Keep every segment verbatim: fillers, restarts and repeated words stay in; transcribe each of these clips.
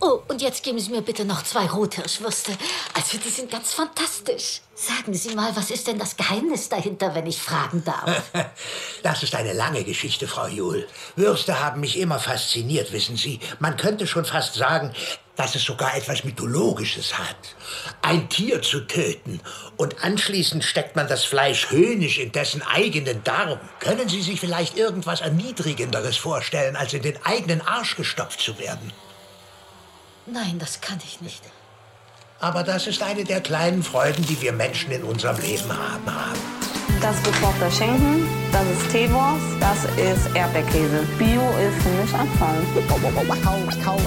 Oh, und jetzt geben Sie mir bitte noch zwei Rothirschwürste. Also, die sind ganz fantastisch. Sagen Sie mal, was ist denn das Geheimnis dahinter, wenn ich fragen darf? Das ist eine lange Geschichte, Frau Juhl. Würste haben mich immer fasziniert, wissen Sie. Man könnte schon fast sagen, dass es sogar etwas Mythologisches hat. Ein Tier zu töten und anschließend steckt man das Fleisch höhnisch in dessen eigenen Darm. Können Sie sich vielleicht irgendwas Erniedrigenderes vorstellen, als in den eigenen Arsch gestopft zu werden? Nein, das kann ich nicht. Aber das ist eine der kleinen Freuden, die wir Menschen in unserem Leben haben. Das ist gekochter Schinken, das ist Teewurst, das ist Erdbeerkäse. Bio ist nicht anfallen. Kau, Kau,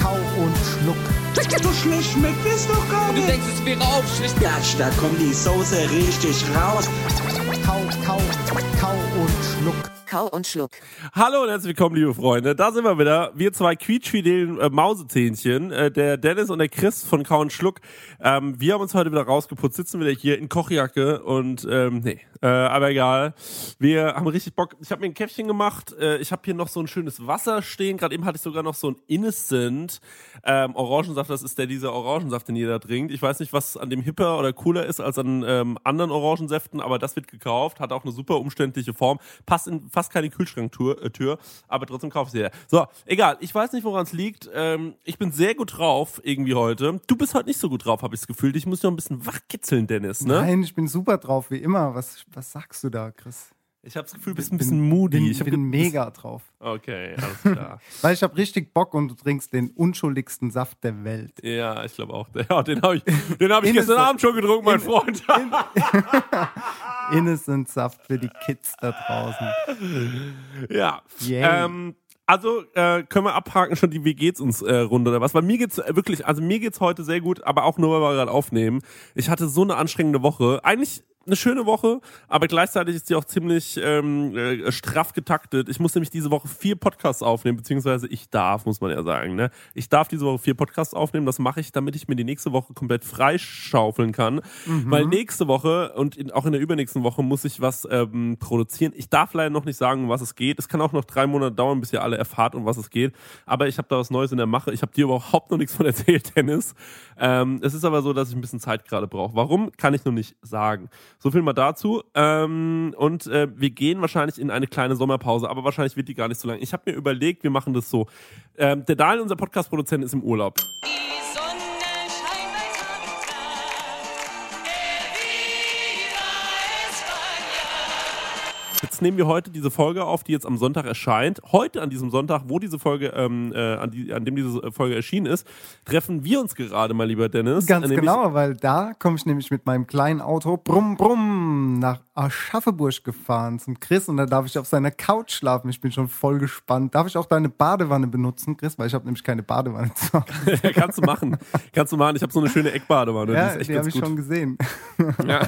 Kau und Schluck. So schlecht schmeckt es doch gar nicht. Du denkst, es wäre aufschlicht. Gatsch, da kommt die Soße richtig raus. Kau, Kau, Kau und Schluck. Kau und Schluck. Hallo und herzlich willkommen, liebe Freunde. Da sind wir wieder. Wir zwei quietschfidelen äh, Mausezähnchen, äh, der Dennis und der Chris von Kau und Schluck. Ähm, wir haben uns heute wieder rausgeputzt, sitzen wieder hier in Kochjacke und ähm, nee, äh, aber egal. Wir haben richtig Bock. Ich habe mir ein Käffchen gemacht. Äh, ich habe hier noch so ein schönes Wasser stehen. Gerade eben hatte ich sogar noch so ein Innocent ähm, Orangensaft. Das ist der dieser Orangensaft, den jeder trinkt. Ich weiß nicht, was an dem hipper oder cooler ist als an ähm, anderen Orangensäften, aber das wird gekauft. Hat auch eine super umständliche Form. Passt in fast keine Kühlschranktür, äh, Tür, aber trotzdem kauft sie jeder. So, egal. Ich weiß nicht, woran es liegt. Ähm, ich bin sehr gut drauf irgendwie heute. Du bist heute nicht so gut drauf, habe ich das Gefühl. Ich muss noch ein bisschen wachkitzeln, Dennis, ne? Nein, ich bin super drauf, wie immer. Was, was sagst du da, Chris? Ich habe das Gefühl, du bist ein bisschen bin, moody. Bin, ich bin ge- mega drauf. Okay, alles klar. Weil ich habe richtig Bock und du trinkst den unschuldigsten Saft der Welt. Ja, ich glaube auch. Ja, den habe ich, den hab ich gestern Abend schon getrunken, mein in, Freund. in, Innocent Saft für die Kids da draußen. Ja. Yeah. Ähm, also äh, können wir abhaken schon die Wie geht's uns äh, Runde oder was? Weil mir geht's äh, wirklich, also mir geht's heute sehr gut, aber auch nur, weil wir gerade aufnehmen. Ich hatte so eine anstrengende Woche. Eigentlich eine schöne Woche, aber gleichzeitig ist sie auch ziemlich ähm, äh, straff getaktet. Ich muss nämlich diese Woche vier Podcasts aufnehmen, beziehungsweise ich darf, muss man ja sagen. Ne? Ich darf diese Woche vier Podcasts aufnehmen, das mache ich, damit ich mir die nächste Woche komplett freischaufeln kann. Mhm. Weil nächste Woche und in, auch in der übernächsten Woche muss ich was ähm, produzieren. Ich darf leider noch nicht sagen, um was es geht. Es kann auch noch drei Monate dauern, bis ihr alle erfahrt, um was es geht. Aber ich habe da was Neues in der Mache. Ich habe dir überhaupt noch nichts von erzählt, Dennis. Ähm, es ist aber so, dass ich ein bisschen Zeit gerade brauche. Warum, kann ich noch nicht sagen. So viel mal dazu. Ähm, und äh, wir gehen wahrscheinlich in eine kleine Sommerpause, aber wahrscheinlich wird die gar nicht so lang. Ich habe mir überlegt, wir machen das so. Ähm, der Daniel, unser Podcast-Produzent, ist im Urlaub. Die Sonne scheint bei Tag, der jetzt nehmen wir heute diese Folge auf, die jetzt am Sonntag erscheint. Heute an diesem Sonntag, wo diese Folge, ähm, äh, an, die, an dem diese Folge erschienen ist, treffen wir uns gerade, mein lieber Dennis. Ganz genau, weil da komme ich nämlich mit meinem kleinen Auto brumm brumm nach Aschaffenburg gefahren zum Chris und da darf ich auf seiner Couch schlafen. Ich bin schon voll gespannt. Darf ich auch deine Badewanne benutzen, Chris? Weil ich habe nämlich keine Badewanne zu Hause. Kannst du machen. Kannst du machen. Ich habe so eine schöne Eckbadewanne. Ja, die ist echt die habe ich schon gesehen. Ja.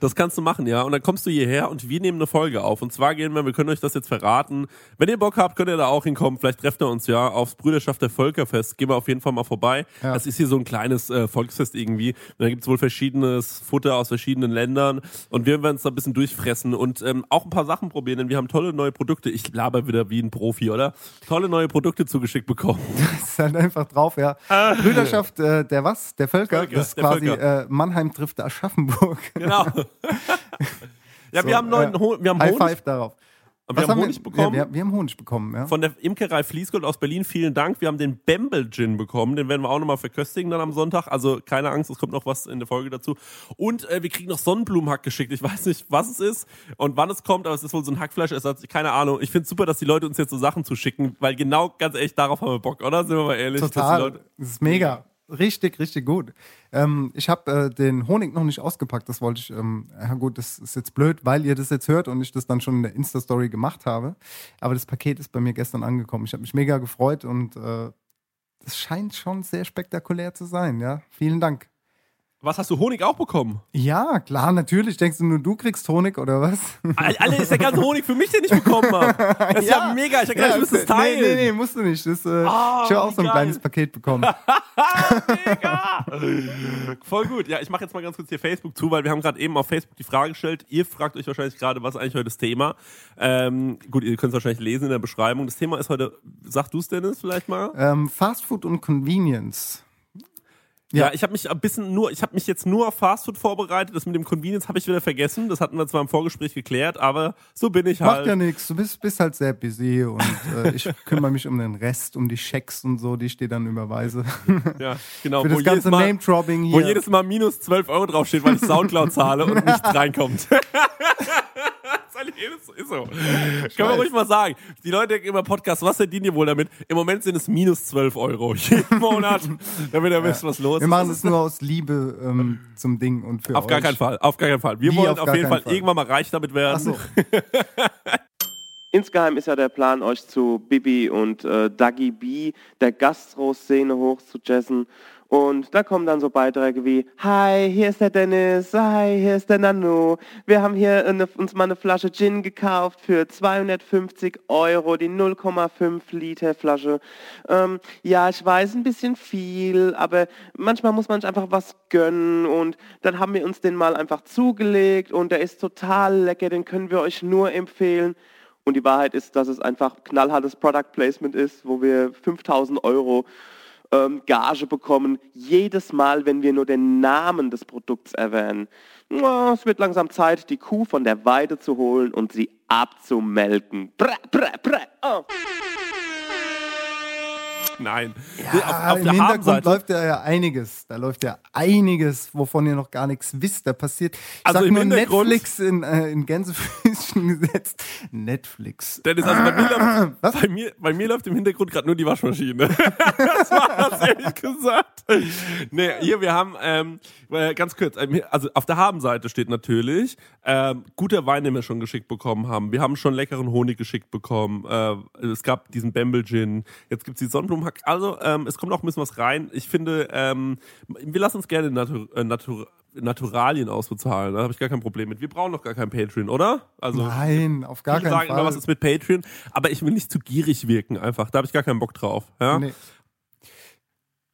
Das kannst du machen, ja. Und dann kommst du hierher und wir nehmen eine Folge auf. Und zwar gehen wir, wir können euch das jetzt verraten. Wenn ihr Bock habt, könnt ihr da auch hinkommen. Vielleicht trefft ihr uns ja aufs Brüderschaft der Völkerfest. Gehen wir auf jeden Fall mal vorbei. Ja. Das ist hier so ein kleines äh, Volksfest irgendwie. Und da gibt es wohl verschiedenes Futter aus verschiedenen Ländern. Und wir werden uns da ein bisschen durchfressen und ähm, auch ein paar Sachen probieren, denn wir haben tolle neue Produkte. Ich laber wieder wie ein Profi, oder? Tolle neue Produkte zugeschickt bekommen. Das ist halt einfach drauf, ja. Äh. Brüderschaft äh, der was? Der Völker? Völker das ist quasi äh, Mannheim trifft Aschaffenburg. Genau. Ja, so, wir haben neuen äh, Ho- wir haben High Honig. Five darauf. Wir haben, haben Honig wir? bekommen. Ja, wir, wir haben Honig bekommen, ja. Von der Imkerei Fließgold aus Berlin, vielen Dank. Wir haben den Bamble Gin bekommen, den werden wir auch nochmal verköstigen dann am Sonntag. Also keine Angst, es kommt noch was in der Folge dazu. Und äh, wir kriegen noch Sonnenblumenhack geschickt. Ich weiß nicht, was es ist und wann es kommt, aber es ist wohl so ein Hackfleischersatz. Keine Ahnung. Ich finde es super, dass die Leute uns jetzt so Sachen zuschicken, weil genau, ganz ehrlich, darauf haben wir Bock, oder? Sind wir mal ehrlich. Total, dass die Leute das ist mega. Richtig, richtig gut. Ähm, ich habe äh, den Honig noch nicht ausgepackt. Das wollte ich, ähm, ja gut, das ist jetzt blöd, weil ihr das jetzt hört und ich das dann schon in der Insta-Story gemacht habe. Aber das Paket ist bei mir gestern angekommen. Ich habe mich mega gefreut und äh, das scheint schon sehr spektakulär zu sein. Ja, vielen Dank. Was, hast du Honig auch bekommen? Ja, klar, natürlich. Denkst du nur, du kriegst Honig oder was? Alter, ist der ganze Honig für mich, den ich bekommen habe. Das ist ja, ja mega. Ich hab gedacht, ja, ich müsste es teilen. Nee, nee, nee, musst du nicht. Das, äh, oh, ich habe auch so ein geil. kleines Paket bekommen. Mega! Voll gut. Ja, ich mache jetzt mal ganz kurz hier Facebook zu, weil wir haben gerade eben auf Facebook die Frage gestellt. Ihr fragt euch wahrscheinlich gerade, was ist eigentlich heute das Thema? Ähm, gut, ihr könnt es wahrscheinlich lesen in der Beschreibung. Das Thema ist heute, sagst du es, Dennis, vielleicht mal? Ähm, Fast Food und Convenience. Ja, ich habe mich ein bisschen nur, ich habe mich jetzt nur auf Fastfood vorbereitet. Das mit dem Convenience habe ich wieder vergessen. Das hatten wir zwar im Vorgespräch geklärt, aber so bin ich halt. Macht ja nichts. Du bist, bist halt sehr busy und äh, ich kümmere mich um den Rest, um die Schecks und so, die ich dir dann überweise. Ja, genau. Für das wo ganze Mal, Name-Dropping hier. Wo jedes Mal minus zwölf Euro draufsteht, weil ich Soundcloud zahle und nichts reinkommt. Das ist so. Ich Kann man ruhig mal sagen. Die Leute denken immer, Podcast, was verdienen die wohl damit? Im Moment sind es minus zwölf Euro jeden Monat, damit ihr ja. wisst, was los ist. Wir machen es nur aus Liebe ähm, zum Ding und für auf euch. Auf gar keinen Fall, auf gar keinen Fall. Wir Wie wollen auf, auf jeden Fall, Fall irgendwann mal reich damit werden. Ach so. Insgeheim ist ja der Plan, euch zu Bibi und äh, Dagi B, der Gastro-Szene hochzujazzen. Und da kommen dann so Beiträge wie, hi, hier ist der Dennis, hi, hier ist der Nano. Wir haben hier eine, uns mal eine Flasche Gin gekauft für zweihundertfünfzig Euro, die null Komma fünf Liter Flasche. Ähm, ja, ich weiß, ein bisschen viel, aber manchmal muss man sich einfach was gönnen. Und dann haben wir uns den mal einfach zugelegt und der ist total lecker, den können wir euch nur empfehlen. Und die Wahrheit ist, dass es einfach knallhartes Product Placement ist, wo wir fünftausend Euro Gage bekommen, jedes Mal, wenn wir nur den Namen des Produkts erwähnen. Es wird langsam Zeit, die Kuh von der Weide zu holen und sie abzumelken. Brä, brä, brä, oh. Nein. Ja, auf, auf im Hintergrund läuft ja, ja einiges. Da läuft ja einiges, wovon ihr noch gar nichts wisst. Da passiert, ich also sag nur Netflix in, äh, in Gänsefüßchen gesetzt. Netflix. Dennis, also bei mir, läuft, bei, mir, bei mir läuft im Hintergrund gerade nur die Waschmaschine. Das war das, ehrlich gesagt. Nee, hier, wir haben, ähm, ganz kurz, also auf der Habenseite steht natürlich, ähm, guter Wein, den wir schon geschickt bekommen haben. Wir haben schon leckeren Honig geschickt bekommen. Äh, es gab diesen Bamble Gin. Jetzt gibt es die Sonnenblumen. Also, ähm, es kommt auch ein bisschen was rein. Ich finde, ähm, wir lassen uns gerne Natur, äh, Natur, Naturalien ausbezahlen. Da habe ich gar kein Problem mit. Wir brauchen noch gar kein Patreon, oder? Also, nein, auf gar keinen Fall. Ich sage immer, was ist mit Patreon? Aber ich will nicht zu gierig wirken einfach. Da habe ich gar keinen Bock drauf. Ja? Nee.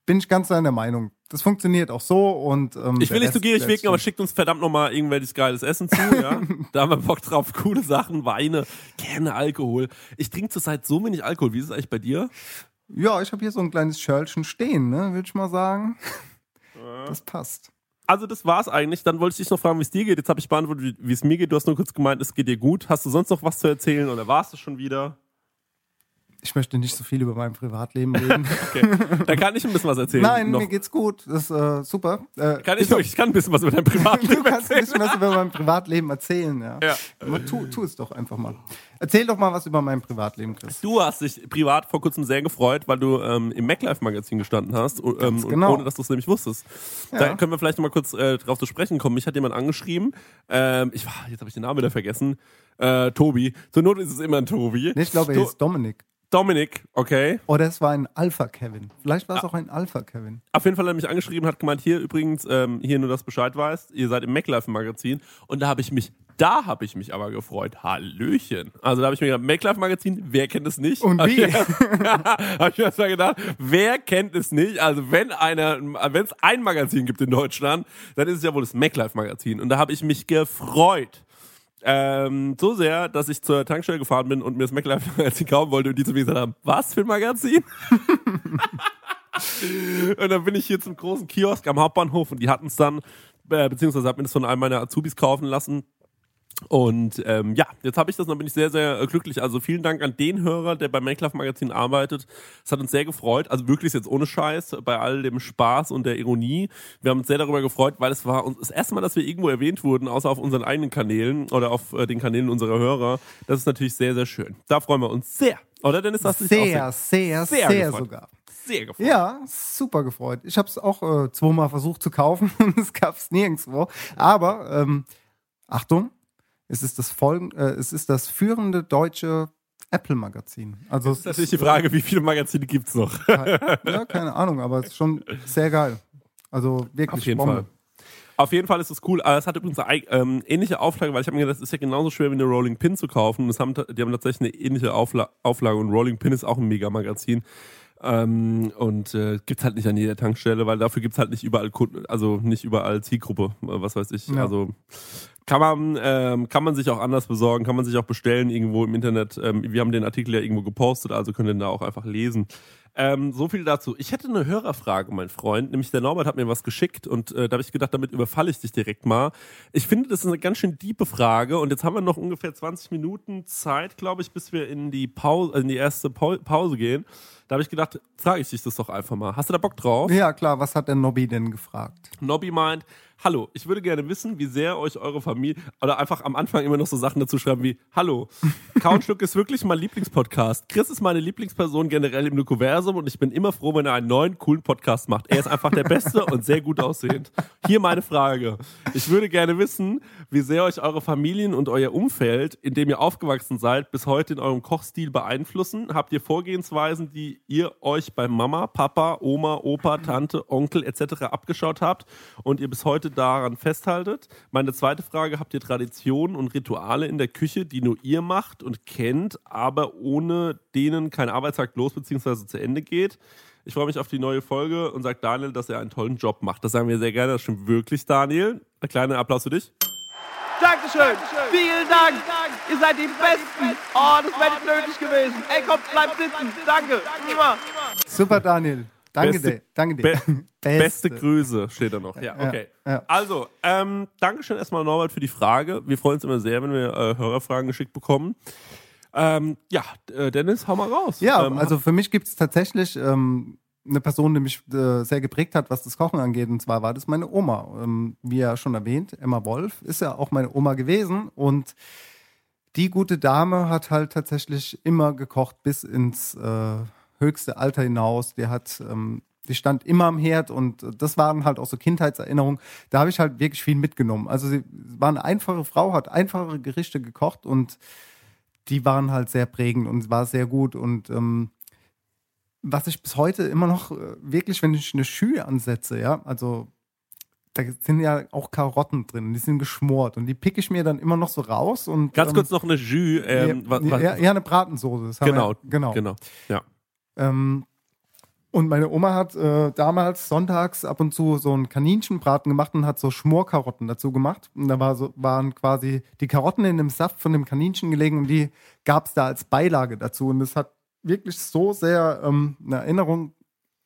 Bin ich ganz deiner Meinung. Das funktioniert auch so. Und ähm, ich will nicht zu gierig wirken, aber schickt uns verdammt nochmal irgendwelches geiles Essen zu. Ja? Da haben wir Bock drauf. Coole Sachen, Weine, gerne Alkohol. Ich trinke zurzeit so wenig Alkohol. Wie ist es eigentlich bei dir? Ja, ich habe hier so ein kleines Schörlchen stehen, ne, würde ich mal sagen. Ja. Das passt. Also das war's eigentlich. Dann wollte ich dich noch fragen, wie es dir geht. Jetzt habe ich beantwortet, wie es mir geht. Du hast nur kurz gemeint, es geht dir gut. Hast du sonst noch was zu erzählen oder warst du schon wieder? Ich möchte nicht so viel über mein Privatleben reden. Okay. Da kann ich ein bisschen was erzählen. Nein, noch. Mir geht's gut. Das ist äh, super. Äh, kann ich, ich, hab... ich kann ein bisschen was über dein Privatleben erzählen. Du kannst ein bisschen was über mein Privatleben erzählen, ja. ja. Aber tu, tu es doch einfach mal. Erzähl doch mal was über mein Privatleben, Chris. Du hast dich privat vor kurzem sehr gefreut, weil du ähm, im MacLife Magazin gestanden hast, ähm, Ganz genau. ohne dass du es nämlich wusstest. Ja. Da können wir vielleicht noch mal kurz äh, drauf zu sprechen kommen. Mich hat jemand angeschrieben. Ähm, ich jetzt habe ich den Namen wieder vergessen. Äh, Tobi. Zur Not ist es immer ein Tobi. Ich glaube, er ist to- Dominik. Dominik, okay. Oder es war ein Alpha-Kevin. Vielleicht war es ah. auch ein Alpha-Kevin. Auf jeden Fall hat er mich angeschrieben, hat gemeint, hier übrigens, ähm, hier nur, dass Bescheid weißt, ihr seid im MacLife-Magazin. Und da habe ich mich, da habe ich mich aber gefreut. Hallöchen. Also da habe ich mir gedacht, MacLife-Magazin, wer kennt es nicht? Und wie? Habe ich mir erstmal gedacht, wer kennt es nicht? Also wenn einer, wenn es ein Magazin gibt in Deutschland, dann ist es ja wohl das MacLife-Magazin. Und da habe ich mich gefreut. Ähm, so sehr, dass ich zur Tankstelle gefahren bin und mir das MacLife-Magazin kaufen wollte und die zu mir gesagt haben, was für ein Magazin? Und dann bin ich hier zum großen Kiosk am Hauptbahnhof und die hatten es dann, äh, beziehungsweise hat mir das von einem meiner Azubis kaufen lassen. Und ähm, ja, jetzt habe ich das, und da bin ich sehr, sehr glücklich. Also vielen Dank an den Hörer, der bei MacLife Magazin arbeitet. Es hat uns sehr gefreut, also wirklich jetzt ohne Scheiß, bei all dem Spaß und der Ironie. Wir haben uns sehr darüber gefreut, weil es war uns das erste Mal, dass wir irgendwo erwähnt wurden, außer auf unseren eigenen Kanälen oder auf äh, den Kanälen unserer Hörer. Das ist natürlich sehr, sehr schön. Da freuen wir uns sehr. Oder Dennis, hast du dich auch sehr, sehr, sehr, sehr sogar. Sehr gefreut. Ja, super gefreut. Ich habe es auch äh, zweimal versucht zu kaufen und es gab es nirgendwo. Aber, ähm, Achtung, Es ist das, Folgen, äh, es ist das führende deutsche Apple-Magazin. Also das ist natürlich die Frage, wie viele Magazine gibt es noch? Ja, keine Ahnung, aber es ist schon sehr geil. Also wirklich Auf jeden Bombe. Fall. Auf jeden Fall ist es cool. Es hat übrigens eine ähnliche Auflage, weil ich habe mir gedacht, es ist ja genauso schwer wie eine Rolling Pin zu kaufen. Das haben, die haben tatsächlich eine ähnliche Aufla- Auflage und Rolling Pin ist auch ein Mega-Magazin. Ähm, und äh, gibt's halt nicht an jeder Tankstelle, weil dafür gibt's halt nicht überall Kunden, also nicht überall Zielgruppe, was weiß ich. Ja. Also kann man ähm, kann man sich auch anders besorgen, kann man sich auch bestellen irgendwo im Internet. Ähm, wir haben den Artikel ja irgendwo gepostet, also könnt ihr da auch einfach lesen. Ähm, so viel dazu. Ich hätte eine Hörerfrage, mein Freund. Nämlich der Norbert hat mir was geschickt und äh, da habe ich gedacht, damit überfalle ich dich direkt mal. Ich finde, das ist eine ganz schön tiefe Frage und jetzt haben wir noch ungefähr zwanzig Minuten Zeit, glaube ich, bis wir in die Pause, in die erste Pause gehen. Da habe ich gedacht, frage ich dich das doch einfach mal. Hast du da Bock drauf? Ja, klar. Was hat der Nobby denn gefragt? Nobby meint, hallo, ich würde gerne wissen, wie sehr euch eure Familie, oder einfach am Anfang immer noch so Sachen dazu schreiben wie, hallo, Kau und Schluck ist wirklich mein Lieblingspodcast. Chris ist meine Lieblingsperson generell im Nukuversum und ich bin immer froh, wenn er einen neuen, coolen Podcast macht. Er ist einfach der Beste und sehr gut aussehend. Hier meine Frage. Ich würde gerne wissen, wie sehr euch eure Familien und euer Umfeld, in dem ihr aufgewachsen seid, bis heute in eurem Kochstil beeinflussen. Habt ihr Vorgehensweisen, die ihr euch bei Mama, Papa, Oma, Opa, Tante, Onkel et cetera abgeschaut habt und ihr bis heute daran festhaltet? Meine zweite Frage, habt ihr Traditionen und Rituale in der Küche, die nur ihr macht und kennt, aber ohne denen kein Arbeitstag los bzw. zu Ende geht? Ich freue mich auf die neue Folge und sage Daniel, dass er einen tollen Job macht. Das sagen wir sehr gerne, das stimmt wirklich, Daniel. Ein kleiner Applaus für dich. Dankeschön, Dankeschön. Vielen Dank. Dank, ihr seid die Besten. Oh, das wäre nicht nötig gewesen. Ey, komm, bleib sitzen, danke. Immer. Super, Daniel. Danke beste, dir, danke dir. Be- beste. beste Grüße steht da noch. Ja, okay. Ja, ja. Also, ähm, Dankeschön erstmal Norbert für die Frage. Wir freuen uns immer sehr, wenn wir äh, Hörerfragen geschickt bekommen. Ähm, ja, äh, Dennis, hau mal raus. Ja, ähm, also für mich gibt es tatsächlich ähm, eine Person, die mich äh, sehr geprägt hat, was das Kochen angeht. Und zwar war das meine Oma. Ähm, wie ja schon erwähnt, Emma Wolf ist ja auch meine Oma gewesen. Und die gute Dame hat halt tatsächlich immer gekocht bis ins Äh, höchste Alter hinaus, der hat, ähm, die stand immer am Herd und das waren halt auch so Kindheitserinnerungen, da habe ich halt wirklich viel mitgenommen. Also sie war eine einfache Frau, hat einfache Gerichte gekocht und die waren halt sehr prägend und war sehr gut und ähm, was ich bis heute immer noch äh, wirklich, wenn ich eine Schühe ansetze, ja, also da sind ja auch Karotten drin, die sind geschmort und die picke ich mir dann immer noch so raus und ganz ähm, kurz noch eine Jus, ähm, ja, was, was? Ja, ja, eine Bratensoße. Das genau, haben wir, genau, genau, ja. Ähm, und meine Oma hat äh, damals sonntags ab und zu so einen Kaninchenbraten gemacht und hat so Schmorkarotten dazu gemacht. Und da war so, waren quasi die Karotten in dem Saft von dem Kaninchen gelegen und die gab es da als Beilage dazu. Und das hat wirklich so sehr ähm, eine Erinnerung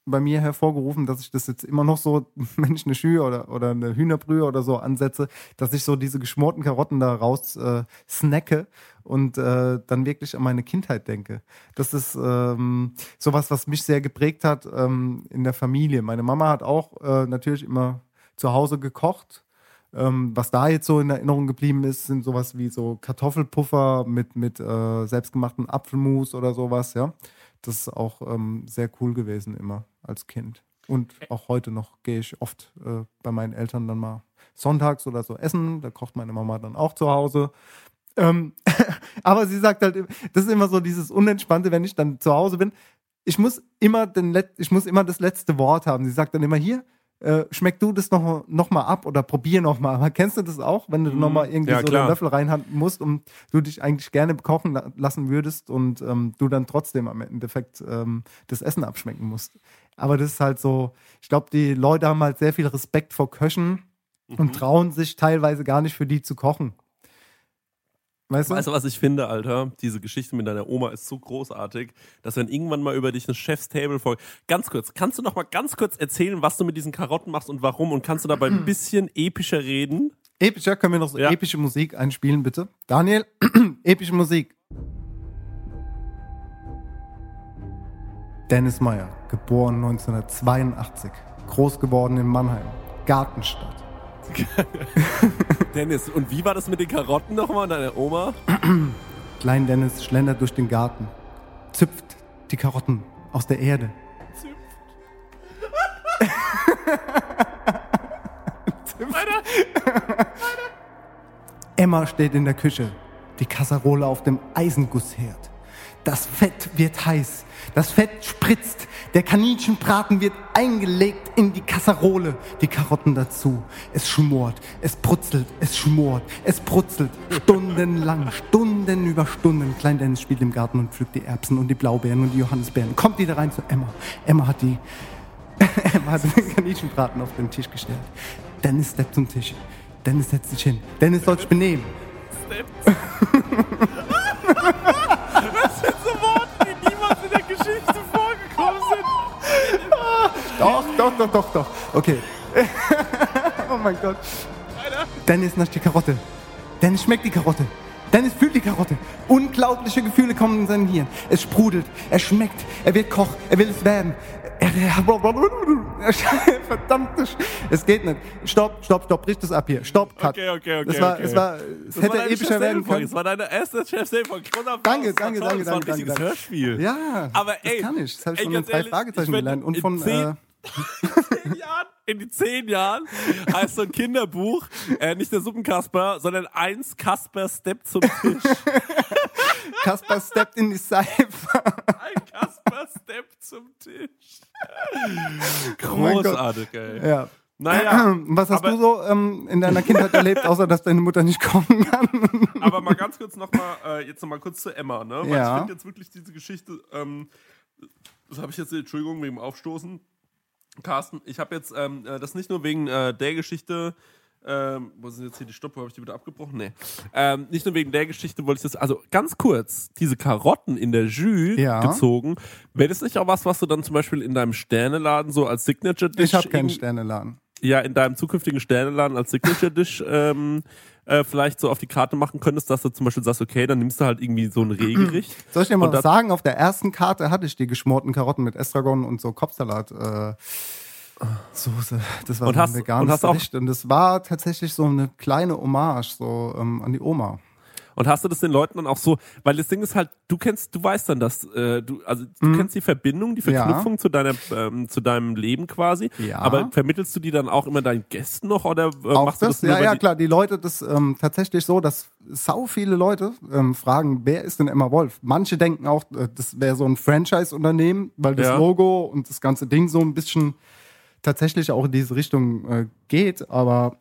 bei mir hervorgerufen, dass ich das jetzt immer noch so, wenn ich eine Schühe oder, oder eine Hühnerbrühe oder so ansetze, dass ich so diese geschmorten Karotten da raus äh, snacke und äh, dann wirklich an meine Kindheit denke. Das ist ähm, sowas, was mich sehr geprägt hat ähm, in der Familie. Meine Mama hat auch äh, natürlich immer zu Hause gekocht. Ähm, was da jetzt so in Erinnerung geblieben ist, sind sowas wie so Kartoffelpuffer mit, mit äh, selbstgemachten Apfelmus oder sowas, ja. Das ist auch ähm, sehr cool gewesen immer als Kind. Und auch heute noch gehe ich oft äh, bei meinen Eltern dann mal sonntags oder so essen. Da kocht meine Mama dann auch zu Hause. Ähm, aber sie sagt halt, das ist immer so dieses Unentspannte, wenn ich dann zu Hause bin. Ich muss immer, den Let- ich muss immer das letzte Wort haben. Sie sagt dann immer, hier, äh, schmeck du das noch, noch mal ab oder probier noch mal. Aber kennst du das auch, wenn du noch mal irgendwie ja, so klar. den Löffel reinhalten musst und du dich eigentlich gerne kochen lassen würdest und ähm, du dann trotzdem am Endeffekt ähm, das Essen abschmecken musst. Aber das ist halt so, ich glaube, die Leute haben halt sehr viel Respekt vor Köchen mhm. und trauen sich teilweise gar nicht für die zu kochen. Weißt du? Weißt du, was ich finde, Alter? Diese Geschichte mit deiner Oma ist so großartig, dass wenn irgendwann mal über dich eine Chefstable-Folge... Ganz kurz, kannst du noch mal ganz kurz erzählen, was du mit diesen Karotten machst und warum? Und kannst du dabei ein bisschen epischer reden? Epischer, können wir noch so ja. epische Musik einspielen, bitte? Daniel, epische Musik. Dennis Meyer, geboren neunzehnhundertzweiundachtzig, groß geworden in Mannheim, Gartenstadt. Dennis, und wie war das mit den Karotten nochmal, deiner Oma? Klein Dennis schlendert durch den Garten, züpft die Karotten aus der Erde. Züpft. Züpft. Weiter. Weiter. Emma steht in der Küche, die Kasserole auf dem Eisenguss-Herd. Das Fett wird heiß, das Fett spritzt, der Kaninchenbraten wird eingelegt in die Kasserole, die Karotten dazu. Es schmort, es brutzelt, es schmort, es brutzelt, stundenlang, Stunden über Stunden. Klein Dennis spielt im Garten und pflückt die Erbsen und die Blaubeeren und die Johannisbeeren. Kommt wieder rein zu Emma. Emma hat die Emma hat den Kaninchenbraten auf den Tisch gestellt. Dennis steppt zum Tisch. Dennis setzt sich hin. Dennis soll sich benehmen. Doch, doch, doch, doch, doch. Okay. Oh mein Gott. Alter. Dennis nascht die Karotte. Dennis schmeckt die Karotte. Dennis fühlt die Karotte. Unglaubliche Gefühle kommen in seinen Hirn. Es sprudelt. Er schmeckt. Er wird Koch. Er will es werden. Er, er, verdammt. Es geht nicht. Stopp, stopp, stopp. Bricht das ab hier. Stopp, cut. Okay, okay, okay. Das war, okay. Es, war, es das hätte war epischer werden können. Das war deine erste Chefs-Day-Folge. Danke, danke, danke. Das war ein danke, danke, richtiges danke. Hörspiel. Ja, aber ey, das kann ich. Das habe ich ey, von den drei ehrlich, Fragezeichen gelernt. Und von... Äh, zehn Jahren, in die zehn Jahren heißt so ein Kinderbuch, äh, nicht der Suppenkasper, sondern eins Kasper steppt zum Tisch. Kasper steppt in die Seife. Ein Kasper steppt zum Tisch. Großartig, oh ey. Ja. Naja, was hast du so ähm, in deiner Kindheit erlebt, außer dass deine Mutter nicht kommen kann? Aber mal ganz kurz nochmal, äh, jetzt nochmal kurz zu Emma, ne? Weil ja. ich finde jetzt wirklich diese Geschichte, ähm, das habe ich jetzt, Entschuldigung, wegen dem Aufstoßen. Carsten, ich habe jetzt ähm, das nicht nur wegen äh, der Geschichte, ähm, wo sind jetzt hier die Stoppuhr, habe ich die wieder abgebrochen? Nee. Ähm, nicht nur wegen der Geschichte wollte ich das, also ganz kurz, diese Karotten in der Jus ja. gezogen, wäre das nicht auch was, was du dann zum Beispiel in deinem Sterneladen so als Signature-Dish... Ich habe keinen Sterneladen. Ja, in deinem zukünftigen Sterneladen als Signature-Dish ähm, äh, vielleicht so auf die Karte machen könntest, dass du zum Beispiel sagst, okay, dann nimmst du halt irgendwie so ein Rehgericht. Soll ich dir mal was sagen? Auf der ersten Karte hatte ich die geschmorten Karotten mit Estragon und so Kopfsalat äh, Soße. Das war und so hast, ein veganes Gericht. Und das war tatsächlich so eine kleine Hommage so ähm, an die Oma. Und hast du das den Leuten dann auch so, weil das Ding ist halt, du kennst, du weißt dann das, äh, du, also du mhm. kennst die Verbindung, die Verknüpfung ja. zu deiner, ähm, zu deinem Leben quasi, ja. aber vermittelst du die dann auch immer deinen Gästen noch oder äh, machst das, du das? Ja, nur, ja, die klar, die Leute, das ähm, tatsächlich so, dass sau viele Leute ähm, fragen, wer ist denn Emma Wolf? Manche denken auch, das wäre so ein Franchise-Unternehmen, weil das ja. Logo und das ganze Ding so ein bisschen tatsächlich auch in diese Richtung äh, geht, aber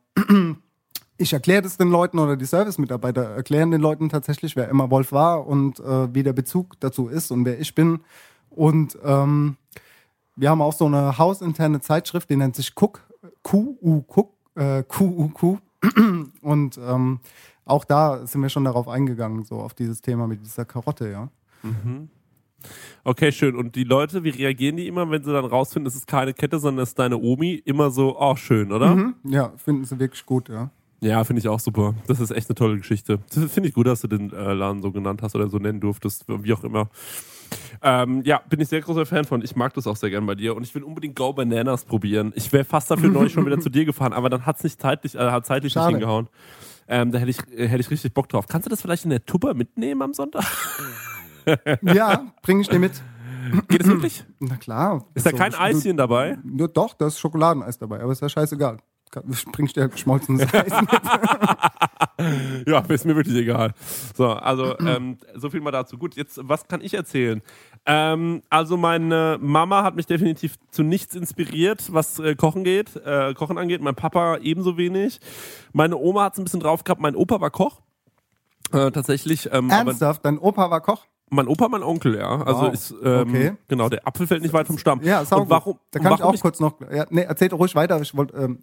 ich erkläre das den Leuten oder die Service-Mitarbeiter erklären den Leuten tatsächlich, wer Emma Wolf war und äh, wie der Bezug dazu ist und wer ich bin. Und ähm, wir haben auch so eine hausinterne Zeitschrift, die nennt sich Cook, Q U Q, äh, Q U Q. Und ähm, auch da sind wir schon darauf eingegangen, so auf dieses Thema mit dieser Karotte, ja. Mhm. Okay, schön. Und die Leute, wie reagieren die immer, wenn sie dann rausfinden, es ist keine Kette, sondern es ist deine Omi? Immer so, oh, schön, oder? Mhm. Ja, finden sie wirklich gut, ja. Ja, finde ich auch super. Das ist echt eine tolle Geschichte. Finde ich gut, dass du den äh, Laden so genannt hast oder so nennen durftest, wie auch immer. Ähm, ja, bin ich sehr großer Fan von. Ich mag das auch sehr gern bei dir und ich will unbedingt Go Bananas probieren. Ich wäre fast dafür neulich schon wieder zu dir gefahren, aber dann hat es nicht zeitlich, äh, hat zeitlich nicht hingehauen. Ähm, da hätte ich, hätte ich richtig Bock drauf. Kannst du das vielleicht in der Tupper mitnehmen am Sonntag? Ja, bringe ich dir mit. Geht es wirklich? Na klar. Ist da so, kein Eischen dabei? Ja, doch, da ist Schokoladeneis dabei, aber ist ja scheißegal. Bringst du ja geschmolzenes Eis mit. Ja, ist mir wirklich egal. So, also ähm, so viel mal dazu. Gut, jetzt, was kann ich erzählen? Ähm, also meine Mama hat mich definitiv zu nichts inspiriert, was äh, Kochen geht, äh, Kochen angeht. Mein Papa ebenso wenig. Meine Oma hat es ein bisschen drauf gehabt. Mein Opa war Koch. Äh, tatsächlich. Ähm, Ernsthaft? Aber dein Opa war Koch? Mein Opa, mein Onkel, ja. Also wow. ist, ähm, okay. Genau, der Apfel fällt nicht weit vom Stamm. Ja, und warum? Da kann warum ich auch ich kurz noch... Ja, nee, erzähl doch ruhig weiter. Ich wollte... Ähm,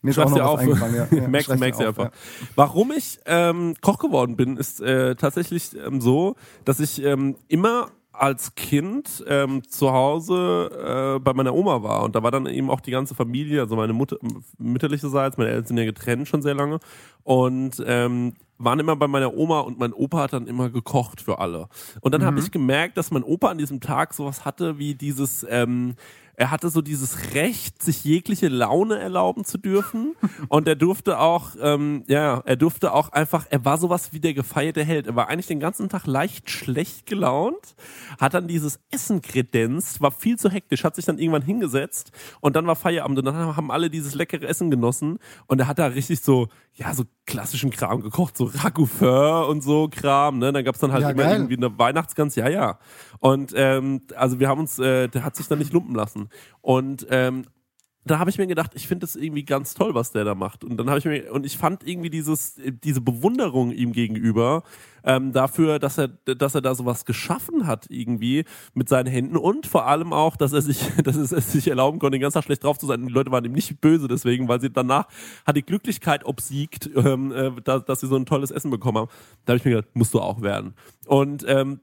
mir ist auch noch was auf. eingefallen. Ja. Ja, merkst du einfach. Ja. Warum ich ähm, Koch geworden bin, ist äh, tatsächlich ähm, so, dass ich ähm, immer als Kind ähm, zu Hause äh, bei meiner Oma war. Und da war dann eben auch die ganze Familie, also meine Mutter, mütterlicherseits, meine Eltern sind ja getrennt schon sehr lange. Und ähm, waren immer bei meiner Oma und mein Opa hat dann immer gekocht für alle. Und dann mhm. habe ich gemerkt, dass mein Opa an diesem Tag sowas hatte wie dieses... Ähm, Er hatte so dieses Recht, sich jegliche Laune erlauben zu dürfen. Und er durfte auch, ähm, ja, er durfte auch einfach, er war sowas wie der gefeierte Held. Er war eigentlich den ganzen Tag leicht schlecht gelaunt, hat dann dieses Essen kredenzt, war viel zu hektisch, hat sich dann irgendwann hingesetzt und dann war Feierabend und dann haben alle dieses leckere Essen genossen und er hat da richtig so, ja, so klassischen Kram gekocht, so Ragoufeur und so Kram, ne? Dann gab's dann halt ja, immer geil. irgendwie eine Weihnachtsgans, ja, ja. Und ähm, also wir haben uns, äh, der hat sich dann nicht lumpen lassen. Und ähm, da habe ich mir gedacht, ich finde das irgendwie ganz toll, was der da macht. Und dann habe ich mir, und ich fand irgendwie dieses, diese Bewunderung ihm gegenüber ähm, dafür, dass er, dass er da sowas geschaffen hat irgendwie mit seinen Händen und vor allem auch, dass er sich, dass es sich erlauben konnte, den ganzen Tag schlecht drauf zu sein. Die Leute waren ihm nicht böse deswegen, weil sie danach hat die Glücklichkeit obsiegt, ähm, äh, dass, dass sie so ein tolles Essen bekommen haben. Da habe ich mir gedacht, musst du auch werden. Und ähm,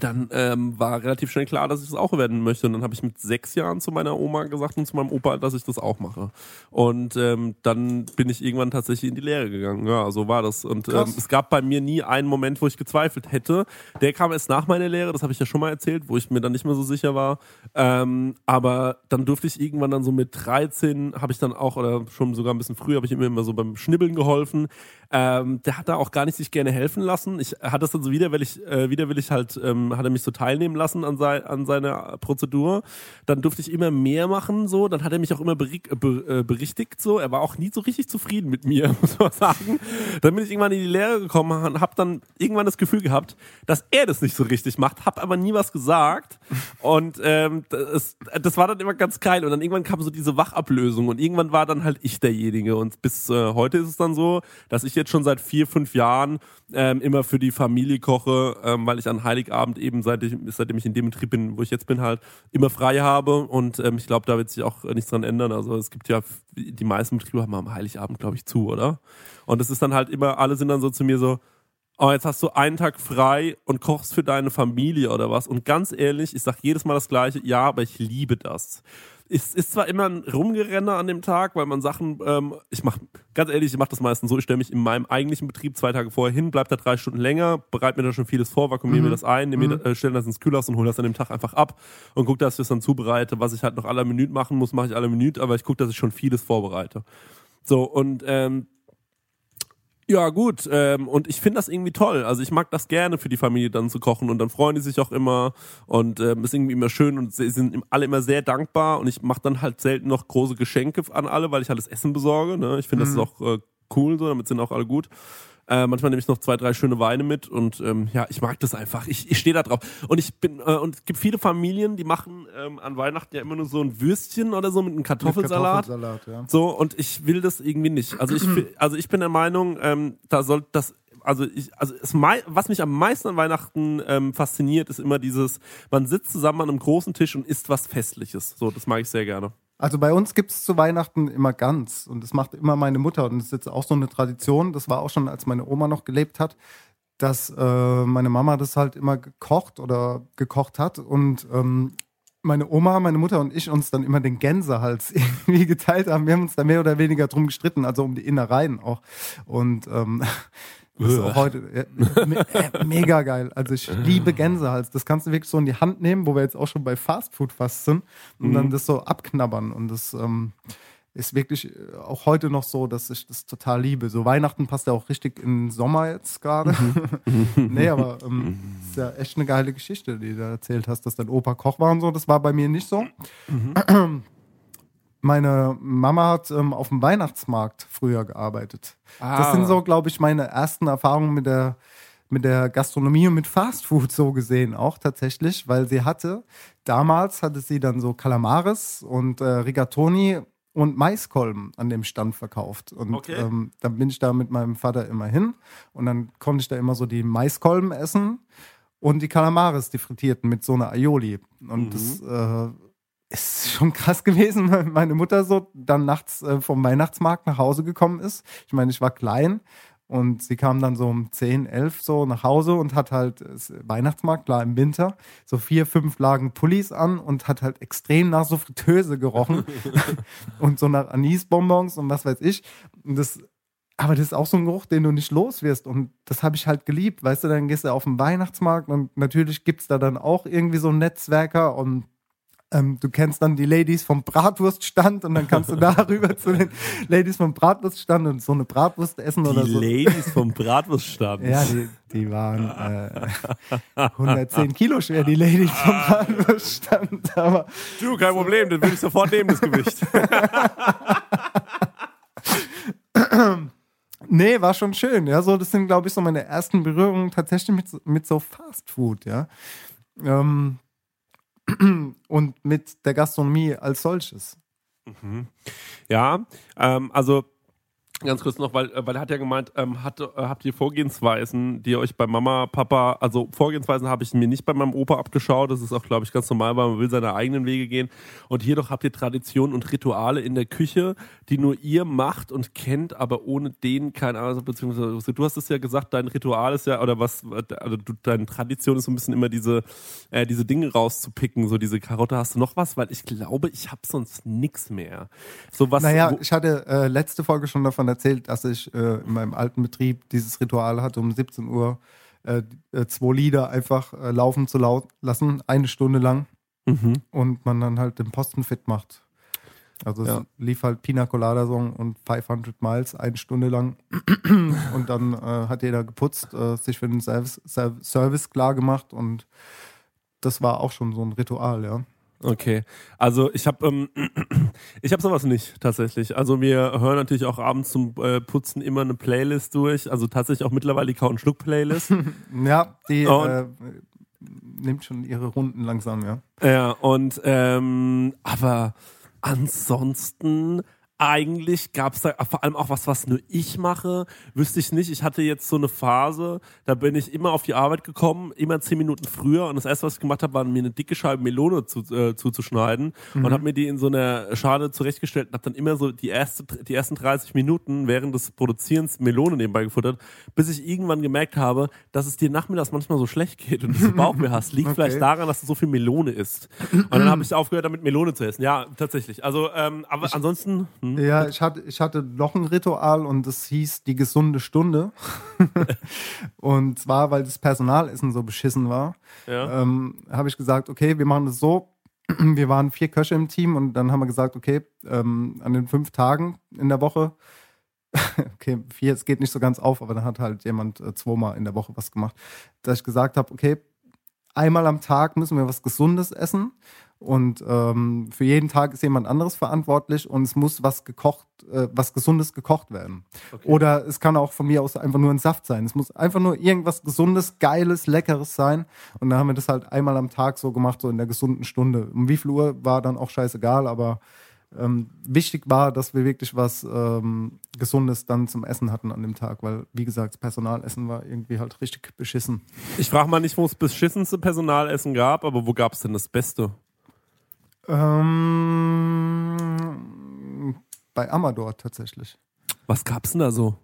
Dann ähm, war relativ schnell klar, dass ich das auch werden möchte. Und dann habe ich mit sechs Jahren zu meiner Oma gesagt und zu meinem Opa, dass ich das auch mache. Und ähm, dann bin ich irgendwann tatsächlich in die Lehre gegangen. Ja, so war das. Und ähm, es gab bei mir nie einen Moment, wo ich gezweifelt hätte. Der kam erst nach meiner Lehre, das habe ich ja schon mal erzählt, wo ich mir dann nicht mehr so sicher war. Ähm, aber dann durfte ich irgendwann dann so mit dreizehn, habe ich dann auch, oder schon sogar ein bisschen früher, habe ich immer, immer so beim Schnibbeln geholfen. Ähm, der hat da auch gar nicht sich gerne helfen lassen. Ich hatte das dann so widerwillig, äh, widerwillig halt, ähm, hat er mich so teilnehmen lassen an, sei, an seiner Prozedur. Dann durfte ich immer mehr machen, so. Dann hat er mich auch immer berig, äh, berichtigt, so. Er war auch nie so richtig zufrieden mit mir, muss man sagen. Dann bin ich irgendwann in die Lehre gekommen und hab dann irgendwann das Gefühl gehabt, dass er das nicht so richtig macht, hab aber nie was gesagt. Und, ähm, das, das war dann immer ganz geil. Und dann irgendwann kam so diese Wachablösung und irgendwann war dann halt ich derjenige. Und bis äh, heute ist es dann so, dass ich jetzt schon seit vier, fünf Jahren ähm, immer für die Familie koche, ähm, weil ich an Heiligabend eben, seit ich, seitdem ich in dem Betrieb bin, wo ich jetzt bin, halt immer frei habe und ähm, ich glaube, da wird sich auch nichts dran ändern. Also es gibt ja, die meisten Betriebe haben am Heiligabend, glaube ich, zu, oder? Und es ist dann halt immer, alle sind dann so zu mir so, oh, jetzt hast du einen Tag frei und kochst für deine Familie oder was. Und ganz ehrlich, ich sage jedes Mal das Gleiche, ja, aber ich liebe das. Es ist zwar immer ein Rumgerenner an dem Tag, weil man Sachen, ähm, ich mach, ganz ehrlich, ich mache das meistens so, ich stelle mich in meinem eigentlichen Betrieb zwei Tage vorher hin, bleib da drei Stunden länger, bereite mir da schon vieles vor, vakuumiere mhm. mir das ein, mhm. mir, äh, stelle das ins Kühlhaus und hole das an dem Tag einfach ab und gucke, dass ich das dann zubereite, was ich halt noch à la minute machen muss, mache ich à la minute, aber ich gucke, dass ich schon vieles vorbereite. So, und ähm, ja gut, ähm, und ich finde das irgendwie toll, also ich mag das gerne für die Familie dann zu kochen und dann freuen die sich auch immer und ähm, ist irgendwie immer schön und sie sind alle immer sehr dankbar und ich mache dann halt selten noch große Geschenke an alle, weil ich halt das Essen besorge, ne? Ich finde das mhm. ist auch äh, cool so, damit sind auch alle gut. Äh, manchmal nehme ich noch zwei, drei schöne Weine mit und ähm, ja, ich mag das einfach. Ich, ich stehe da drauf. Und ich bin, äh, und es gibt viele Familien, die machen ähm, an Weihnachten ja immer nur so ein Würstchen oder so mit einem Kartoffelsalat. Mit Kartoffelsalat, ja. So, und ich will das irgendwie nicht. Also ich, also ich bin der Meinung, ähm, da soll das. Also, ich, also es, was mich am meisten an Weihnachten ähm, fasziniert, ist immer dieses, man sitzt zusammen an einem großen Tisch und isst was Festliches. So, das mag ich sehr gerne. Also bei uns gibt es zu Weihnachten immer Gans und das macht immer meine Mutter und das ist jetzt auch so eine Tradition, das war auch schon, als meine Oma noch gelebt hat, dass äh, meine Mama das halt immer gekocht oder gekocht hat und ähm, meine Oma, meine Mutter und ich uns dann immer den Gänsehals irgendwie geteilt haben. Wir haben uns da mehr oder weniger drum gestritten, also um die Innereien auch und ähm, das ist auch heute ja, me- äh, mega geil. Also ich liebe Gänsehals. Das kannst du wirklich so in die Hand nehmen, wo wir jetzt auch schon bei Fastfood fast sind und mhm. dann das so abknabbern. Und das ähm, ist wirklich auch heute noch so, dass ich das total liebe. So Weihnachten passt ja auch richtig in den Sommer jetzt gerade. Mhm. Nee, aber ähm, ist ja echt eine geile Geschichte, die du erzählt hast, dass dein Opa Koch war und so. Das war bei mir nicht so. Mhm. Meine Mama hat ähm, auf dem Weihnachtsmarkt früher gearbeitet. Ah. Das sind so, glaube ich, meine ersten Erfahrungen mit der, mit der Gastronomie und mit Fastfood so gesehen auch tatsächlich, weil sie hatte, damals hatte sie dann so Kalamaris und äh, Rigatoni und Maiskolben an dem Stand verkauft. Und okay. ähm, dann bin ich da mit meinem Vater immer hin und dann konnte ich da immer so die Maiskolben essen und die Kalamaris, die frittierten mit so einer Aioli. Und mhm. das... Äh, ist schon krass gewesen, weil meine Mutter so dann nachts äh, vom Weihnachtsmarkt nach Hause gekommen ist. Ich meine, ich war klein Und sie kam dann so um zehn, elf so nach Hause und hat halt Weihnachtsmarkt, klar im Winter, so vier, fünf Lagen Pullis an und hat halt extrem nach so Fritteuse gerochen und so nach Anisbonbons und was weiß ich. Und das, aber das ist auch so ein Geruch, den du nicht los wirst und das habe ich halt geliebt. Weißt du, dann gehst du auf den Weihnachtsmarkt und natürlich gibt es da dann auch irgendwie so einen Netzwerker und Ähm, du kennst dann die Ladies vom Bratwurststand und dann kannst du da rüber zu den Ladies vom Bratwurststand und so eine Bratwurst essen die oder so. Die Ladies vom Bratwurststand? Ja, die, die waren äh, hundertzehn Kilo schwer, die Ladies vom Bratwurststand. Aber du, kein so Problem, dann will ich sofort nehmen, das Gewicht. Nee, war schon schön. Ja, so, das sind, glaube ich, so meine ersten Berührungen tatsächlich mit, mit so Fast Food. Ja. Ähm, Und mit der Gastronomie als solches. Mhm. Ja, ähm, also ganz kurz noch, weil, weil er hat ja gemeint, ähm, hat, äh, habt ihr Vorgehensweisen, die euch bei Mama, Papa, also Vorgehensweisen habe ich mir nicht bei meinem Opa abgeschaut, das ist auch, glaube ich, ganz normal, weil man will seine eigenen Wege gehen. Und jedoch habt ihr Traditionen und Rituale in der Küche, die nur ihr macht und kennt, aber ohne denen keine Ahnung, beziehungsweise du hast es ja gesagt, dein Ritual ist ja, oder was, also du, deine Tradition ist so ein bisschen immer diese, äh, diese Dinge rauszupicken, so diese Karotte, hast du noch was? Weil ich glaube, ich habe sonst nichts mehr. So was, naja, wo, ich hatte äh, letzte Folge schon davon erzählt, dass ich äh, in meinem alten Betrieb dieses Ritual hatte, um siebzehn Uhr äh, zwei Lieder einfach äh, laufen zu lau- lassen, eine Stunde lang, mhm. und man dann halt den Posten fit macht. Also ja. Es lief halt Pina Colada Song und fünfhundert Miles eine Stunde lang und dann äh, hat jeder geputzt, äh, sich für den Service, Service klar gemacht und das war auch schon so ein Ritual, ja. Okay, also ich habe ähm, ich habe sowas nicht tatsächlich. Also wir hören natürlich auch abends zum äh, Putzen immer eine Playlist durch. Also tatsächlich auch mittlerweile die Kau und Schluck Playlist. Ja, die äh, nimmt schon ihre Runden langsam, ja. Ja, und ähm, aber ansonsten eigentlich gab es da vor allem auch was, was nur ich mache, wüsste ich nicht. Ich hatte jetzt so eine Phase, da bin ich immer auf die Arbeit gekommen, immer zehn Minuten früher und das erste, was ich gemacht habe, war mir eine dicke Scheibe Melone zu, äh, zuzuschneiden mhm. und habe mir die in so einer Schale zurechtgestellt und habe dann immer so die, erste, die ersten dreißig Minuten während des Produzierens Melone nebenbei gefuttert, bis ich irgendwann gemerkt habe, dass es dir nachmittags manchmal so schlecht geht und du Bauchweh hast. Liegt okay. vielleicht daran, dass du so viel Melone isst. Und dann habe ich aufgehört, damit Melone zu essen. Ja, tatsächlich. Also, ähm, aber ich, ansonsten... Ja, ich hatte, ich hatte noch ein Ritual und das hieß die gesunde Stunde. Und zwar, weil das Personalessen so beschissen war, ja. ähm, habe ich gesagt, okay, wir machen das so. Wir waren vier Köche im Team und dann haben wir gesagt, okay, ähm, an den fünf Tagen in der Woche, okay, vier, es geht nicht so ganz auf, aber dann hat halt jemand äh, zweimal in der Woche was gemacht, dass ich gesagt habe, okay, einmal am Tag müssen wir was Gesundes essen. Und ähm, für jeden Tag ist jemand anderes verantwortlich und es muss was gekocht, äh, was Gesundes gekocht werden. Okay. Oder es kann auch von mir aus einfach nur ein Saft sein. Es muss einfach nur irgendwas Gesundes, Geiles, Leckeres sein. Und dann haben wir das halt einmal am Tag so gemacht, so in der gesunden Stunde. Um wie viel Uhr war dann auch scheißegal, aber ähm, wichtig war, dass wir wirklich was ähm, Gesundes dann zum Essen hatten an dem Tag, weil, wie gesagt, das Personalessen war irgendwie halt richtig beschissen. Ich frage mal nicht, wo es beschissenste Personalessen gab, aber wo gab es denn das Beste? Ähm, bei Amador tatsächlich. Was gab's denn da so?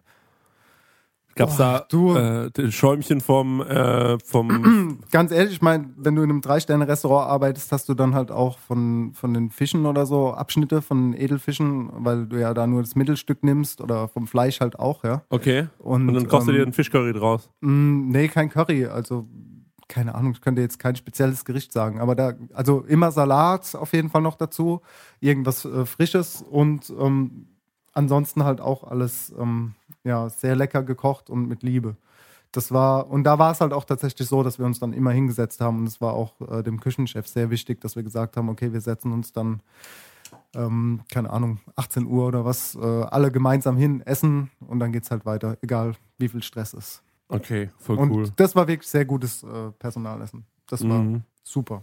Gab's Boah, da du, äh, Schäumchen vom, äh, vom... Ganz ehrlich, ich meine, wenn du in einem Drei-Sterne-Restaurant arbeitest, hast du dann halt auch von, von den Fischen oder so Abschnitte von Edelfischen, weil du ja da nur das Mittelstück nimmst oder vom Fleisch halt auch, ja. Okay, und, und dann kochst ähm, du dir einen Fischcurry draus? Mh, nee, kein Curry, also... Keine Ahnung, ich könnte jetzt kein spezielles Gericht sagen, aber da, also immer Salat auf jeden Fall noch dazu, irgendwas äh, Frisches und ähm, ansonsten halt auch alles ähm, ja, sehr lecker gekocht und mit Liebe. Das war, und da war es halt auch tatsächlich so, dass wir uns dann immer hingesetzt haben und es war auch äh, dem Küchenchef sehr wichtig, dass wir gesagt haben, okay, wir setzen uns dann, ähm, keine Ahnung, achtzehn Uhr oder was, äh, alle gemeinsam hin, essen und dann geht's halt weiter, egal wie viel Stress ist. Okay, voll und cool. Und das war wirklich sehr gutes äh, Personalessen. Das war mhm. super.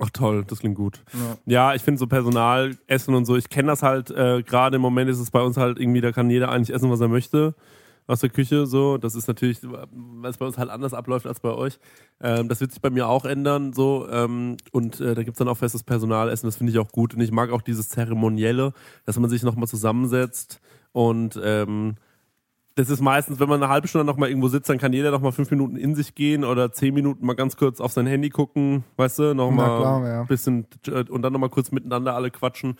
Ach toll, das klingt gut. Ja, ja, ich finde so Personalessen und so, ich kenne das halt, äh, gerade im Moment ist es bei uns halt irgendwie, da kann jeder eigentlich essen, was er möchte, aus der Küche so. Das ist natürlich, was bei uns halt anders abläuft als bei euch. Ähm, das wird sich bei mir auch ändern so. Ähm, und äh, da gibt es dann auch festes Personalessen, das finde ich auch gut. Und ich mag auch dieses Zeremonielle, dass man sich nochmal zusammensetzt und ähm, Das ist meistens, wenn man eine halbe Stunde noch mal irgendwo sitzt, dann kann jeder noch mal fünf Minuten in sich gehen oder zehn Minuten mal ganz kurz auf sein Handy gucken, weißt du, noch mal klar, ja. ein bisschen und dann noch mal kurz miteinander alle quatschen.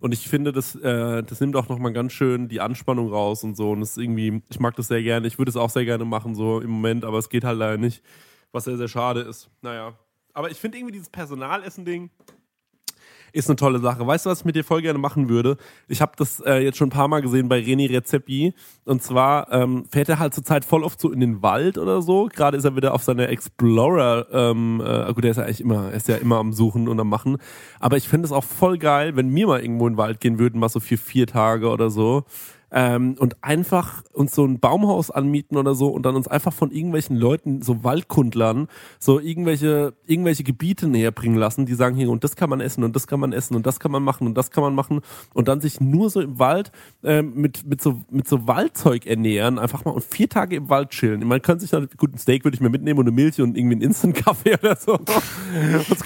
Und ich finde, das, äh, das nimmt auch noch mal ganz schön die Anspannung raus und so. Und das ist irgendwie, ich mag das sehr gerne. Ich würde es auch sehr gerne machen so im Moment, aber es geht halt leider nicht, was sehr, sehr schade ist. Naja, aber ich finde irgendwie dieses Personalessen-Ding ist eine tolle Sache. Weißt du, was ich mit dir voll gerne machen würde? Ich habe das äh, jetzt schon ein paar Mal gesehen bei René Rezepi. Und zwar ähm, fährt er halt zurzeit voll oft so in den Wald oder so. Gerade ist er wieder auf seiner Explorer. Ähm, äh, gut, der ist ja eigentlich immer, er ist ja immer am Suchen und am Machen. Aber ich fände es auch voll geil, wenn wir mal irgendwo in den Wald gehen würden, mal so für vier Tage oder so. Ähm, und einfach uns so ein Baumhaus anmieten oder so und dann uns einfach von irgendwelchen Leuten, so Waldkundlern, so irgendwelche irgendwelche Gebiete näher bringen lassen, die sagen, hier, und das kann man essen und das kann man essen und das kann man machen und das kann man machen und dann sich nur so im Wald ähm, mit mit so mit so Waldzeug ernähren, einfach mal und vier Tage im Wald chillen. Man könnte sich dann, gut, ein Steak würde ich mir mitnehmen und eine Milch und irgendwie einen Instant-Kaffee oder so.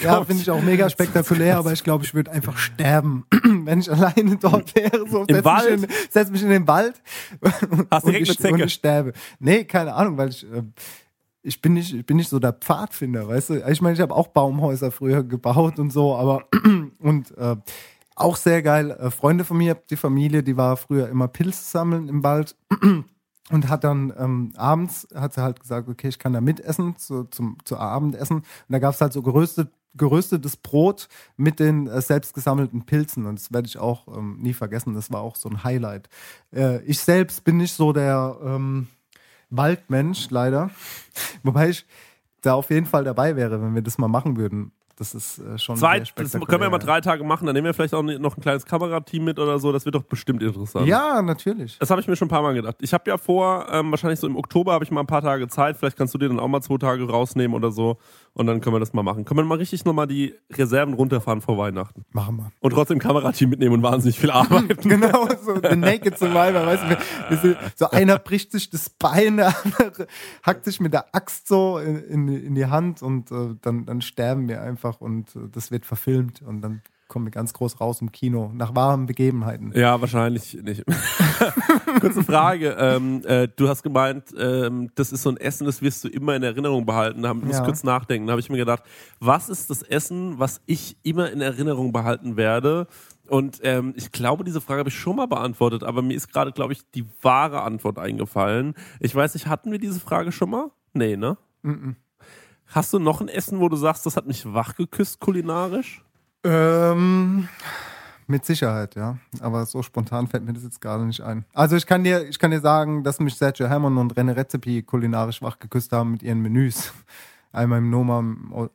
Ja, finde ich auch mega spektakulär, aber ich glaube, ich würde einfach sterben, wenn ich alleine dort wäre. So, Im setz Wald? Mich in, setz mich in den im Wald Hast und, direkt ich, eine und ich sterbe. Nee, keine Ahnung, weil ich, äh, ich, bin nicht, ich bin nicht so der Pfadfinder, weißt du? Ich meine, ich habe auch Baumhäuser früher gebaut und so, aber und äh, auch sehr geil. Äh, Freunde von mir, die Familie, die war früher immer Pilze sammeln im Wald und hat dann ähm, abends, hat sie halt gesagt, okay, ich kann da mitessen, zu, zum, zu Abendessen. Und da gab es halt so geröstet, geröstetes Brot mit den äh, selbst gesammelten Pilzen und das werde ich auch ähm, nie vergessen, das war auch so ein Highlight. Äh, ich selbst bin nicht so der ähm, Waldmensch, leider, wobei ich da auf jeden Fall dabei wäre, wenn wir das mal machen würden. Das ist äh, schon Zwei, sehr spektakulär. Das können wir mal drei Tage machen, dann nehmen wir vielleicht auch noch ein kleines Kamerateam mit oder so, das wird doch bestimmt interessant. Ja, natürlich. Das habe ich mir schon ein paar Mal gedacht. Ich habe ja vor, ähm, wahrscheinlich so im Oktober habe ich mal ein paar Tage Zeit, vielleicht kannst du dir dann auch mal zwei Tage rausnehmen oder so und dann können wir das mal machen. Können wir mal richtig nochmal die Reserven runterfahren vor Weihnachten. Machen wir. Und trotzdem Kamerateam mitnehmen und wahnsinnig viel arbeiten. Genau, so the Naked Survivor, weißt du, sind, so einer bricht sich das Bein, der andere hackt sich mit der Axt so in, in, in die Hand und äh, dann, dann sterben wir einfach. Und das wird verfilmt und dann kommen wir ganz groß raus im Kino, nach wahren Begebenheiten. Ja, wahrscheinlich nicht. Kurze Frage, ähm, äh, du hast gemeint, ähm, das ist so ein Essen, das wirst du immer in Erinnerung behalten. Da muss ich ja. kurz nachdenken. Da habe ich mir gedacht, was ist das Essen, was ich immer in Erinnerung behalten werde? Und ähm, ich glaube, diese Frage habe ich schon mal beantwortet, aber mir ist gerade, glaube ich, die wahre Antwort eingefallen. Ich weiß nicht, hatten wir diese Frage schon mal? Nee, ne? Mhm. Hast du noch ein Essen, wo du sagst, das hat mich wach geküsst kulinarisch? Ähm, mit Sicherheit, ja. Aber so spontan fällt mir das jetzt gerade nicht ein. Also ich kann dir, ich kann dir sagen, dass mich Sergio Hermann und René Rezepi kulinarisch wach geküsst haben mit ihren Menüs. Einmal im Noma,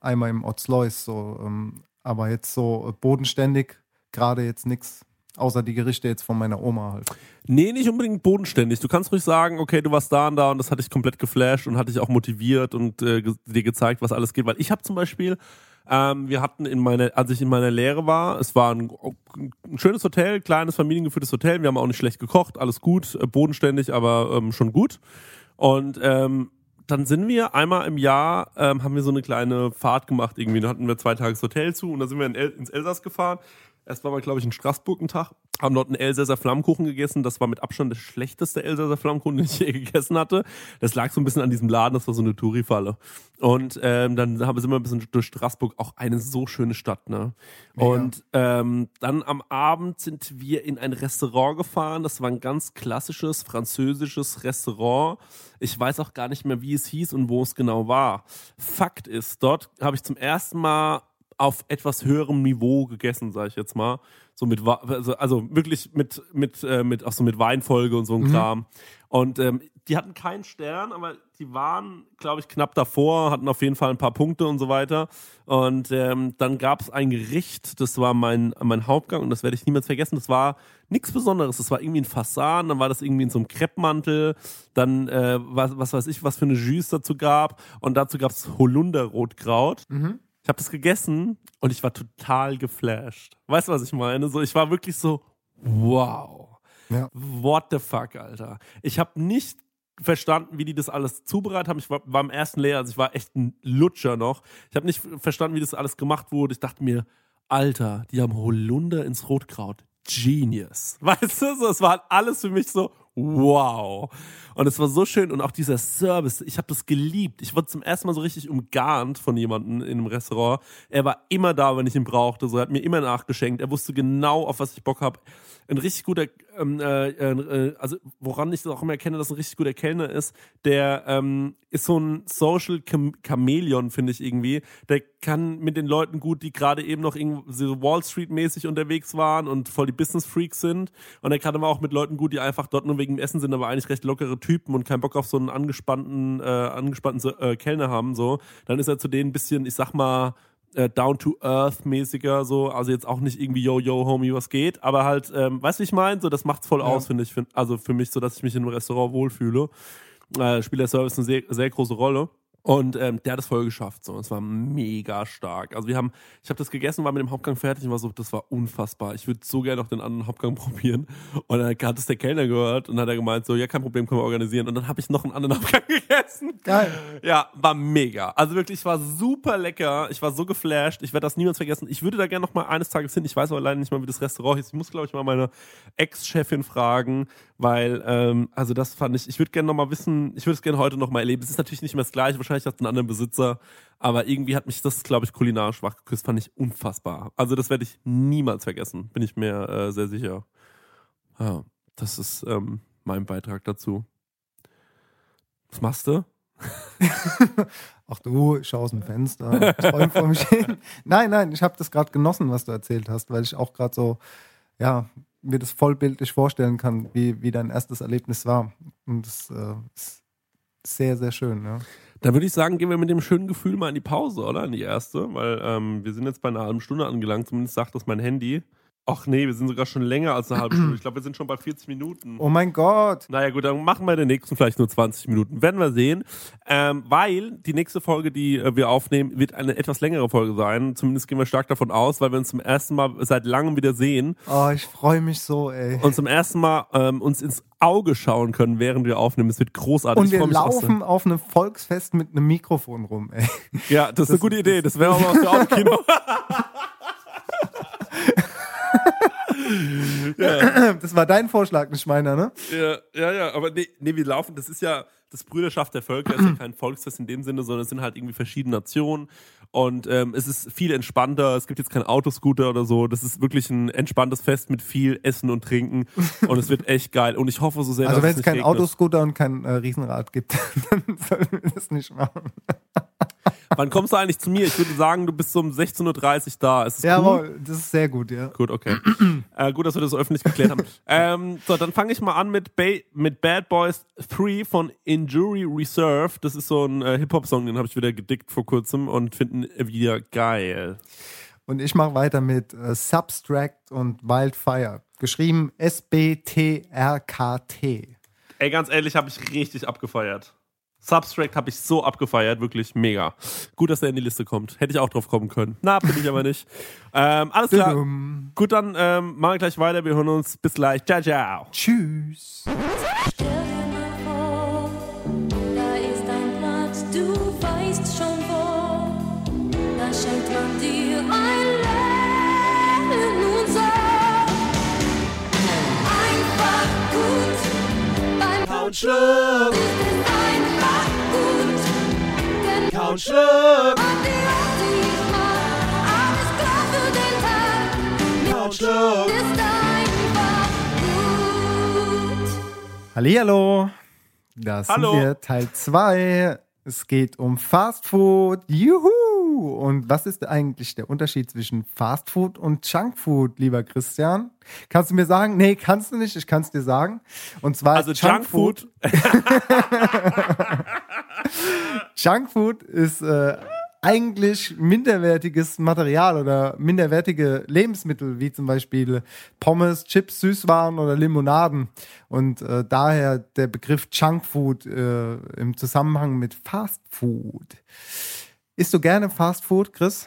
einmal im Otzlois. So. Aber jetzt so bodenständig, gerade jetzt nichts. Außer die Gerichte jetzt von meiner Oma halt. Nee, nicht unbedingt bodenständig. Du kannst ruhig sagen, okay, du warst da und da und das hat dich komplett geflasht und hat dich auch motiviert und äh, ge- dir gezeigt, was alles geht. Weil ich habe zum Beispiel, ähm, wir hatten in meiner, als ich in meiner Lehre war, es war ein, ein schönes Hotel, kleines familiengeführtes Hotel. Wir haben auch nicht schlecht gekocht, alles gut, äh, bodenständig, aber ähm, schon gut. Und ähm, dann sind wir einmal im Jahr, ähm, haben wir so eine kleine Fahrt gemacht irgendwie. Da hatten wir zwei Tage das Hotel zu und dann sind wir in El- ins Elsass gefahren. Erst war mal, glaube ich, in Straßburg ein Tag, haben dort einen Elsässer Flammkuchen gegessen. Das war mit Abstand der schlechteste Elsässer Flammkuchen, den ich je gegessen hatte. Das lag so ein bisschen an diesem Laden, das war so eine Touri-Falle. Und ähm, dann sind wir ein bisschen durch Straßburg, auch eine so schöne Stadt, ne? Ja. Und ähm, dann am Abend sind wir in ein Restaurant gefahren. Das war ein ganz klassisches französisches Restaurant. Ich weiß auch gar nicht mehr, wie es hieß und wo es genau war. Fakt ist, dort habe ich zum ersten Mal auf etwas höherem Niveau gegessen, sage ich jetzt mal. So mit, also, also wirklich mit, mit, äh, mit, auch so mit Weinfolge und so ein Kram. Mhm. Und ähm, die hatten keinen Stern, aber die waren, glaube ich, knapp davor, hatten auf jeden Fall ein paar Punkte und so weiter. Und ähm, dann gab es ein Gericht, das war mein, mein Hauptgang und das werde ich niemals vergessen. Das war nichts Besonderes, das war irgendwie ein Fasan, dann war das irgendwie in so einem Kreppmantel, dann äh, was, was weiß ich, was für eine Jus dazu gab. Und dazu gab es Holunderrotkraut. Mhm. Ich habe das gegessen und ich war total geflasht. Weißt du, was ich meine? So, ich war wirklich so, wow. Ja. What the fuck, Alter. Ich habe nicht verstanden, wie die das alles zubereitet haben. Ich war, war im ersten Layer, also ich war echt ein Lutscher noch. Ich habe nicht verstanden, wie das alles gemacht wurde. Ich dachte mir, Alter, die haben Holunder ins Rotkraut. Genius. Weißt du, so, es war alles für mich so, wow. Und es war so schön und auch dieser Service, ich habe das geliebt. Ich wurde zum ersten Mal so richtig umgarnt von jemandem in einem Restaurant. Er war immer da, wenn ich ihn brauchte. So, er hat mir immer nachgeschenkt. Er wusste genau, auf was ich Bock habe. Ein richtig guter, ähm, äh, äh, also woran ich das auch immer erkenne, dass ein richtig guter Kellner ist, der ähm, ist so ein Social Chamäleon, finde ich irgendwie. Der kann mit den Leuten gut, die gerade eben noch irgendwie so Wall Street-mäßig unterwegs waren und voll die Business-Freaks sind. Und er kann aber auch mit Leuten gut, die einfach dort nur wegen dem Essen sind, aber eigentlich recht lockere Typen und keinen Bock auf so einen angespannten, äh, angespannten äh, Kellner haben. So, dann ist er zu denen ein bisschen, ich sag mal, Down-to-Earth-mäßiger, so, also jetzt auch nicht irgendwie yo, yo, Homie, was geht, aber halt, ähm, weißt du, wie ich meine? So, das macht's voll ja. aus, finde ich, find, also für mich, so dass ich mich in einem Restaurant wohlfühle. Äh, spielt der Service eine sehr, sehr große Rolle. Und ähm, der hat es voll geschafft, so, es war mega stark. Also wir haben, ich habe das gegessen, war mit dem Hauptgang fertig und war so, das war unfassbar. Ich würde so gerne noch den anderen Hauptgang probieren. Und dann hat es der Kellner gehört und hat er gemeint so, ja, kein Problem, können wir organisieren. Und dann habe ich noch einen anderen Hauptgang gegessen. Geil. Ja, war mega. Also wirklich, war super lecker. Ich war so geflasht. Ich werde das niemals vergessen. Ich würde da gerne noch mal eines Tages hin. Ich weiß aber leider nicht mal, wie das Restaurant hieß. Ich muss, glaube ich, mal meine Ex-Chefin fragen, weil, ähm, also das fand ich, ich würde gerne noch mal wissen, ich würde es gerne heute noch mal erleben. Es ist natürlich nicht mehr das Gleiche, wahrscheinlich ich hatte einen anderen Besitzer, aber irgendwie hat mich das, glaube ich, kulinarisch wach geküsst, fand ich unfassbar. Also das werde ich niemals vergessen, bin ich mir äh, sehr sicher. Ja, das ist ähm, mein Beitrag dazu. Was machst du? Ach du, ich schaue aus dem Fenster, träum vor mich hin. Nein, nein, ich habe das gerade genossen, was du erzählt hast, weil ich auch gerade so, ja, mir das vollbildlich vorstellen kann, wie, wie dein erstes Erlebnis war. Und das äh, ist sehr, sehr schön, ja. Da würde ich sagen, gehen wir mit dem schönen Gefühl mal in die Pause, oder? In die erste, weil ähm, wir sind jetzt bei einer halben Stunde angelangt, zumindest sagt das mein Handy. Ach nee, wir sind sogar schon länger als eine halbe Stunde. Ich glaube, wir sind schon bei vierzig Minuten. Oh mein Gott. Naja gut, dann machen wir den nächsten vielleicht nur zwanzig Minuten. Werden wir sehen. Ähm, weil die nächste Folge, die äh, wir aufnehmen, wird eine etwas längere Folge sein. Zumindest gehen wir stark davon aus, weil wir uns zum ersten Mal seit langem wieder sehen. Oh, ich freue mich so, ey. Und zum ersten Mal ähm, uns ins Auge schauen können, während wir aufnehmen. Es wird großartig. Und wir laufen auf einem Volksfest mit einem Mikrofon rum, ey. Ja, das, das ist eine gute Idee. Das wäre auch mal aus dem Autokino. Ja. Das war dein Vorschlag, nicht meiner, ne? Ja, ja, ja, aber nee, nee, wir laufen, das ist ja das Brüderschaft der Völker, ist ja kein Volksfest in dem Sinne, sondern es sind halt irgendwie verschiedene Nationen und ähm, es ist viel entspannter, es gibt jetzt keinen Autoscooter oder so, das ist wirklich ein entspanntes Fest mit viel Essen und Trinken und es wird echt geil und ich hoffe so sehr, also dass es nicht regnet. Also wenn es keinen Autoscooter und kein äh, Riesenrad gibt, dann sollen wir das nicht machen. Wann kommst du eigentlich zu mir? Ich würde sagen, du bist so um sechzehn Uhr dreißig da. Ist das ja, cool? Jawohl, das ist sehr gut, ja. Gut, okay. äh, gut, dass wir das so öffentlich geklärt haben. ähm, so, dann fange ich mal an mit, ba- mit Bad Boys drei von Injury Reserve. Das ist so ein äh, Hip-Hop-Song, den habe ich wieder gedickt vor kurzem und finden wieder geil. Und ich mache weiter mit äh, Substract und Wildfire. Geschrieben S B T R K T. Ey, ganz ehrlich, habe ich richtig abgefeiert. Substract habe ich so abgefeiert, wirklich mega. Gut, dass er in die Liste kommt. Hätte ich auch drauf kommen können. Na, bin ich aber nicht. Ähm, alles klar. Dürüm. Gut, dann ähm, machen wir gleich weiter. Wir hören uns. Bis gleich. Ciao, ciao. Tschüss. Da ist ein Platz, du weißt schon wo. Da schenkt man dir ein Leben und so. Einfach gut beim Kau und Schluck. Kau und Schluck. Kau und Schluck. Hallihallo. Das Hallo. Sind wir Teil zwei. Es geht um Fast Food. Juhu. Und was ist eigentlich der Unterschied zwischen Fast Food und Junk Food, lieber Christian? Kannst du mir sagen? Nee, kannst du nicht. Ich kann es dir sagen. Und zwar also Junk Food. Junkfood ist äh, eigentlich minderwertiges Material oder minderwertige Lebensmittel, wie zum Beispiel Pommes, Chips, Süßwaren oder Limonaden. Und äh, daher der Begriff Junkfood äh, im Zusammenhang mit Fastfood. Isst du gerne Fastfood, Chris?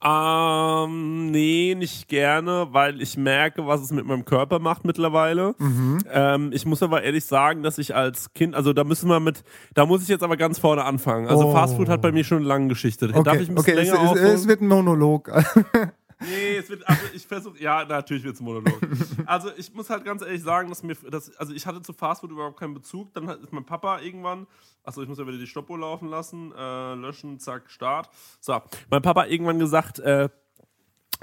Ähm, nee, nicht gerne, weil ich merke, was es mit meinem Körper macht mittlerweile. Mhm. Ähm, ich muss aber ehrlich sagen, dass ich als Kind, also da müssen wir mit, da muss ich jetzt aber ganz vorne anfangen. Also oh. Fastfood hat bei mir schon eine lange Geschichte. Okay. Darf ich ein bisschen okay. länger es, es, es wird ein Monolog. Nee, es wird, also ich versuche, ja, natürlich wird es ein Monolog. Also ich muss halt ganz ehrlich sagen, dass mir, dass, also ich hatte zu Fastfood überhaupt keinen Bezug, dann ist mein Papa irgendwann, achso, ich muss ja wieder die Stoppuhr laufen lassen, äh, löschen, zack, Start. So, mein Papa hat irgendwann gesagt, äh,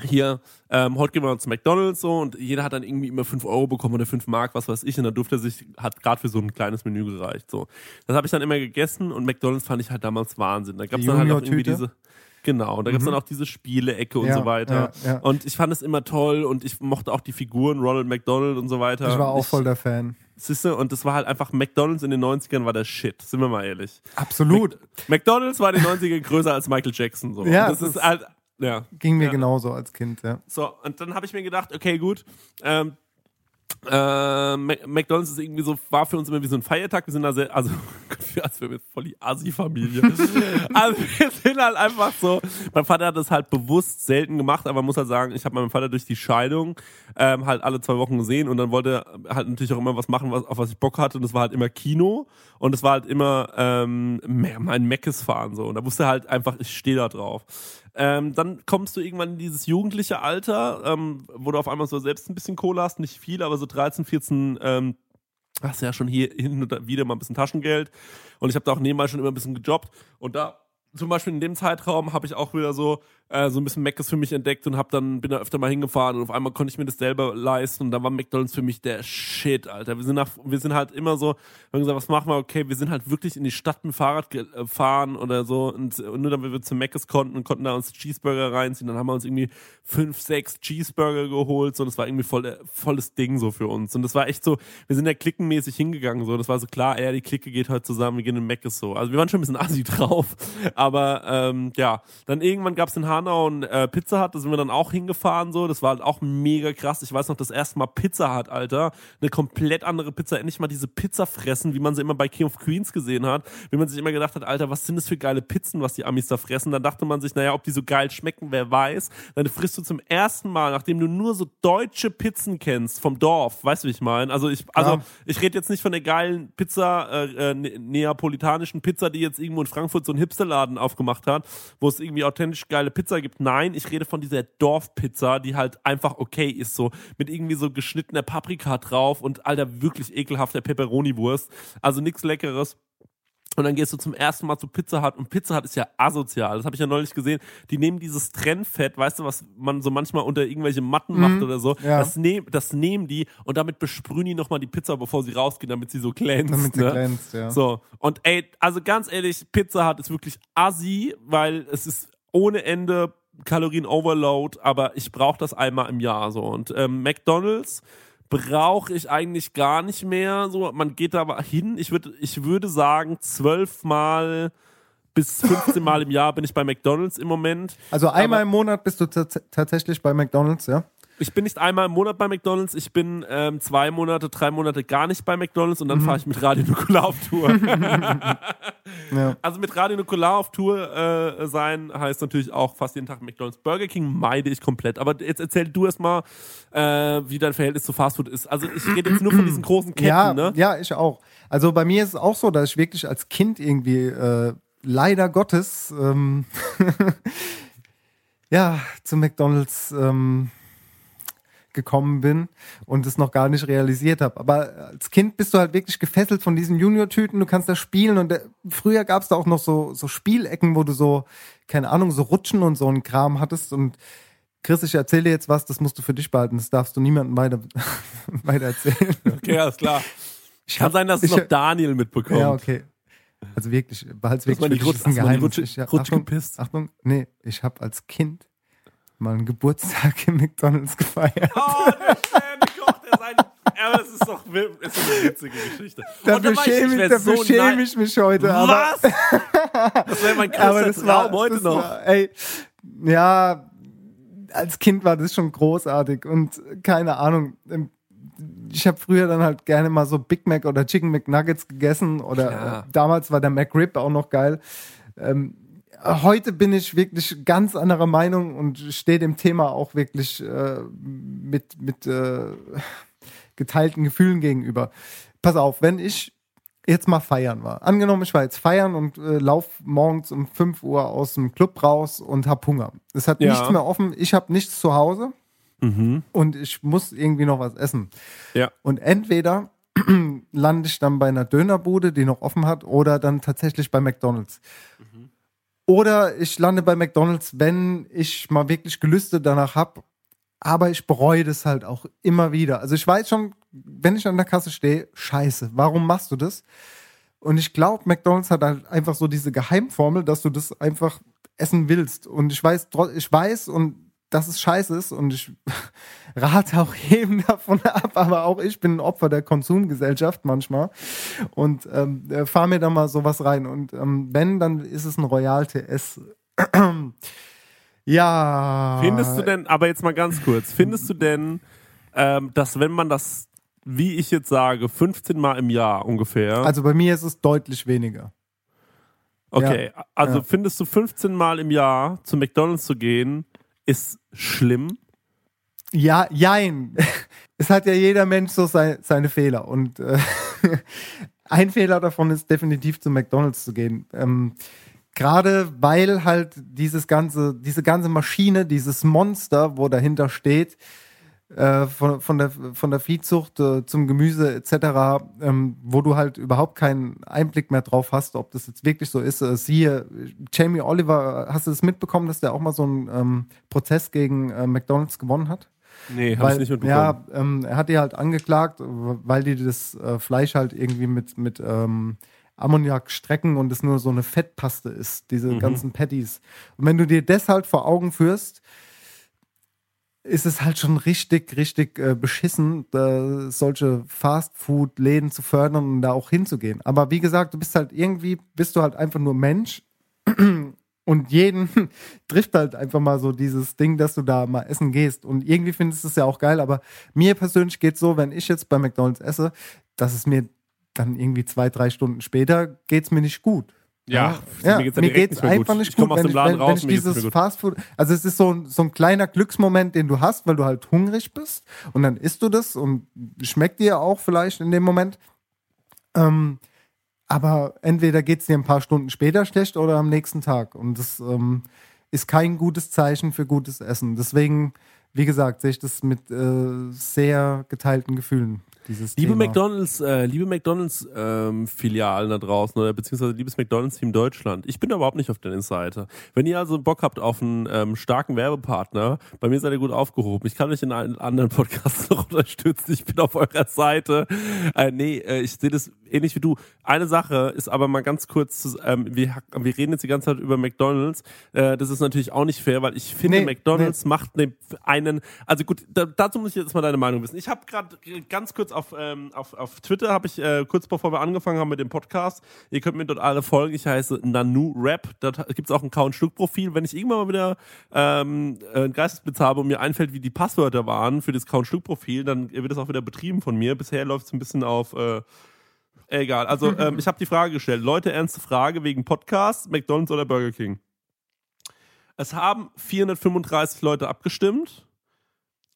hier, ähm, heute gehen wir zu McDonald's so und jeder hat dann irgendwie immer fünf Euro bekommen oder fünf Mark, was weiß ich, und dann durfte er sich, hat gerade für so ein kleines Menü gereicht. So. Das habe ich dann immer gegessen und McDonald's fand ich halt damals Wahnsinn. Da gab es dann halt auch irgendwie diese... Genau, und da gab es mhm. dann auch diese Spielecke und ja, so weiter. Ja, ja. Und ich fand es immer toll und ich mochte auch die Figuren, Ronald McDonald und so weiter. Ich war auch ich, voll der Fan. Siehste, und das war halt einfach, McDonald's in den neunzigern war der Shit, sind wir mal ehrlich. Absolut. Mac- McDonald's war in den neunzigern größer als Michael Jackson. So. Ja, das, das ist halt, ja, ging mir ja. genauso als Kind, ja. So, und dann habe ich mir gedacht, okay, gut, ähm, Äh, McDonald's ist irgendwie so, war für uns immer wie so ein Feiertag. Wir sind da sehr, also, als wären wir voll die Assi-Familie. Also, wir sind halt einfach so. Mein Vater hat das halt bewusst selten gemacht, aber man muss halt sagen, ich habe meinen Vater durch die Scheidung ähm, halt alle zwei Wochen gesehen und dann wollte er halt natürlich auch immer was machen, was, auf was ich Bock hatte, und das war halt immer Kino und das war halt immer ähm, mein Meckes fahren so. Und da wusste er halt einfach, ich stehe da drauf. Ähm, dann kommst du irgendwann in dieses jugendliche Alter, ähm, wo du auf einmal so selbst ein bisschen Kohle hast, nicht viel, aber so dreizehn, vierzehn ähm, hast du ja schon hier hin und wieder mal ein bisschen Taschengeld. Und ich habe da auch nebenbei schon immer ein bisschen gejobbt. Und da zum Beispiel in dem Zeitraum habe ich auch wieder so, äh, so ein bisschen Meckes für mich entdeckt und hab dann, bin da öfter mal hingefahren und auf einmal konnte ich mir das selber leisten und da war McDonald's für mich der Shit, Alter. Wir sind, nach, wir sind halt immer so, wir haben gesagt, was machen wir? Okay, wir sind halt wirklich in die Stadt mit dem Fahrrad gefahren oder so und, und nur damit wir zu Meckes konnten und konnten da uns Cheeseburger reinziehen. Dann haben wir uns irgendwie fünf, sechs Cheeseburger geholt so, und das war irgendwie voll, volles Ding so für uns. Und das war echt so, wir sind ja klickenmäßig hingegangen so, das war so klar, ja, die Clique geht heute zusammen, wir gehen in Meckes so. Also wir waren schon ein bisschen assi drauf, aber ähm, ja, dann irgendwann gab's den Hanau und äh, Pizza Hut, da sind wir dann auch hingefahren so, das war halt auch mega krass. Ich weiß noch, das erste Mal Pizza Hut, Alter, eine komplett andere Pizza, endlich mal diese Pizza fressen, wie man sie immer bei King of Queens gesehen hat, wie man sich immer gedacht hat, Alter, was sind das für geile Pizzen, was die Amis da fressen, dann dachte man sich, naja, ob die so geil schmecken, wer weiß, dann frisst du zum ersten Mal, nachdem du nur so deutsche Pizzen kennst, vom Dorf, weißt du, wie ich meine, also ich, also, ja. ich rede jetzt nicht von der geilen Pizza, äh, äh, neapolitanischen Pizza, die jetzt irgendwo in Frankfurt so einen Hipsterladen aufgemacht hat, wo es irgendwie authentisch geile Pizza gibt. Nein, ich rede von dieser Dorfpizza, die halt einfach okay ist, so mit irgendwie so geschnittener Paprika drauf und alter, wirklich ekelhafter Pepperoni-Wurst. Also nichts Leckeres. Und dann gehst du zum ersten Mal zu Pizza Hut und Pizza Hut ist ja asozial, das habe ich ja neulich gesehen, die nehmen dieses Trennfett, weißt du, was man so manchmal unter irgendwelche Matten mhm. macht oder so, ja. das, ne- das nehmen die und damit besprühen die nochmal die Pizza, bevor sie rausgehen, damit sie so glänzt. Damit sie ne? glänzt, ja. So. Und ey, also ganz ehrlich, Pizza Hut ist wirklich assi, weil es ist ohne Ende Kalorien-Overload, aber ich brauche das einmal im Jahr so. Und ähm, McDonald's brauche ich eigentlich gar nicht mehr. So, man geht da aber hin. Ich würde, ich würde sagen, zwölfmal bis fünfzehnmal im Jahr bin ich bei McDonald's im Moment. Also einmal aber im Monat bist du t- tatsächlich bei McDonald's, ja? Ich bin nicht einmal im Monat bei McDonald's, ich bin ähm, zwei Monate, drei Monate gar nicht bei McDonald's und dann mhm. fahre ich mit Radio Nukular auf Tour. ja. Also mit Radio Nukular auf Tour äh, sein heißt natürlich auch fast jeden Tag McDonald's. Burger King meide ich komplett, aber jetzt erzähl du erst mal, äh, wie dein Verhältnis zu Fastfood ist. Also ich rede jetzt nur von diesen großen Ketten, ja, ne? Ja, ich auch. Also bei mir ist es auch so, dass ich wirklich als Kind irgendwie, äh, leider Gottes, ähm, ja, zu McDonald's, ähm, gekommen bin und es noch gar nicht realisiert habe. Aber als Kind bist du halt wirklich gefesselt von diesen Junior-Tüten, du kannst da spielen und früher gab es da auch noch so, so Spielecken, wo du so, keine Ahnung, so Rutschen und so einen Kram hattest und Chris, ich erzähle dir jetzt was, das musst du für dich behalten, das darfst du niemandem weiter, weiter erzählen. Okay, alles klar. Ich Kann hab, sein, dass es noch hab, Daniel mitbekommt. Ja, okay. Also wirklich, behalt's wirklich für dich, das ist ein Geheimnis. Ich, ja, Achtung, Achtung, nee, ich habe als Kind mal einen Geburtstag im McDonald's gefeiert. Oh, der schäme Koch, der sein... Aber das ist doch das ist eine witzige Geschichte. Dafür schäme ich, ich, so schäm ich mich heute. Was? Aber das wäre mein größter Traum war, heute noch. War, ey, ja, als Kind war das schon großartig und keine Ahnung, ich habe früher dann halt gerne mal so Big Mac oder Chicken McNuggets gegessen oder ja. damals war der McRib auch noch geil. Ähm, Heute bin ich wirklich ganz anderer Meinung und stehe dem Thema auch wirklich äh, mit, mit äh, geteilten Gefühlen gegenüber. Pass auf, wenn ich jetzt mal feiern war. Angenommen, ich war jetzt feiern und äh, lauf morgens um fünf Uhr aus dem Club raus und hab Hunger. Es hat ja. nichts mehr offen, ich habe nichts zu Hause mhm. und ich muss irgendwie noch was essen. Ja. Und entweder lande ich dann bei einer Dönerbude, die noch offen hat, oder dann tatsächlich bei McDonald's. Mhm. Oder ich lande bei McDonald's, wenn ich mal wirklich Gelüste danach habe. Aber ich bereue das halt auch immer wieder. Also ich weiß schon, wenn ich an der Kasse stehe, scheiße, warum machst du das? Und ich glaube, McDonald's hat halt einfach so diese Geheimformel, dass du das einfach essen willst. Und ich weiß, ich weiß und dass es scheiße ist und ich rate auch jedem davon ab, aber auch ich bin ein Opfer der Konsumgesellschaft manchmal und ähm, fahre mir da mal sowas rein. Und ähm, wenn, dann ist es ein Royal T S. Ja. Findest du denn, aber jetzt mal ganz kurz, findest du denn, ähm, dass wenn man das, wie ich jetzt sage, fünfzehn Mal im Jahr ungefähr... Also bei mir ist es deutlich weniger. Okay, ja. also ja. findest du fünfzehn Mal im Jahr zu McDonald's zu gehen, ist schlimm? Ja, jein. Es hat ja jeder Mensch so sein, seine Fehler und äh, ein Fehler davon ist definitiv zu McDonald's zu gehen. Ähm, Gerade weil halt dieses ganze, diese ganze Maschine, dieses Monster, wo dahinter steht, äh, von, von der, von der Viehzucht äh, zum Gemüse et cetera, ähm, wo du halt überhaupt keinen Einblick mehr drauf hast, ob das jetzt wirklich so ist. Äh, siehe, Jamie Oliver, hast du das mitbekommen, dass der auch mal so einen ähm, Prozess gegen äh, McDonald's gewonnen hat? Nee, habe ich nicht mitbekommen. Ja, ähm, er hat die halt angeklagt, weil die das äh, Fleisch halt irgendwie mit... mit ähm, Ammoniak strecken und es nur so eine Fettpaste ist, diese mhm. ganzen Patties. Und wenn du dir das halt vor Augen führst, ist es halt schon richtig, richtig äh, beschissen, äh, solche Fastfood-Läden zu fördern und da auch hinzugehen. Aber wie gesagt, du bist halt irgendwie, bist du halt einfach nur Mensch und jeden trifft halt einfach mal so dieses Ding, dass du da mal essen gehst. Und irgendwie findest du es ja auch geil, aber mir persönlich geht es so, wenn ich jetzt bei McDonald's esse, dass es mir dann irgendwie zwei, drei Stunden später geht's mir nicht gut. Ja, ja, mir geht's, ja mir geht's nicht einfach gut. nicht ich gut, aus wenn, dem Laden wenn, raus, wenn ich dieses Fastfood, also es ist so ein, so ein kleiner Glücksmoment, den du hast, weil du halt hungrig bist und dann isst du das und schmeckt dir auch vielleicht in dem Moment. Ähm, aber entweder geht's dir ein paar Stunden später schlecht oder am nächsten Tag und das ähm, ist kein gutes Zeichen für gutes Essen. Deswegen, wie gesagt, sehe ich das mit äh, sehr geteilten Gefühlen. Dieses liebe Thema. McDonald's, äh, liebe McDonald's-Filialen ähm, da draußen oder beziehungsweise liebes McDonald's-Team Deutschland, ich bin da überhaupt nicht auf der Seite. Wenn ihr also Bock habt auf einen ähm, starken Werbepartner, bei mir seid ihr gut aufgehoben. Ich kann euch in einen anderen Podcast noch unterstützen. Ich bin auf eurer Seite. Äh, nee, äh, ich sehe das ähnlich wie du. Eine Sache ist aber mal ganz kurz, zu, ähm, wir, wir reden jetzt die ganze Zeit über McDonald's. Äh, das ist natürlich auch nicht fair, weil ich finde, nee, McDonald's nee. macht ne, einen, also gut, da, dazu muss ich jetzt mal deine Meinung wissen. Ich habe gerade ganz kurz Auf, ähm, auf, auf Twitter habe ich äh, kurz bevor wir angefangen haben mit dem Podcast, ihr könnt mir dort alle folgen, ich heiße Nanu Rap, da gibt es auch ein Kau und Schluck Profil, wenn ich irgendwann mal wieder ähm, einen Geistesblitz habe und mir einfällt, wie die Passwörter waren für das Kau und Schluck Profil, dann wird das auch wieder betrieben von mir, bisher läuft es ein bisschen auf äh, egal, also ähm, ich habe die Frage gestellt, Leute, ernste Frage wegen Podcast, McDonald's oder Burger King? Es haben vierhundertfünfunddreißig Leute abgestimmt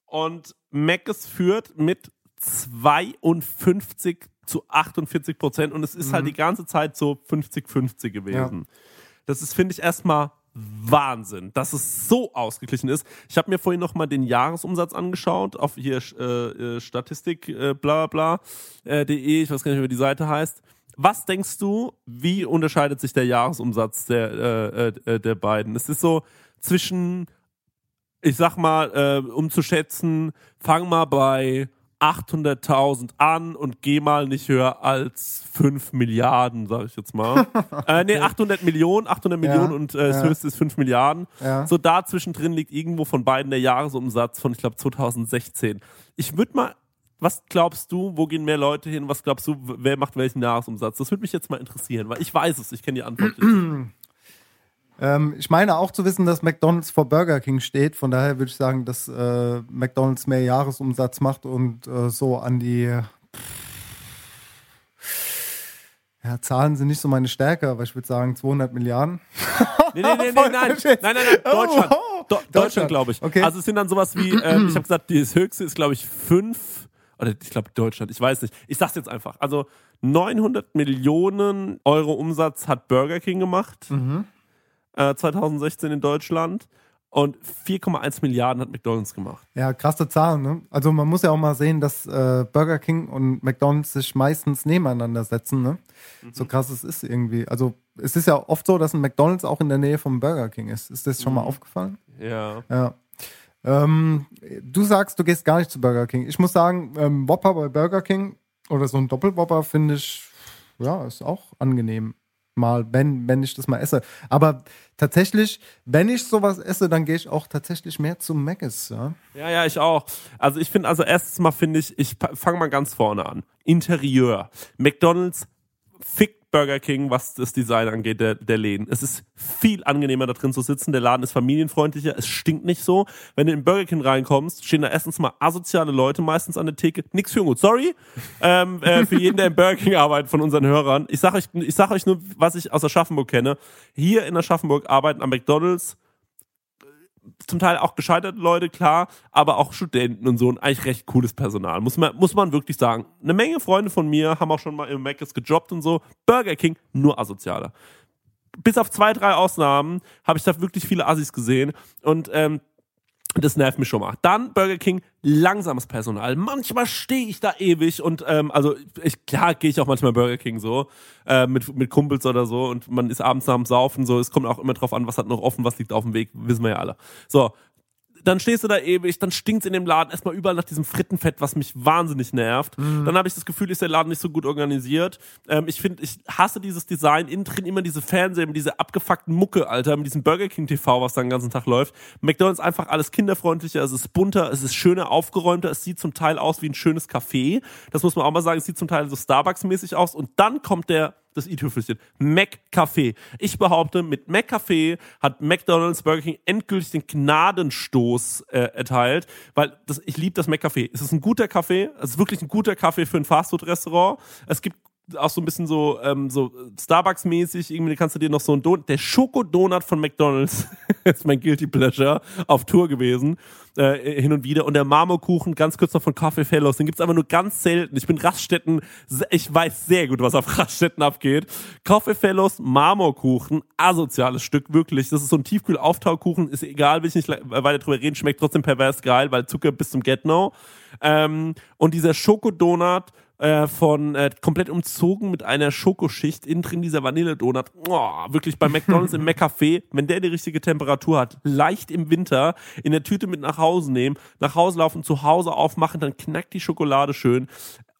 und Mac führt mit zweiundfünfzig zu achtundvierzig Prozent und es ist mhm. halt die ganze Zeit so fünfzig fünfzig gewesen. Ja. Das ist, finde ich, erstmal Wahnsinn, dass es so ausgeglichen ist. Ich habe mir vorhin nochmal den Jahresumsatz angeschaut auf hier äh, Statistik äh, bla bla äh, de, ich weiß gar nicht, wie die Seite heißt. Was denkst du, wie unterscheidet sich der Jahresumsatz der, äh, äh, der beiden? Es ist so zwischen, ich sag mal, äh, um zu schätzen, fang mal bei achthunderttausend an und geh mal nicht höher als fünf Milliarden, sag ich jetzt mal. äh, nee, achthundert Millionen, achthundert ja, Millionen und äh, das ja. höchste ist fünf Milliarden. Ja. So dazwischen drin liegt irgendwo von beiden der Jahresumsatz von, ich glaube, zwanzig sechzehn. Ich würde mal, was glaubst du, wo gehen mehr Leute hin, was glaubst du, wer macht welchen Jahresumsatz? Das würde mich jetzt mal interessieren, weil ich weiß es, ich kenne die Antwort nicht. Ähm, ich meine auch zu wissen, dass McDonald's vor Burger King steht. Von daher würde ich sagen, dass äh, McDonald's mehr Jahresumsatz macht und äh, so an die... Ja, Zahlen sind nicht so meine Stärke, aber ich würde sagen zweihundert Milliarden. Nee, nee, nee, nee nein. nein, nein, nein, Deutschland. Do- Deutschland, glaube ich. Okay. Also es sind dann sowas wie, ähm, ich habe gesagt, das höchste ist, glaube ich, fünf Oder ich glaube Deutschland, ich weiß nicht. Ich sag's jetzt einfach. Also neunhundert Millionen Euro Umsatz hat Burger King gemacht. Mhm. Äh, zweitausendsechzehn in Deutschland. Und vier Komma eins Milliarden hat McDonald's gemacht. Ja, krasse Zahlen, ne? Also man muss ja auch mal sehen, dass äh, Burger King und McDonald's sich meistens nebeneinander setzen, ne? Mhm. So krass es ist irgendwie. Also es ist ja oft so, dass ein McDonald's auch in der Nähe vom Burger King ist. Ist das schon mhm. mal aufgefallen? Ja. Ja. Ähm, du sagst, du gehst gar nicht zu Burger King. Ich muss sagen, ähm, Whopper bei Burger King oder so ein Doppelwhopper finde ich, ja, ist auch angenehm. Mal, wenn, wenn ich das mal esse. Aber tatsächlich, wenn ich sowas esse, dann gehe ich auch tatsächlich mehr zu Mc's. Ja? ja, ja, ich auch. Also ich finde, also erstens mal finde ich, ich fange mal ganz vorne an. Interieur. McDonald's fickt Burger King, was das Design angeht, der, der Läden. Es ist viel angenehmer, da drin zu sitzen. Der Laden ist familienfreundlicher, es stinkt nicht so. Wenn du in Burger King reinkommst, stehen da erstens mal asoziale Leute meistens an der Theke. Nix für gut, sorry. Ähm, äh, für jeden, der in Burger King arbeitet von unseren Hörern. Ich sag euch, ich sag euch nur, was ich aus Aschaffenburg kenne. Hier in Aschaffenburg arbeiten am McDonald's zum Teil auch gescheiterte Leute, klar, aber auch Studenten und so und eigentlich recht cooles Personal. Muss man, muss man wirklich sagen. Eine Menge Freunde von mir haben auch schon mal im Mc's gejobbt und so. Burger King, nur asozialer. Bis auf zwei, drei Ausnahmen habe ich da wirklich viele Assis gesehen und ähm, das nervt mich schon mal. Dann Burger King, langsames Personal. Manchmal stehe ich da ewig und ähm, also ich, klar gehe ich auch manchmal Burger King so äh, mit, mit Kumpels oder so und man ist abends nach dem Saufen so. Es kommt auch immer drauf an, was hat noch offen, was liegt auf dem Weg, wissen wir ja alle. So, dann stehst du da ewig, dann stinkt's in dem Laden erstmal überall nach diesem Frittenfett, was mich wahnsinnig nervt. Mhm. Dann habe ich das Gefühl, ist der Laden nicht so gut organisiert. Ähm, ich finde, ich hasse dieses Design, innen drin immer diese Fernseher, mit dieser abgefuckten Mucke, Alter, mit diesem Burger King T V, was da den ganzen Tag läuft. McDonald's einfach alles kinderfreundlicher, es ist bunter, es ist schöner, aufgeräumter, es sieht zum Teil aus wie ein schönes Café. Das muss man auch mal sagen, es sieht zum Teil so Starbucks-mäßig aus und dann kommt der das i-Tüpfelchen. McCafé. Ich behaupte, mit McCafé hat McDonald's Burger King endgültig den Gnadenstoß äh, erteilt, weil das, ich liebe das McCafé. Es ist ein guter Kaffee, es ist wirklich ein guter Kaffee für ein Fastfood-Restaurant. Es gibt auch so ein bisschen so, ähm, so Starbucks-mäßig, irgendwie kannst du dir noch so einen Donut, der Schokodonut von McDonald's ist mein Guilty Pleasure, auf Tour gewesen, äh, hin und wieder. Und der Marmorkuchen, ganz kurz noch von Coffee Fellows, den gibt's einfach nur ganz selten. Ich bin Raststätten, ich weiß sehr gut, was auf Raststätten abgeht. Coffee Fellows, Marmorkuchen, asoziales Stück, wirklich. Das ist so ein Tiefkühl-Auftaukuchen, ist egal, will ich nicht weiter drüber reden, schmeckt trotzdem pervers geil, weil Zucker bis zum Get-No. Ähm, und dieser Schokodonut Äh, von äh, komplett umzogen mit einer Schokoschicht, innen drin dieser Vanilledonut. Oh, wirklich bei McDonald's im McCafé, wenn der die richtige Temperatur hat, leicht im Winter in der Tüte mit nach Hause nehmen, nach Hause laufen, zu Hause aufmachen, dann knackt die Schokolade schön.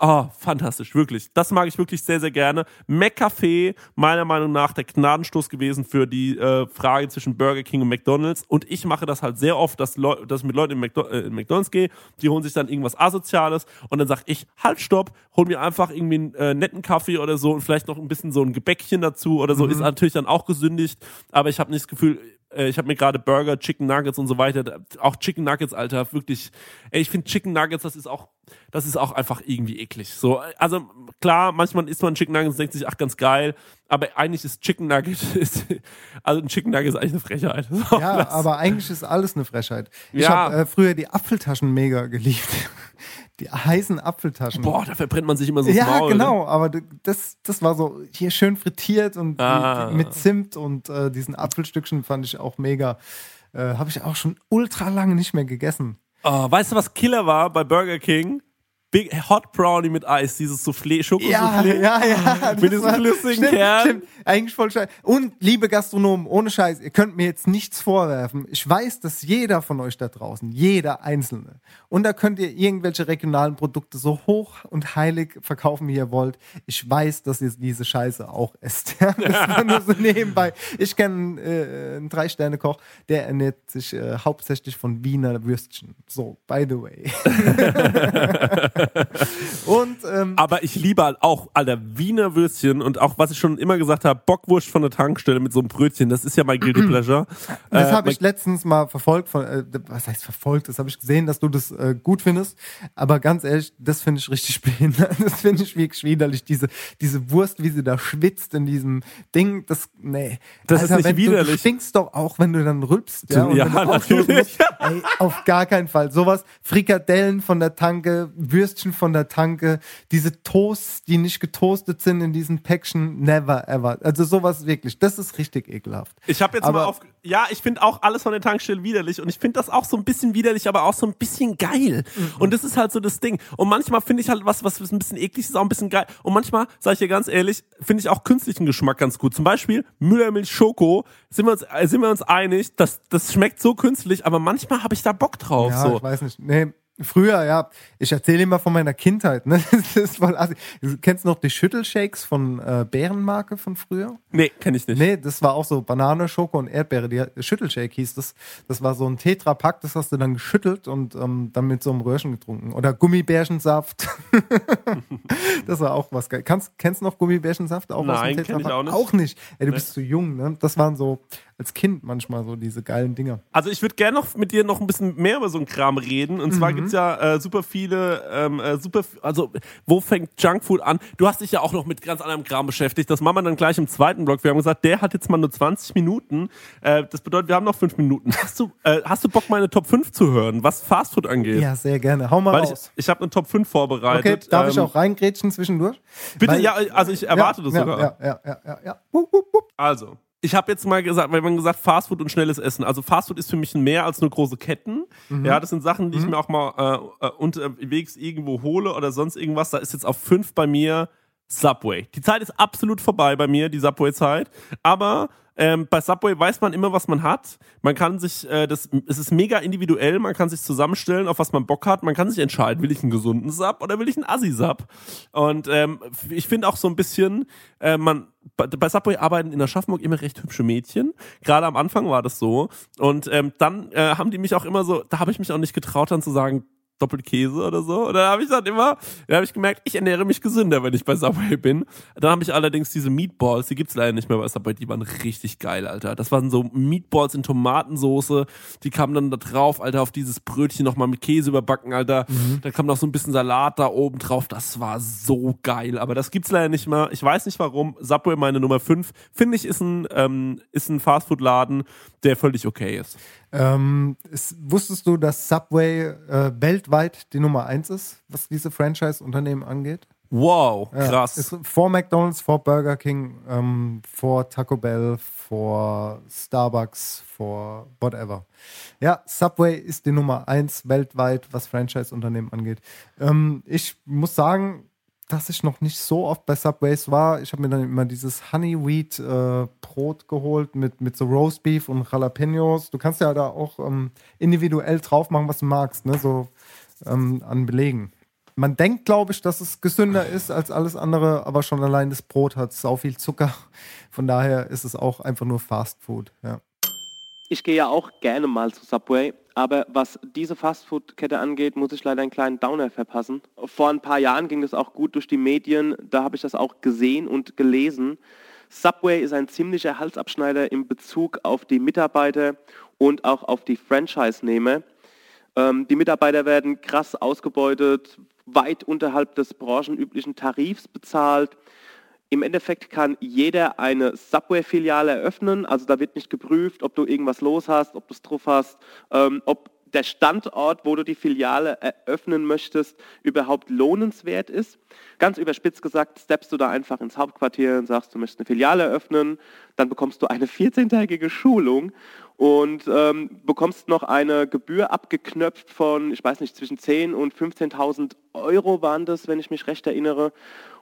Oh, fantastisch, wirklich. Das mag ich wirklich sehr, sehr gerne. McCafé, meiner Meinung nach, der Gnadenstoß gewesen für die äh, Frage zwischen Burger King und McDonald's. Und ich mache das halt sehr oft, dass, Leu- dass ich mit Leuten in, McDo- äh, in McDonald's gehe, die holen sich dann irgendwas Asoziales und dann sag ich, halt, stopp, hol mir einfach irgendwie einen äh, netten Kaffee oder so und vielleicht noch ein bisschen so ein Gebäckchen dazu oder so. Mhm. Ist natürlich dann auch gesündigt, aber ich habe nicht das Gefühl... Ich habe mir gerade Burger, Chicken Nuggets und so weiter, auch Chicken Nuggets, Alter, wirklich, ey, ich finde Chicken Nuggets, das ist auch, das ist auch einfach irgendwie eklig. So, also klar, manchmal isst man Chicken Nuggets und denkt sich, ach, ganz geil, aber eigentlich ist Chicken Nuggets, ist, also ein Chicken Nugget ist eigentlich eine Frechheit. So, ja, das. Aber eigentlich ist alles eine Frechheit. Ich ja. habe äh, früher die Apfeltaschen mega geliebt. Die heißen Apfeltaschen. Boah, da verbrennt man sich immer so das Maul. Ja, genau, oder? Aber das, das war so hier schön frittiert und ah. mit Zimt und äh, diesen Apfelstückchen fand ich auch mega. Äh, Habe ich auch schon ultra lange nicht mehr gegessen. Oh, weißt du, was Killer war bei Burger King? Big Hot Brownie mit Eis, dieses Soufflé, Schokosoufflé. Ja, ja, ja. Mit diesem flüssigen Kern. Stimmt, eigentlich voll scheiße. Und, liebe Gastronomen, ohne Scheiß, ihr könnt mir jetzt nichts vorwerfen. Ich weiß, dass jeder von euch da draußen, jeder Einzelne, und da könnt ihr irgendwelche regionalen Produkte so hoch und heilig verkaufen, wie ihr wollt. Ich weiß, dass ihr diese Scheiße auch esst. Das war nur so nebenbei. Ich kenne äh, einen Drei-Sterne-Koch, der ernährt sich äh, hauptsächlich von Wiener Würstchen. So, by the way. Und, ähm, aber ich liebe halt auch, Alter, Wiener Würstchen und auch, was ich schon immer gesagt habe, Bockwurst von der Tankstelle mit so einem Brötchen, das ist ja mein Guilty Pleasure. Das äh, habe ich letztens mal verfolgt, von, äh, was heißt verfolgt, das habe ich gesehen, dass du das äh, gut findest, aber ganz ehrlich, das finde ich richtig behindert, das finde ich wirklich widerlich, diese, diese Wurst, wie sie da schwitzt in diesem Ding, das, nee. Das Alter, ist nicht widerlich. Du stinkst doch auch, wenn du dann rülpst. Ja, und ja, wenn du natürlich. Musst, ey, auf gar keinen Fall, sowas, Frikadellen von der Tanke, Würstchen Würstchen von der Tanke, diese Toasts, die nicht getoastet sind in diesen Päckchen, never ever. Also sowas wirklich, das ist richtig ekelhaft. Ich habe jetzt aber mal auf... Ja, ich finde auch alles von den Tankstellen widerlich und ich finde das auch so ein bisschen widerlich, aber auch so ein bisschen geil. Mhm. Und das ist halt so das Ding. Und manchmal finde ich halt was, was ein bisschen eklig ist, auch ein bisschen geil. Und manchmal, sage ich dir ganz ehrlich, finde ich auch künstlichen Geschmack ganz gut. Zum Beispiel Müllermilch Schoko, sind wir uns, sind wir uns einig, das, das schmeckt so künstlich, aber manchmal habe ich da Bock drauf. Ja, so. Ich weiß nicht. Nee. Früher, ja. Ich erzähle immer von meiner Kindheit, ne? Das ist voll assi. Du kennst noch die Schüttelshakes von äh, Bärenmarke von früher? Nee, kenn ich nicht. Nee, das war auch so Banane, Schoko und Erdbeere. Die Schüttelshake hieß das. Das war so ein Tetrapack, das hast du dann geschüttelt und ähm, dann mit so einem Röhrchen getrunken. Oder Gummibärchensaft. Das war auch was geil. Kannst, kennst du noch Gummibärchensaft? Auch Nein, aus dem kenn ich auch nicht. Auch nicht. Ey, du nee. bist zu jung, ne? Das waren so... als Kind manchmal so diese geilen Dinger. Also ich würde gerne noch mit dir noch ein bisschen mehr über so einen Kram reden. Und zwar mhm. gibt's ja äh, super viele, ähm, äh, super, also wo fängt Junkfood an? Du hast dich ja auch noch mit ganz anderem Kram beschäftigt. Das machen wir dann gleich im zweiten Block. Wir haben gesagt, der hat jetzt mal nur zwanzig Minuten. Äh, das bedeutet, wir haben noch fünf Minuten. Hast du, äh, hast du Bock, meine Top fünf zu hören, was Fastfood angeht? Ja, sehr gerne. Hau mal Weil raus. Ich, ich habe eine Top fünf vorbereitet. Okay, darf ähm, ich auch reingrätschen zwischendurch? Bitte, Weil, ja, also ich erwarte ja, das ja, sogar. Ja, ja, ja, ja. ja. Wup, wup, wup. Also. Ich habe jetzt mal gesagt, weil man gesagt Fastfood und schnelles Essen. Also Fastfood ist für mich mehr als nur große Ketten. Mhm. Ja, das sind Sachen, die mhm. ich mir auch mal äh, unterwegs irgendwo hole oder sonst irgendwas. Da ist jetzt auf fünf bei mir Subway. Die Zeit ist absolut vorbei bei mir, die Subway-Zeit. Aber ähm, bei Subway weiß man immer, was man hat. Man kann sich, äh, das, es ist mega individuell. Man kann sich zusammenstellen, auf was man Bock hat. Man kann sich entscheiden, will ich einen gesunden Sub oder will ich einen Assi-Sub? Und ähm, ich finde auch so ein bisschen, äh, man... Bei Subway arbeiten in Aschaffenburg immer recht hübsche Mädchen. Gerade am Anfang war das so. Und ähm, dann äh, haben die mich auch immer so, da habe ich mich auch nicht getraut, dann zu sagen, Doppelkäse oder so. Und dann habe ich dann immer, dann habe ich gemerkt, ich ernähre mich gesünder, wenn ich bei Subway bin. Dann habe ich allerdings diese Meatballs, die gibt's leider nicht mehr bei Subway, die waren richtig geil, Alter. Das waren so Meatballs in Tomatensoße, die kamen dann da drauf, Alter, auf dieses Brötchen nochmal mit Käse überbacken, Alter. Mhm. Da kam noch so ein bisschen Salat da oben drauf, das war so geil. Aber das gibt's leider nicht mehr. Ich weiß nicht warum. Subway, meine Nummer fünf, finde ich, ist ein, ähm, ist ein Fastfood-Laden, der völlig okay ist. Ähm, es, wusstest du, dass Subway äh, weltweit die Nummer eins ist, was diese Franchise-Unternehmen angeht? Wow, krass. Ja, ist vor McDonald's, vor Burger King, ähm, vor Taco Bell, vor Starbucks, vor whatever. Ja, Subway ist die Nummer eins weltweit, was Franchise-Unternehmen angeht. Ähm, ich muss sagen, dass ich noch nicht so oft bei Subways war. Ich habe mir dann immer dieses Honey-Wheat äh, Brot geholt mit, mit so Roastbeef und Jalapenos. Du kannst ja da auch ähm, individuell drauf machen, was du magst, ne? So ähm, an Belegen. Man denkt, glaube ich, dass es gesünder ist als alles andere, aber schon allein das Brot hat sau viel Zucker. Von daher ist es auch einfach nur Fastfood. Ja. Ich gehe ja auch gerne mal zu Subway. Aber was diese Fastfood-Kette angeht, muss ich leider einen kleinen Downer verpassen. Vor ein paar Jahren ging das auch gut durch die Medien, da habe ich das auch gesehen und gelesen. Subway ist ein ziemlicher Halsabschneider in Bezug auf die Mitarbeiter und auch auf die Franchise-Nehmer. Ähm, die Mitarbeiter werden krass ausgebeutet, weit unterhalb des branchenüblichen Tarifs bezahlt. Im Endeffekt kann jeder eine Subway-Filiale eröffnen, also da wird nicht geprüft, ob du irgendwas los hast, ob du es drauf hast, ähm, ob der Standort, wo du die Filiale eröffnen möchtest, überhaupt lohnenswert ist. Ganz überspitzt gesagt, steppst du da einfach ins Hauptquartier und sagst, du möchtest eine Filiale eröffnen, dann bekommst du eine vierzehntägige Schulung und ähm, bekommst noch eine Gebühr abgeknöpft von, ich weiß nicht, zwischen zehntausend und fünfzehntausend Euro waren das, wenn ich mich recht erinnere.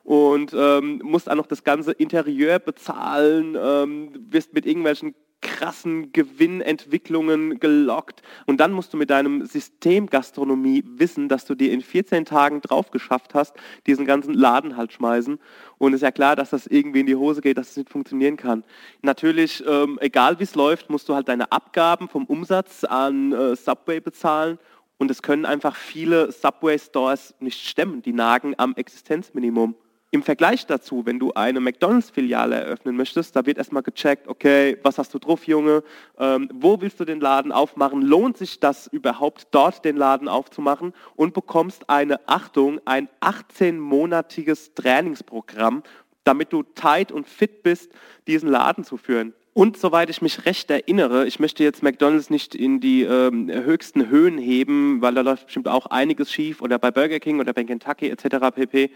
Und ähm, musst auch noch das ganze Interieur bezahlen, ähm, wirst mit irgendwelchen krassen Gewinnentwicklungen gelockt. Und dann musst du mit deinem System Gastronomie wissen, dass du dir in vierzehn Tagen drauf geschafft hast, diesen ganzen Laden halt schmeißen. Und es ist ja klar, dass das irgendwie in die Hose geht, dass es nicht funktionieren kann. Natürlich, ähm, egal wie es läuft, musst du halt deine Abgaben vom Umsatz an äh, Subway bezahlen. Und es können einfach viele Subway-Stores nicht stemmen. Die nagen am Existenzminimum. Im Vergleich dazu, wenn du eine McDonald's-Filiale eröffnen möchtest, da wird erstmal gecheckt, okay, was hast du drauf, Junge? Ähm, wo willst du den Laden aufmachen? Lohnt sich das überhaupt, dort den Laden aufzumachen? Und bekommst eine, Achtung, ein achtzehnmonatiges Trainingsprogramm, damit du tight und fit bist, diesen Laden zu führen. Und soweit ich mich recht erinnere, ich möchte jetzt McDonald's nicht in die ähm, höchsten Höhen heben, weil da läuft bestimmt auch einiges schief, oder bei Burger King oder bei Kentucky et cetera pp.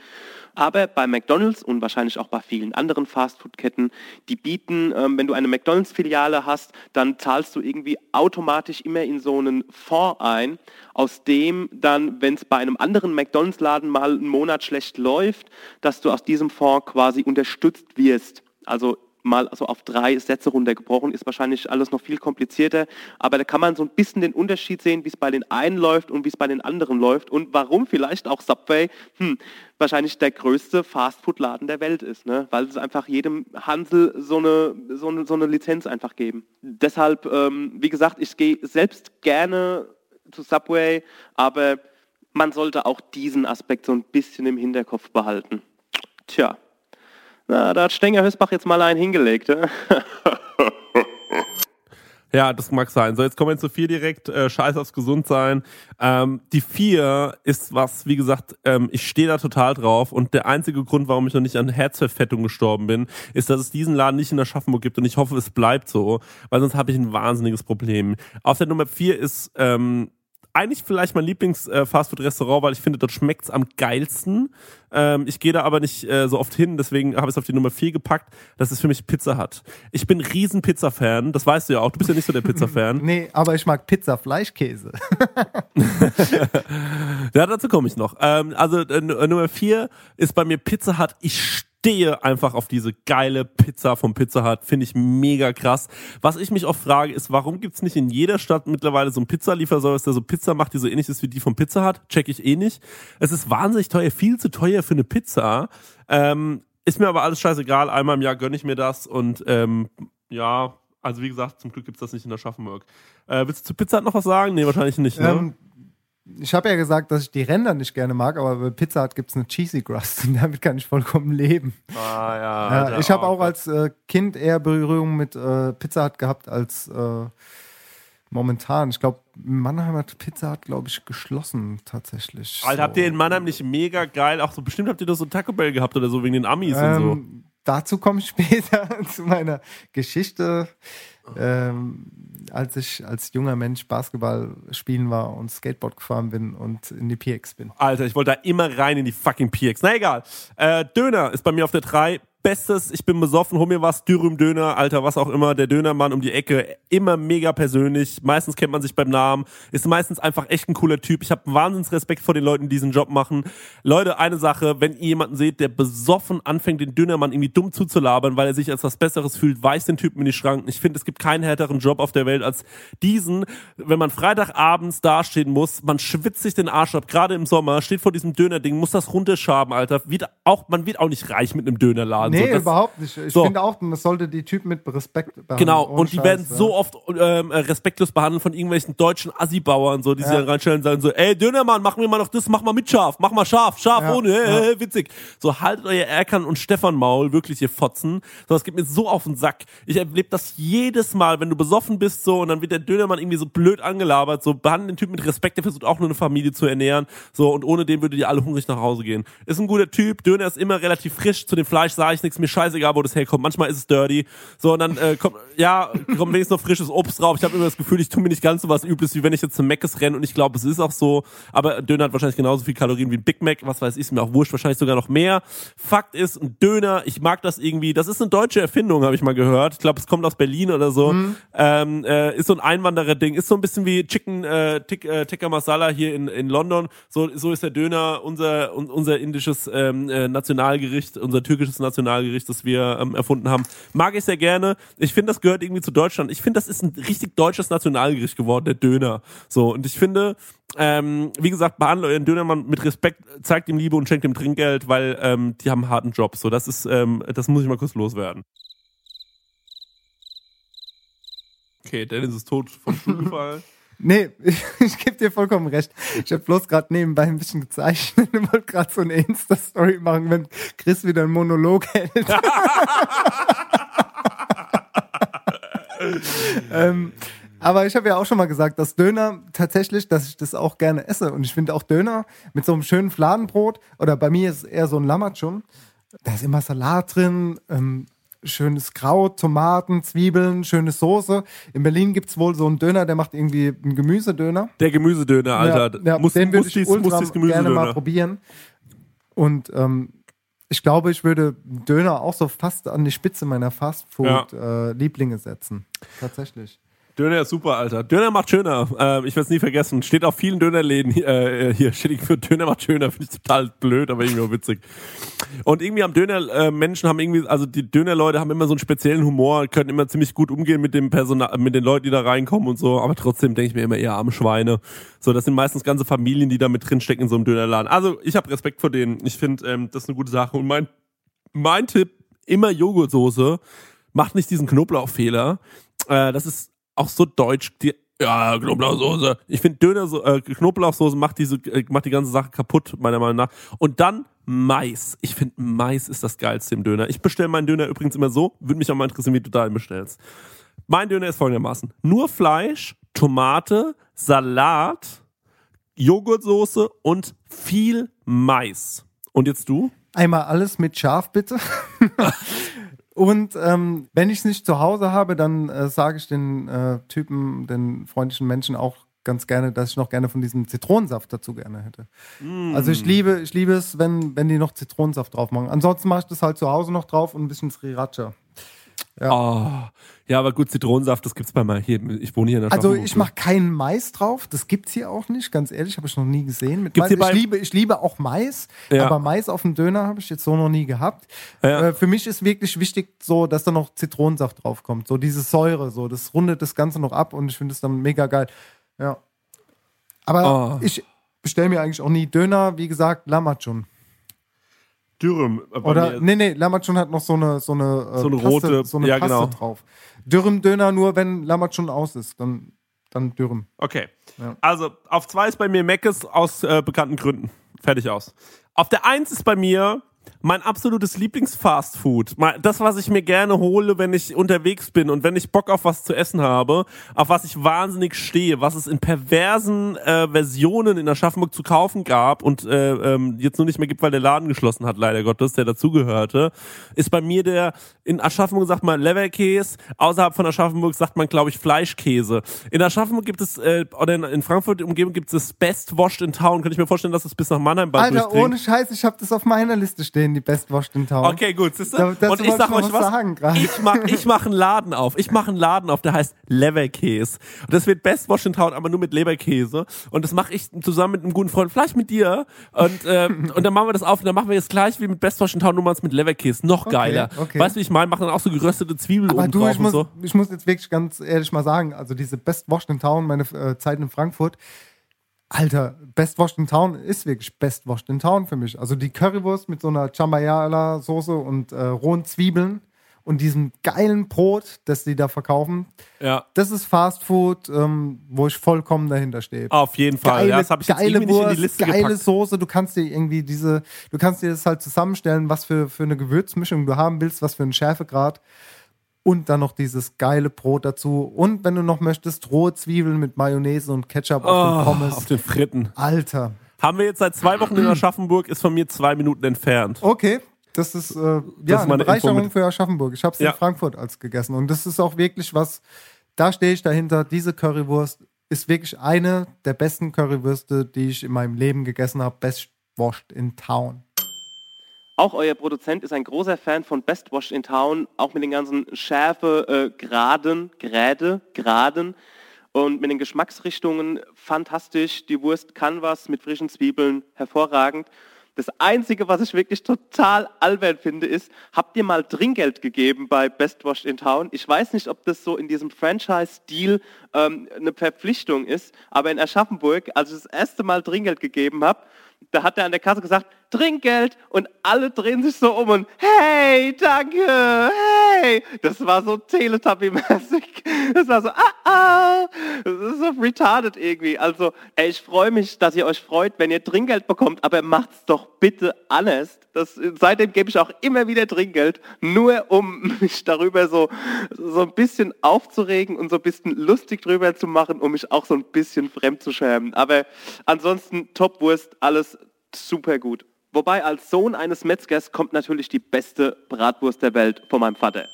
Aber bei McDonald's und wahrscheinlich auch bei vielen anderen Fastfood-Ketten, die bieten, ähm, wenn du eine McDonald's-Filiale hast, dann zahlst du irgendwie automatisch immer in so einen Fonds ein, aus dem dann, wenn es bei einem anderen McDonald's-Laden mal einen Monat schlecht läuft, dass du aus diesem Fonds quasi unterstützt wirst. Also mal so auf drei Sätze runtergebrochen, ist wahrscheinlich alles noch viel komplizierter, aber da kann man so ein bisschen den Unterschied sehen, wie es bei den einen läuft und wie es bei den anderen läuft und warum vielleicht auch Subway hm, wahrscheinlich der größte Fastfood-Laden der Welt ist, ne? Weil es einfach jedem Hansel so eine, so eine, so eine Lizenz einfach geben. Deshalb, ähm, wie gesagt, ich gehe selbst gerne zu Subway, aber man sollte auch diesen Aspekt so ein bisschen im Hinterkopf behalten. Tja. Na, da hat Stenger Hösbach jetzt mal einen hingelegt. Äh? Ja, das mag sein. So, jetzt kommen wir zu vier direkt. Äh, Scheiß aufs Gesundsein. Ähm, die vier ist was, wie gesagt, ähm, ich stehe da total drauf. Und der einzige Grund, warum ich noch nicht an Herzverfettung gestorben bin, ist, dass es diesen Laden nicht in Aschaffenburg gibt. Und ich hoffe, es bleibt so, weil sonst habe ich ein wahnsinniges Problem. Auf der Nummer vier ist ähm, eigentlich vielleicht mein Lieblings-Fastfood-Restaurant, weil ich finde, dort schmeckt's am geilsten. Ähm, ich gehe da aber nicht äh, so oft hin, deswegen habe ich es auf die Nummer vier gepackt. Das ist für mich Pizza Hut. Ich bin riesen Pizza-Fan, das weißt du ja auch. Du bist ja nicht so der Pizza-Fan. Nee, aber ich mag Pizza-Fleischkäse. Ja, dazu komme ich noch. Ähm, also äh, Nummer vier ist bei mir Pizza Hut. Ich stehe einfach auf diese geile Pizza vom Pizza Hut. Finde ich mega krass. Was ich mich auch frage, ist, warum gibt's nicht in jeder Stadt mittlerweile so einen Pizzalieferservice, der so Pizza macht, die so ähnlich ist wie die vom Pizza Hut? Check ich eh nicht. Es ist wahnsinnig teuer, viel zu teuer für eine Pizza. Ähm, ist mir aber alles scheißegal. Einmal im Jahr gönne ich mir das und ähm, ja, also wie gesagt, zum Glück gibt's das nicht in Aschaffenburg. Äh, willst du zu Pizza Hut noch was sagen? Nee, wahrscheinlich nicht, ne? Ähm Ich habe ja gesagt, dass ich die Ränder nicht gerne mag, aber bei Pizza Hut gibt es eine Cheesy Crust und damit kann ich vollkommen leben. Ah, ja, ja, ich habe auch als äh, Kind eher Berührung mit äh, Pizza Hut gehabt als äh, momentan. Ich glaube, Mannheim hat Pizza Hut, glaube ich, geschlossen tatsächlich. Alter, so. Habt ihr in Mannheim nicht mega geil, auch so bestimmt habt ihr doch so Taco Bell gehabt oder so wegen den Amis ähm, und so? Dazu komme ich später zu meiner Geschichte. Ähm, als ich als junger Mensch Basketball spielen war und Skateboard gefahren bin und in die P X bin. Alter, ich wollte da immer rein in die fucking P X. Na egal. Äh, Döner ist bei mir auf der drei. Bestes, ich bin besoffen, hol mir was, Dürüm Döner, Alter, was auch immer, der Dönermann um die Ecke, immer mega persönlich, meistens kennt man sich beim Namen, ist meistens einfach echt ein cooler Typ, ich habe wahnsinns Respekt vor den Leuten, die diesen Job machen. Leute, eine Sache, wenn ihr jemanden seht, der besoffen anfängt, den Dönermann irgendwie dumm zuzulabern, weil er sich als was Besseres fühlt, weist den Typen in die Schranken. Ich finde, es gibt keinen härteren Job auf der Welt als diesen, wenn man Freitagabends dastehen muss, man schwitzt sich den Arsch ab, gerade im Sommer, steht vor diesem Dönerding, muss das runterschaben, Alter, wird auch, man wird auch nicht reich mit einem Dönerladen. Nee, so, das, überhaupt nicht. Ich so. finde auch, das sollte die Typen mit Respekt behandeln. Genau, und die Scheiß, werden ja. so oft ähm, respektlos behandelt von irgendwelchen deutschen Assi-Bauern, so, die ja. sich dann reinstellen und sagen so, ey, Dönermann, machen wir mal noch das, mach mal mit scharf, mach mal scharf, scharf, ja. ohne, hey, ja. witzig. So, haltet euer Erkan und Stefan Maul, wirklich, ihr Fotzen. So, das geht mir so auf den Sack. Ich erlebe das jedes Mal, wenn du besoffen bist, so, und dann wird der Dönermann irgendwie so blöd angelabert, so, behandelt den Typen mit Respekt, der versucht auch nur eine Familie zu ernähren, so, und ohne den würdet ihr alle hungrig nach Hause gehen. Ist ein guter Typ, Döner ist immer relativ frisch, zu dem Fleisch sage ich nichts, mir scheißegal, wo das herkommt. Manchmal ist es dirty. So, und dann äh, kommt, ja, kommt wenigstens noch frisches Obst drauf. Ich habe immer das Gefühl, ich tue mir nicht ganz so was Übles, wie wenn ich jetzt zum Mc's renne, und ich glaube, es ist auch so. Aber Döner hat wahrscheinlich genauso viel Kalorien wie ein Big Mac, was weiß ich, ist mir auch wurscht, wahrscheinlich sogar noch mehr. Fakt ist, ein Döner, ich mag das irgendwie, das ist eine deutsche Erfindung, habe ich mal gehört. Ich glaube, es kommt aus Berlin oder so. Mhm. Ähm, äh, ist so ein Einwanderer-Ding, ist so ein bisschen wie Chicken äh, Tick, äh, Tikka Masala hier in, in London. So, so ist der Döner unser, un, unser indisches ähm, äh, Nationalgericht, unser türkisches Nationalgericht. Nationalgericht, das wir ähm, erfunden haben. Mag ich sehr gerne. Ich finde, das gehört irgendwie zu Deutschland. Ich finde, das ist ein richtig deutsches Nationalgericht geworden, der Döner. So, und ich finde, ähm, wie gesagt, behandle euren Dönermann mit Respekt, zeigt ihm Liebe und schenkt ihm Trinkgeld, weil ähm, die haben einen harten Job. So, das ist, ähm, das muss ich mal kurz loswerden. Okay, Dennis ist tot vom Stuhl gefallen. Nee, ich, ich gebe dir vollkommen recht. Ich habe bloß gerade nebenbei ein bisschen gezeichnet und wollte gerade so eine Insta-Story machen, wenn Chris wieder einen Monolog hält. ähm, aber ich habe ja auch schon mal gesagt, dass Döner tatsächlich, dass ich das auch gerne esse. Und ich finde auch Döner mit so einem schönen Fladenbrot, oder bei mir ist es eher so ein Lahmacun, da ist immer Salat drin, ähm, schönes Kraut, Tomaten, Zwiebeln, schöne Soße. In Berlin gibt's wohl so einen Döner, der macht irgendwie einen Gemüsedöner. Der Gemüsedöner, Alter. Ja, ja, muss, den würde ich dies, ultra muss gerne mal probieren. Und ähm, ich glaube, ich würde Döner auch so fast an die Spitze meiner Fastfood-Lieblinge ja. äh, setzen. Tatsächlich. Döner ist super, Alter. Döner macht schöner. Äh, ich werde es nie vergessen. Steht auf vielen Dönerläden äh, hier. Steht irgendwie, Döner macht schöner. Finde ich total blöd, aber irgendwie auch witzig. Und irgendwie am Döner, äh, Menschen haben irgendwie, also die Dönerleute haben immer so einen speziellen Humor, können immer ziemlich gut umgehen mit dem Personal, mit den Leuten, die da reinkommen und so. Aber trotzdem denke ich mir immer eher arme Schweine. So, das sind meistens ganze Familien, die da mit drinstecken in so einem Dönerladen. Also ich habe Respekt vor denen. Ich finde, ähm, das ist eine gute Sache. Und mein, mein Tipp, immer Joghurtsoße. Macht nicht diesen Knoblauchfehler. Äh, das ist auch so deutsch, die, ja, Knoblauchsoße. Ich finde, Döner, so, äh, Knoblauchsoße macht diese, äh, macht die ganze Sache kaputt, meiner Meinung nach. Und dann Mais. Ich finde, Mais ist das Geilste im Döner. Ich bestelle meinen Döner übrigens immer so. Würde mich auch mal interessieren, wie du da bestellst. Mein Döner ist folgendermaßen. Nur Fleisch, Tomate, Salat, Joghurtsoße und viel Mais. Und jetzt du? Einmal alles mit Schaf, bitte. Und ähm, wenn ich es nicht zu Hause habe, dann äh, sage ich den äh, Typen, den freundlichen Menschen auch ganz gerne, dass ich noch gerne von diesem Zitronensaft dazu gerne hätte. Mm. Also ich liebe, ich liebe es, wenn, wenn die noch Zitronensaft drauf machen. Ansonsten mache ich das halt zu Hause noch drauf und ein bisschen Sriracha. Ja, oh. Ja, aber gut, Zitronensaft, das gibt's bei mir hier. Ich wohne hier in der Stadt. Also ich mache keinen Mais drauf, das gibt's hier auch nicht, ganz ehrlich, habe ich noch nie gesehen. Mit Mais. Ich, liebe, ich liebe auch Mais, ja. Aber Mais auf dem Döner habe ich jetzt so noch nie gehabt. Ja. Äh, für mich ist wirklich wichtig, so, dass da noch Zitronensaft draufkommt, so diese Säure, so, das rundet das Ganze noch ab und ich finde es dann mega geil. Ja. Aber oh. ich bestelle mir eigentlich auch nie Döner, wie gesagt, Lahmacun. Dürüm. Oder, nee, nee, Lahmacun hat noch so eine, so eine, so eine Paste, rote, so eine ja, Paste genau. drauf. Dürüm-Döner nur, wenn Lahmacun aus ist, dann, dann Dürüm. Okay. Ja. Also, auf zwei ist bei mir Meckes aus äh, bekannten Gründen. Fertig aus. Auf der eins ist bei mir mein absolutes Lieblings-Fastfood. Das, was ich mir gerne hole, wenn ich unterwegs bin und wenn ich Bock auf was zu essen habe, auf was ich wahnsinnig stehe, was es in perversen äh, Versionen in Aschaffenburg zu kaufen gab und äh, ähm, jetzt nur nicht mehr gibt, weil der Laden geschlossen hat, leider Gottes, der dazugehörte, ist bei mir der, in Aschaffenburg sagt man Leverkäse, außerhalb von Aschaffenburg sagt man, glaube ich, Fleischkäse. In Aschaffenburg gibt es, äh, oder in, in Frankfurt Umgebung gibt es das Best Washed in Town. Könnte ich mir vorstellen, dass das bis nach Mannheim bald durchdringt. Alter, ohne Scheiß, ich habe das auf meiner Liste stehen. Die Best Washed in Town. Okay, gut, siehst du? Da, und ich sag euch was, sagen, ich mach, ich mach einen Laden auf. Ich mach einen Laden auf, der heißt Leverkäse. Und das wird Best Washed in Town, aber nur mit Leberkäse. Und das mache ich zusammen mit einem guten Freund, vielleicht mit dir. Und, äh, und dann machen wir das auf und dann machen wir jetzt gleich wie mit Best Washed in Town, nur mal mit Leverkäse. Noch okay, geiler. Okay. Weißt du, wie ich meine? Machen dann auch so geröstete Zwiebeln oben drauf und so. Ich muss jetzt wirklich ganz ehrlich mal sagen, also diese Best Washed in Town, meine äh, Zeit in Frankfurt, Alter, Best Washed in Town ist wirklich Best Washed in Town für mich. Also die Currywurst mit so einer Chambayala-Soße und äh, rohen Zwiebeln und diesem geilen Brot, das die da verkaufen. Ja. Das ist Fast Food, ähm, wo ich vollkommen dahinter stehe. Auf jeden Fall. Geile, ja, das habe ich jetzt irgendwie Wurst, nicht in die Liste geile gepackt. Soße. Du kannst dir irgendwie diese, du kannst dir das halt zusammenstellen, was für, für eine Gewürzmischung du haben willst, was für einen Schärfegrad. Und dann noch dieses geile Brot dazu. Und wenn du noch möchtest, rohe Zwiebeln mit Mayonnaise und Ketchup auf oh, den Pommes. Auf den Fritten. Alter. Haben wir jetzt seit zwei Wochen in Aschaffenburg, ist von mir zwei Minuten entfernt. Okay, das ist, äh, ja, das ist eine Bereicherung für Aschaffenburg. Ich habe es ja. in Frankfurt als gegessen. Und das ist auch wirklich was, da stehe ich dahinter, diese Currywurst ist wirklich eine der besten Currywürste, die ich in meinem Leben gegessen habe. Best Washed in Town. Auch euer Produzent ist ein großer Fan von Best Washed in Town, auch mit den ganzen Schärfe, äh, Graden, Gräde, Graden und mit den Geschmacksrichtungen fantastisch. Die Wurst kann was mit frischen Zwiebeln, hervorragend. Das Einzige, was ich wirklich total albern finde, ist, habt ihr mal Trinkgeld gegeben bei Best Washed in Town? Ich weiß nicht, ob das so in diesem Franchise-Stil ähm, eine Verpflichtung ist, aber in Aschaffenburg, als ich das erste Mal Trinkgeld gegeben habe, da hat er an der Kasse gesagt, Trinkgeld, und alle drehen sich so um und hey, danke, hey. Das war so Teletubby-mäßig. Das war so, ah, ah. Das ist so retarded irgendwie. Also, ey, ich freue mich, dass ihr euch freut, wenn ihr Trinkgeld bekommt, aber macht's doch bitte anders. Das, seitdem gebe ich auch immer wieder Trinkgeld, nur um mich darüber so, so ein bisschen aufzuregen und so ein bisschen lustig drüber zu machen, um mich auch so ein bisschen fremd zu schämen. Aber ansonsten Topwurst, alles super gut. Wobei als Sohn eines Metzgers kommt natürlich die beste Bratwurst der Welt von meinem Vater.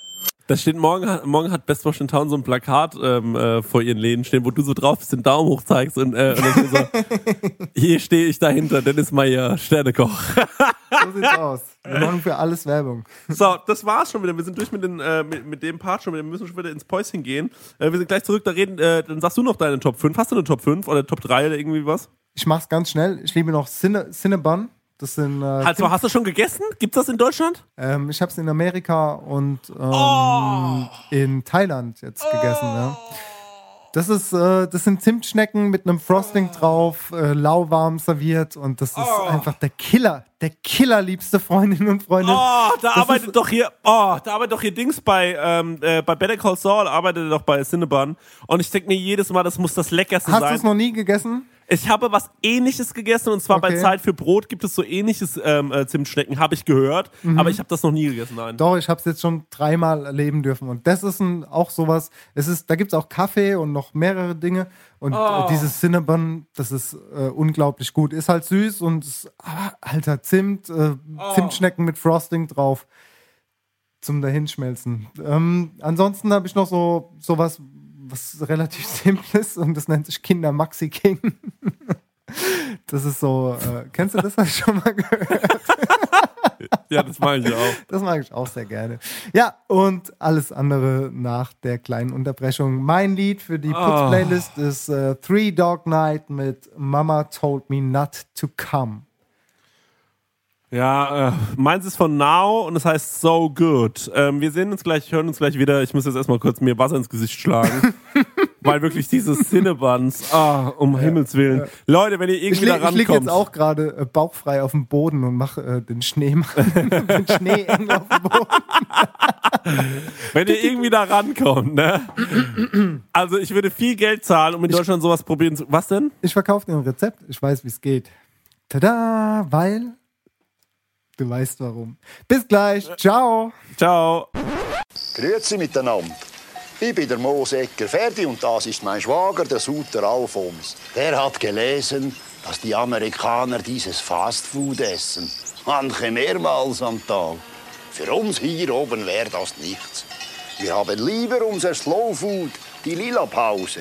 Das steht morgen, morgen hat Best Washed in Town so ein Plakat ähm, äh, vor ihren Läden stehen, wo du so drauf bist, den Daumen hoch zeigst und, äh, und dann so, hier stehe ich dahinter, Dennis Meyer, Sternekoch. So sieht's aus. Wir machen für alles Werbung. So, das war's schon wieder. Wir sind durch mit, den, äh, mit, mit dem Part schon. Wir müssen schon wieder ins Päuschen gehen. Äh, wir sind gleich zurück, da reden. Äh, dann sagst du noch deine Top fünf. Hast du eine Top fünf oder Top drei oder irgendwie was? Ich mach's ganz schnell. Ich liebe noch Cine- Cinnabon. Das sind, äh, also hast du schon gegessen? Gibt's das in Deutschland? Ähm, ich habe es in Amerika und ähm, oh. in Thailand jetzt oh. gegessen. Ja. Das ist, äh, das sind Zimtschnecken mit einem Frosting oh. drauf, äh, lauwarm serviert und das ist oh. einfach der Killer, der Killer, liebste Freundinnen und Freunde. Oh, da das arbeitet doch hier, oh, da arbeitet doch hier Dings bei, ähm, äh, bei Better Call Saul arbeitet er doch bei Cinnabon und ich denke mir jedes Mal, das muss das Leckerste hast sein. Hast du es noch nie gegessen? Ich habe was Ähnliches gegessen und zwar okay. bei Zeit für Brot gibt es so ähnliches ähm, äh, Zimtschnecken, habe ich gehört, mhm. aber ich habe das noch nie gegessen. Nein. Doch, ich habe es jetzt schon dreimal erleben dürfen und das ist ein, auch sowas, es ist, da gibt es auch Kaffee und noch mehrere Dinge und oh. äh, dieses Cinnabon, das ist äh, unglaublich gut, ist halt süß und ist, ah, alter Zimt, äh, oh. Zimtschnecken mit Frosting drauf zum Dahinschmelzen. Ähm, ansonsten habe ich noch so sowas, was relativ Simples und das nennt sich Kinder-Maxi-King. Das ist so, äh, kennst du das? Hast du schon mal gehört? Ja, das mag ich auch. Das mag ich auch sehr gerne. Ja, und alles andere nach der kleinen Unterbrechung. Mein Lied für die Putz-Playlist oh. ist äh, Three Dog Night mit Mama Told Me Not to Come. Ja, äh, meins ist von Now und es das heißt So Good. Ähm, wir sehen uns gleich, hören uns gleich wieder. Ich muss jetzt erstmal kurz mir Wasser ins Gesicht schlagen. Weil wirklich dieses Cinnabons, ah, um ja, Himmels Willen. Ja. Leute, wenn ihr irgendwie da rankommt. Ich liege jetzt auch gerade äh, bauchfrei auf dem Boden und mache äh, den Schnee den Schneeengel auf dem Boden. Wenn ihr irgendwie da rankommt, ne? Also ich würde viel Geld zahlen, um in ich, Deutschland sowas probieren zu... Was denn? Ich verkaufe dir ein Rezept. Ich weiß, wie es geht. Tada, weil... Du weißt warum. Bis gleich. Ciao. Ciao. Grüezi miteinander. Ich bin der Mose Ecker-Ferdi und das ist mein Schwager, der Suter Alfons. Der hat gelesen, dass die Amerikaner dieses Fastfood essen. Manche mehrmals am Tag. Für uns hier oben wäre das nichts. Wir haben lieber unser Slowfood, die Lila-Pause.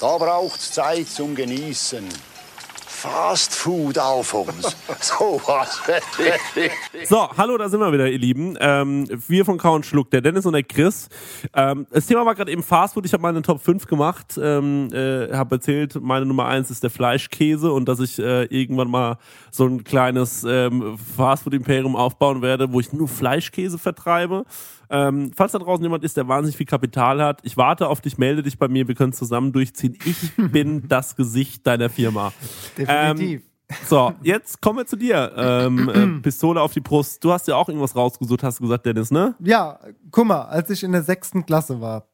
Da braucht's Zeit zum Genießen. Fastfood, Alfons. So was. So, hallo, da sind wir wieder, ihr Lieben. Ähm, wir von Kau und Schluck, der Dennis und der Chris. Ähm, das Thema war gerade eben Fastfood. Ich habe meine Top fünf gemacht. Ähm, äh, habe erzählt, meine Nummer eins ist der Fleischkäse und dass ich äh, irgendwann mal so ein kleines ähm, Fastfood-Imperium aufbauen werde, wo ich nur Fleischkäse vertreibe. Ähm, falls da draußen jemand ist, der wahnsinnig viel Kapital hat, ich warte auf dich, melde dich bei mir, wir können es zusammen durchziehen. Ich bin das Gesicht deiner Firma. Definitiv. Ähm, so, jetzt kommen wir zu dir. Ähm, äh, Pistole auf die Brust. Du hast ja auch irgendwas rausgesucht, hast du gesagt, Dennis, ne? Ja, guck mal, als ich in der sechsten Klasse war,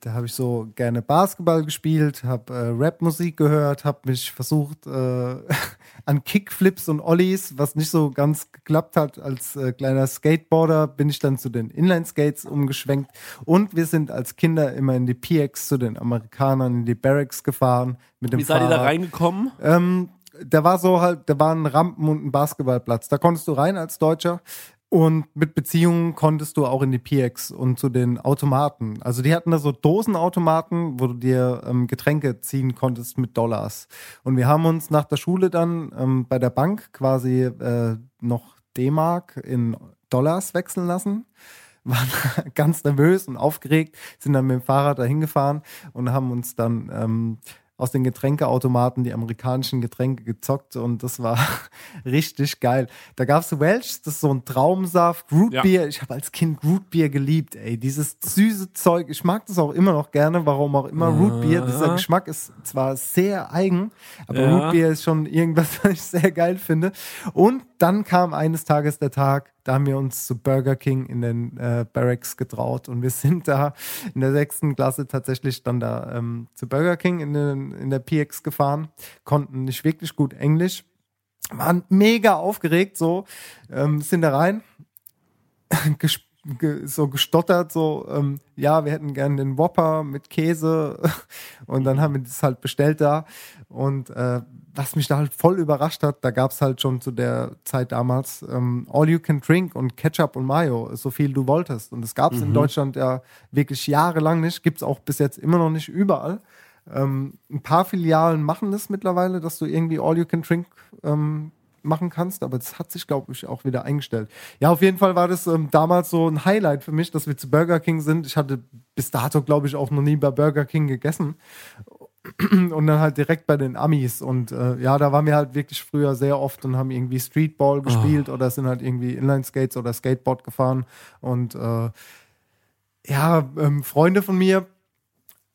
da habe ich so gerne Basketball gespielt, habe äh, Rap-Musik gehört, habe mich versucht äh, an Kickflips und Ollies, was nicht so ganz geklappt hat. Als äh, kleiner Skateboarder bin ich dann zu den Inline-Skates umgeschwenkt und wir sind als Kinder immer in die P X zu den Amerikanern, in die Barracks gefahren mit dem Fahrrad. Wie seid ihr da reingekommen? Ähm, da war so halt, da waren Rampen und ein Basketballplatz. Da konntest du rein als Deutscher. Und mit Beziehungen konntest du auch in die P X und zu den Automaten. Also die hatten da so Dosenautomaten, wo du dir ähm, Getränke ziehen konntest mit Dollars. Und wir haben uns nach der Schule dann ähm, bei der Bank quasi äh, noch D-Mark in Dollars wechseln lassen. Waren ganz nervös und aufgeregt, sind dann mit dem Fahrrad dahin gefahren und haben uns dann... Ähm, aus den Getränkeautomaten die amerikanischen Getränke gezockt und das war richtig geil. Da gab es Welsh, das ist so ein Traubensaft, Root Beer. Ja. Ich habe als Kind Root Beer geliebt, ey. Dieses süße Zeug, ich mag das auch immer noch gerne, warum auch immer. Ja. Root Beer, dieser Geschmack ist zwar sehr eigen, aber ja. Root Beer ist schon irgendwas, was ich sehr geil finde. Und dann kam eines Tages der Tag, da haben wir uns zu Burger King in den äh, Barracks getraut und wir sind da in der sechsten Klasse tatsächlich dann da ähm, zu Burger King in, den, in der P X gefahren, konnten nicht wirklich gut Englisch, waren mega aufgeregt, so ähm, sind da rein, gesp- ge- so gestottert, so ähm, ja, wir hätten gerne den Whopper mit Käse und dann haben wir das halt bestellt da und äh, was mich da halt voll überrascht hat, da gab es halt schon zu der Zeit damals ähm, All You Can Drink und Ketchup und Mayo, so viel du wolltest. Und das gab es mhm. in Deutschland ja wirklich jahrelang nicht, gibt es auch bis jetzt immer noch nicht überall. Ähm, ein paar Filialen machen das mittlerweile, dass du irgendwie All You Can Drink ähm, machen kannst, aber das hat sich, glaube ich, auch wieder eingestellt. Ja, auf jeden Fall war das ähm, damals so ein Highlight für mich, dass wir zu Burger King sind. Ich hatte bis dato, glaube ich, auch noch nie bei Burger King gegessen. Und dann halt direkt bei den Amis. Und äh, ja, da waren wir halt wirklich früher sehr oft und haben irgendwie Streetball gespielt oh. oder sind halt irgendwie Inline-Skates oder Skateboard gefahren. Und äh, ja, ähm, Freunde von mir,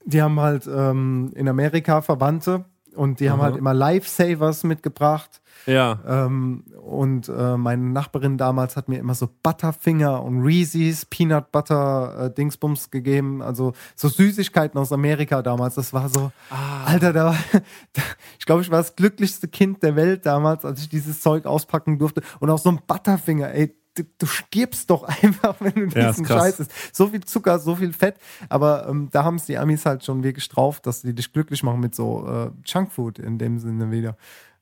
die haben halt ähm, in Amerika Verwandte und die mhm. haben halt immer Lifesavers mitgebracht. Ja. Ähm, und äh, meine Nachbarin damals hat mir immer so Butterfinger und Reese's, Peanut Butter äh, Dingsbums gegeben. Also so Süßigkeiten aus Amerika damals. Das war so, ah. Alter, da, war, da ich glaube, ich war das glücklichste Kind der Welt damals, als ich dieses Zeug auspacken durfte. Und auch so ein Butterfinger, ey. Du, du stirbst doch einfach, wenn du diesen ja, Scheiß isst. So viel Zucker, so viel Fett. Aber ähm, da haben es die Amis halt schon wirklich drauf, dass die dich glücklich machen mit so äh, Junkfood in dem Sinne wieder.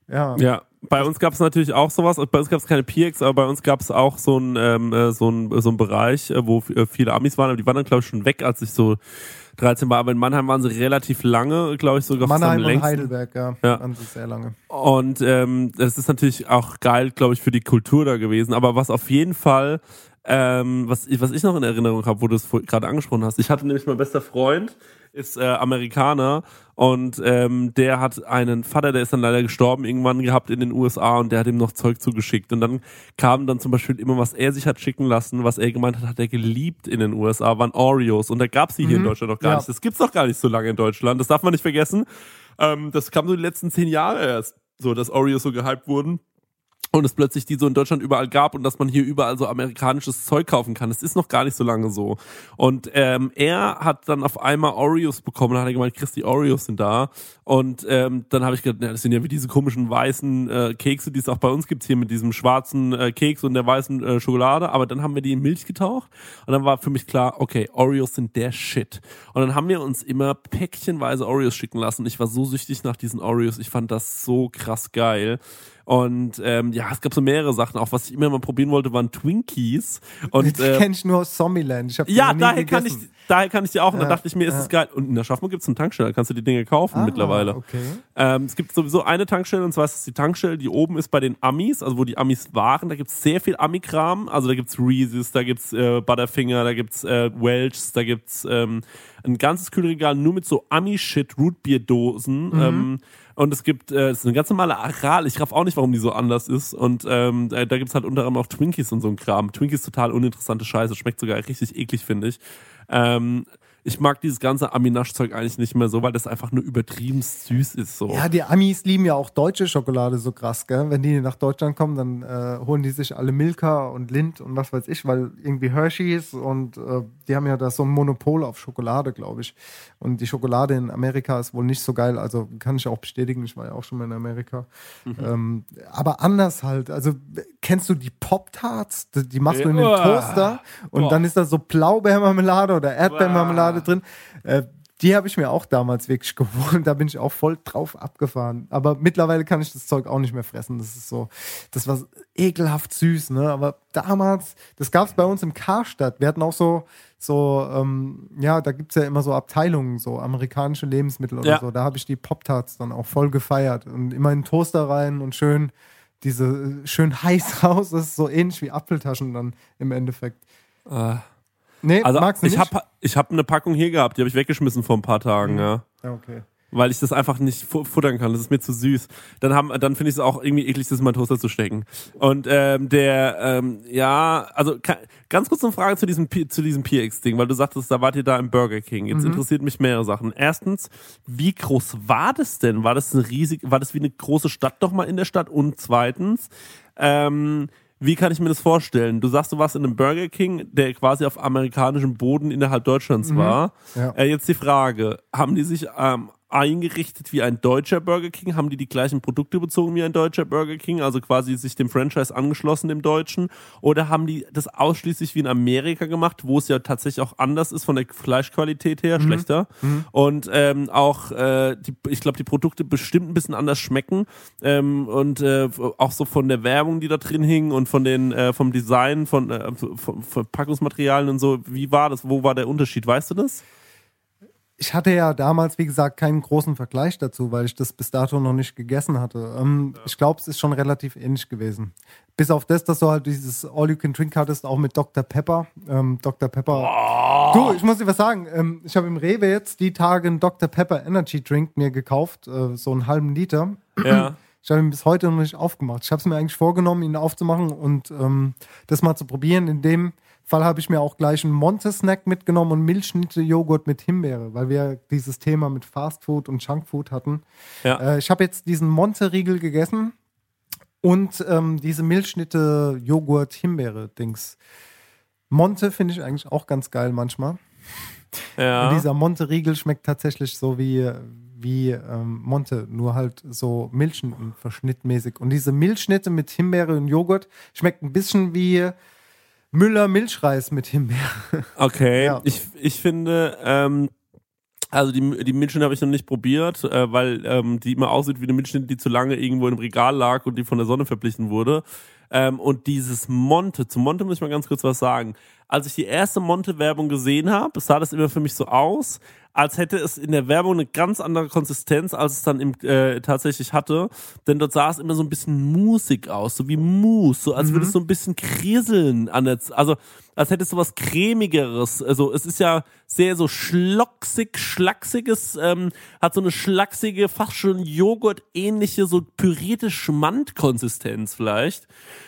Ja, ja, bei uns gab es natürlich auch sowas. Bei uns gab es keine P X, aber bei uns gab es auch so einen ähm, so einen, so einen Bereich, wo viele Amis waren. Aber die waren dann, glaube ich, schon weg, als ich so dreizehn war. Aber in Mannheim waren sie relativ lange, glaube ich, sogar Mannheim und längsten. Heidelberg, ja, ja. Waren sie sehr lange. Und ähm, das ist natürlich auch geil, glaube ich, für die Kultur da gewesen. Aber was auf jeden Fall, ähm, was, was ich noch in Erinnerung habe, wo du es gerade angesprochen hast, ich hatte nämlich mein bester Freund, ist äh, Amerikaner und ähm, der hat einen Vater, der ist dann leider gestorben, irgendwann gehabt in den U S A und der hat ihm noch Zeug zugeschickt und dann kam dann zum Beispiel immer, was er sich hat schicken lassen, was er gemeint hat, hat er geliebt in den U S A, waren Oreos und da gab es die mhm. hier in Deutschland noch gar ja. nicht. Das gibt's doch gar nicht so lange in Deutschland, das darf man nicht vergessen. Ähm, das kam so die letzten zehn Jahre erst, so dass Oreos so gehypt wurden. Und es plötzlich die so in Deutschland überall gab und dass man hier überall so amerikanisches Zeug kaufen kann. Das ist noch gar nicht so lange so. Und ähm, er hat dann auf einmal Oreos bekommen. Da hat er gemeint, Christi, Oreos sind da. Und ähm, dann habe ich gedacht, na, das sind ja wie diese komischen weißen äh, Kekse, die es auch bei uns gibt hier mit diesem schwarzen äh, Keks und der weißen äh, Schokolade. Aber dann haben wir die in Milch getaucht und dann war für mich klar, okay, Oreos sind der Shit. Und dann haben wir uns immer päckchenweise Oreos schicken lassen. Ich war so süchtig nach diesen Oreos. Ich fand das so krass geil. Und ähm, ja, es gab so mehrere Sachen. Auch was ich immer mal probieren wollte, waren Twinkies. Und äh, kenne ich nur aus Zombieland. Ich hab ja, daher kann, ich, daher kann ich die auch. Und ja, dann dachte ich mir, ist es ja. geil. Und in der Schaffung gibt es eine Tankstelle, kannst du die Dinge kaufen ah, mittlerweile. Okay. Ähm, es gibt sowieso eine Tankstelle, und zwar ist es die Tankstelle, die oben ist bei den Amis, also wo die Amis waren. Da gibt es sehr viel Ami-Kram. Also da gibt es Reese's, da gibt es äh, Butterfinger, da gibt es äh, Welch's, da gibt es ähm, ein ganzes Kühlregal nur mit so Ami-Shit, Root Beer Dosen. Mhm. Ähm, Und es gibt, äh, es ist eine ganz normale Aral, ich raff auch nicht, warum die so anders ist. Und ähm, da gibt's halt unter anderem auch Twinkies und so ein Kram. Twinkies, total uninteressante Scheiße, schmeckt sogar richtig eklig, finde ich. Ähm, ich mag dieses ganze Ami-Nasch-Zeug eigentlich nicht mehr so, weil das einfach nur übertrieben süß ist. So. Ja, die Amis lieben ja auch deutsche Schokolade so krass, gell? Wenn die nach Deutschland kommen, dann äh, holen die sich alle Milka und Lindt und was weiß ich, weil irgendwie Hershey's und äh, die haben ja da so ein Monopol auf Schokolade, glaube ich. Und die Schokolade in Amerika ist wohl nicht so geil, also kann ich auch bestätigen, ich war ja auch schon mal in Amerika. Mhm. Ähm, aber anders halt, also kennst du die Pop-Tarts? Die machst du in den Toaster und Boah. Dann ist da so Blaubeermarmelade oder Erdbeermarmelade drin. Äh, die habe ich mir auch damals wirklich gewohnt. Da bin ich auch voll drauf abgefahren. Aber mittlerweile kann ich das Zeug auch nicht mehr fressen. Das ist so, das war ekelhaft süß, ne? Aber damals, das gab es bei uns im Karstadt. Wir hatten auch so, so ähm, ja, da gibt es ja immer so Abteilungen, so amerikanische Lebensmittel oder ja. so. Da habe ich die Pop-Tarts dann auch voll gefeiert. Und immer in den Toaster rein und schön diese, schön heiß raus. Das ist so ähnlich wie Apfeltaschen dann im Endeffekt. Äh. Nee, also magst du nicht? Ich habe ich hab eine Packung hier gehabt, die habe ich weggeschmissen vor ein paar Tagen, mhm. ja. Ja, okay. Weil ich das einfach nicht futtern kann, das ist mir zu süß. Dann haben, dann finde ich es auch irgendwie eklig, das in meinen Toaster zu stecken. Und ähm, der, ähm, ja, also kann, ganz kurz eine Frage zu diesem, zu diesem P X-Ding, weil du sagtest, da wart ihr da im Burger King. Jetzt mhm. interessiert mich mehrere Sachen. Erstens, wie groß war das denn? War das eine riesig, war das wie eine große Stadt doch mal in der Stadt? Und zweitens, ähm, wie kann ich mir das vorstellen? Du sagst, du warst in einem Burger King, der quasi auf amerikanischem Boden innerhalb Deutschlands war. Mhm, ja. äh, jetzt die Frage, haben die sich ähm, eingerichtet wie ein deutscher Burger King? Haben die die gleichen Produkte bezogen wie ein deutscher Burger King? Also quasi sich dem Franchise angeschlossen, dem deutschen? Oder haben die das ausschließlich wie in Amerika gemacht, wo es ja tatsächlich auch anders ist von der Fleischqualität her, mhm. schlechter? Mhm. Und ähm, auch, äh, die, ich glaube, die Produkte bestimmt ein bisschen anders schmecken. Ähm, und äh, auch so von der Werbung, die da drin hing und von den äh, vom Design, von, äh, von Verpackungsmaterialien und so. Wie war das? Wo war der Unterschied? Weißt du das? Ich hatte ja damals, wie gesagt, keinen großen Vergleich dazu, weil ich das bis dato noch nicht gegessen hatte. Ähm, ja. Ich glaube, es ist schon relativ ähnlich gewesen. Bis auf das, dass du halt dieses All-You-Can-Drink hattest, auch mit Doktor Pepper. Ähm, Doktor Pepper. Oh. Du, ich muss dir was sagen. Ähm, ich habe im Rewe jetzt die Tage einen Doktor Pepper Energy Drink mir gekauft, äh, so einen halben Liter. Ja. Ich habe ihn bis heute noch nicht aufgemacht. Ich habe es mir eigentlich vorgenommen, ihn aufzumachen und ähm, das mal zu probieren, in dem Fall habe ich mir auch gleich einen Monte-Snack mitgenommen und Milchschnitte-Joghurt mit Himbeere, weil wir dieses Thema mit Fastfood und Junkfood hatten. Ja. Äh, ich habe jetzt diesen Monte-Riegel gegessen und ähm, diese Milchschnitte-Joghurt-Himbeere-Dings. Monte finde ich eigentlich auch ganz geil manchmal. Ja. Und dieser Monte-Riegel schmeckt tatsächlich so wie, wie ähm, Monte, nur halt so Milchschnitten verschnittmäßig. Und diese Milchschnitte mit Himbeere und Joghurt schmeckt ein bisschen wie Müller Milchreis mit Himbeere. Okay, ja. ich, ich finde, ähm, also die, die Milchschnitte habe ich noch nicht probiert, äh, weil ähm, die immer aussieht wie eine Milchschnitte, die zu lange irgendwo im Regal lag und die von der Sonne verblichen wurde. Ähm, und dieses Monte, zu Monte muss ich mal ganz kurz was sagen. Als ich die erste Monte-Werbung gesehen habe, sah das immer für mich so aus, als hätte es in der Werbung eine ganz andere Konsistenz, als es dann im, äh, tatsächlich hatte. Denn dort sah es immer so ein bisschen musig aus, so wie Mousse, so als mhm. würde es so ein bisschen kriseln an der, also als hätte es so was Cremigeres. Also es ist ja sehr so schlocksig, schlachsiges, ähm, hat so eine schlachsige, fast schon Joghurt-ähnliche, so pürierte Schmand-Konsistenz vielleicht.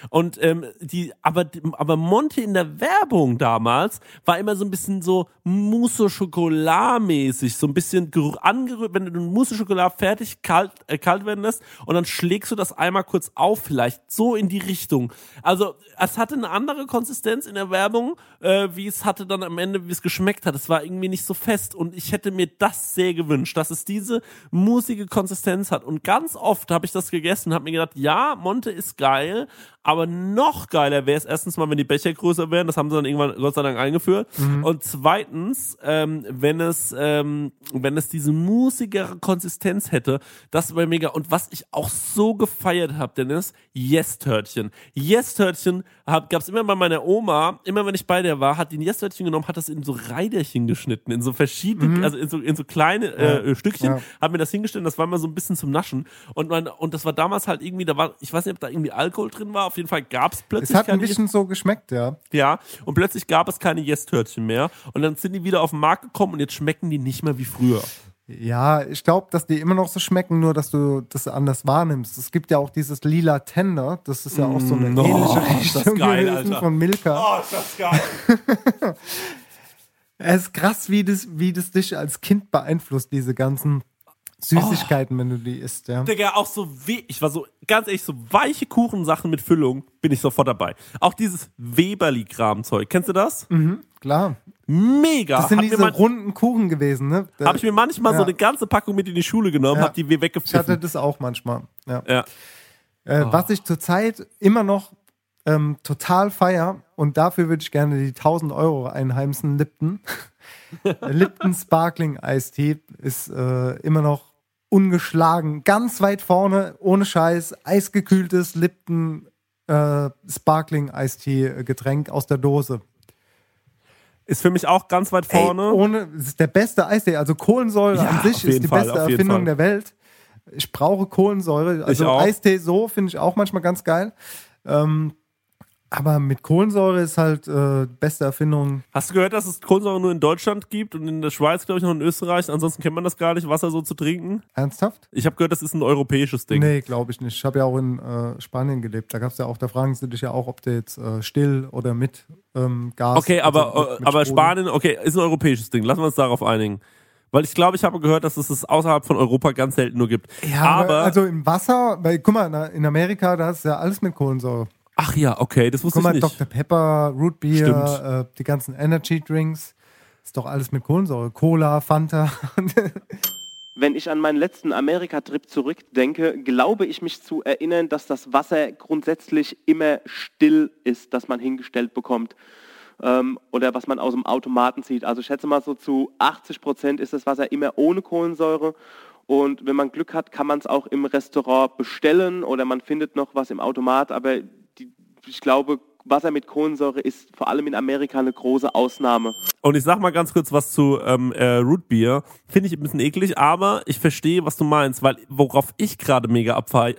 Und ähm, die, aber aber Monte in der Werbung damals war immer so ein bisschen so Mousse-Schokolade-mäßig, so ein bisschen angerührt, wenn du Mousse-Schokolade fertig kalt, äh, kalt werden lässt und dann schlägst du das einmal kurz auf, vielleicht so in die Richtung. Also es hatte eine andere Konsistenz in der Werbung, äh, wie es hatte dann am Ende, wie es geschmeckt hat. Es war irgendwie nicht so fest und ich hätte mir das sehr gewünscht, dass es diese musige Konsistenz hat. Und ganz oft habe ich das gegessen und habe mir gedacht, ja, Monte ist geil, aber noch geiler wäre es erstens mal, wenn die Becher größer wären. Das haben sie dann irgendwann Gott sei Dank eingeführt. Mhm. Und zweitens, ähm, wenn es ähm, wenn es diese musigere Konsistenz hätte, das wäre mega. Und was ich auch so gefeiert habe, Dennis, Yes-Törtchen. Yes-Törtchen gab es immer bei meiner Oma. Immer wenn ich bei der war, hat die ein Yes-Törtchen genommen, hat das in so Reiderchen geschnitten, in so verschiedene, mhm. also in so, in so kleine äh, ja. Stückchen, ja. hat mir das hingestellt. Das war mal so ein bisschen zum Naschen. Und, mein, und das war damals halt irgendwie, da war, ich weiß nicht, ob da irgendwie Alkohol drin war. Auf jeden Fall gab es plötzlich. Es hat ein bisschen so geschmeckt, ja. Ja, und plötzlich gab es keine Yes-Törtchen mehr. Und dann sind die wieder auf den Markt gekommen und jetzt schmecken die nicht mehr wie früher. Ja, ich glaube, dass die immer noch so schmecken, nur dass du das anders wahrnimmst. Es gibt ja auch dieses lila Tender, das ist ja auch so eine mm, ähnliche oh, Richtung das geil, gewesen Alter. Von Milka. Oh, ist das geil. Es ist krass, wie das, wie das dich als Kind beeinflusst, diese ganzen Süßigkeiten, oh, wenn du die isst, ja. Digga, auch so weh. Ich war so, ganz ehrlich, so weiche Kuchensachen mit Füllung bin ich sofort dabei. Auch dieses Weberli-Kram-Zeug. Kennst du das? Mhm, klar. Mega. Das sind hat diese man- runden Kuchen gewesen, ne? Da, hab ich mir manchmal ja. so eine ganze Packung mit in die Schule genommen, ja. hab die weggepfiffen. Ich hatte das auch manchmal, ja. ja. Äh, oh. Was ich zurzeit immer noch ähm, total feier und dafür würde ich gerne die tausend Euro einheimsen, Lipton. Lipton Sparkling Eistee ist äh, immer noch ungeschlagen, ganz weit vorne, ohne Scheiß, eisgekühltes Lipton äh, Sparkling Eistee Getränk aus der Dose. Ist für mich auch ganz weit vorne. Ey, ohne, es ist der beste Eistee, also Kohlensäure ja, an sich ist die Fall, beste Erfindung Fall. Der Welt. Ich brauche Kohlensäure, also Eistee so finde ich auch manchmal ganz geil. Ähm, Aber mit Kohlensäure ist halt äh, beste Erfindung. Hast du gehört, dass es Kohlensäure nur in Deutschland gibt und in der Schweiz, glaube ich, noch in Österreich? Ansonsten kennt man das gar nicht, Wasser so zu trinken. Ernsthaft? Ich habe gehört, das ist ein europäisches Ding. Nee, glaube ich nicht. Ich habe ja auch in äh, Spanien gelebt. Da gab es ja auch, da fragen sie dich ja auch, ob du jetzt äh, still oder mit ähm, Gas... Okay, aber, also mit, mit aber Spanien, okay, ist ein europäisches Ding. Lassen wir uns darauf einigen. Weil ich glaube, ich habe gehört, dass es es außerhalb von Europa ganz selten nur gibt. Ja, aber... Also im Wasser, weil guck mal, in Amerika, da ist ja alles mit Kohlensäure. Ach ja, okay, das wusste ich nicht. Guck mal, Doktor Pepper, Root Beer, äh, die ganzen Energy Drinks, ist doch alles mit Kohlensäure. Cola, Fanta. Wenn ich an meinen letzten Amerika-Trip zurückdenke, glaube ich mich zu erinnern, dass das Wasser grundsätzlich immer still ist, das man hingestellt bekommt ähm, oder was man aus dem Automaten zieht. Also ich schätze mal so zu achtzig Prozent ist das Wasser immer ohne Kohlensäure. Und wenn man Glück hat, kann man es auch im Restaurant bestellen oder man findet noch was im Automat. Aber die, ich glaube, Wasser mit Kohlensäure ist vor allem in Amerika eine große Ausnahme. Und ich sag mal ganz kurz was zu ähm, äh, Root Beer. Finde ich ein bisschen eklig, aber ich verstehe, was du meinst, weil worauf ich gerade mega abfahre,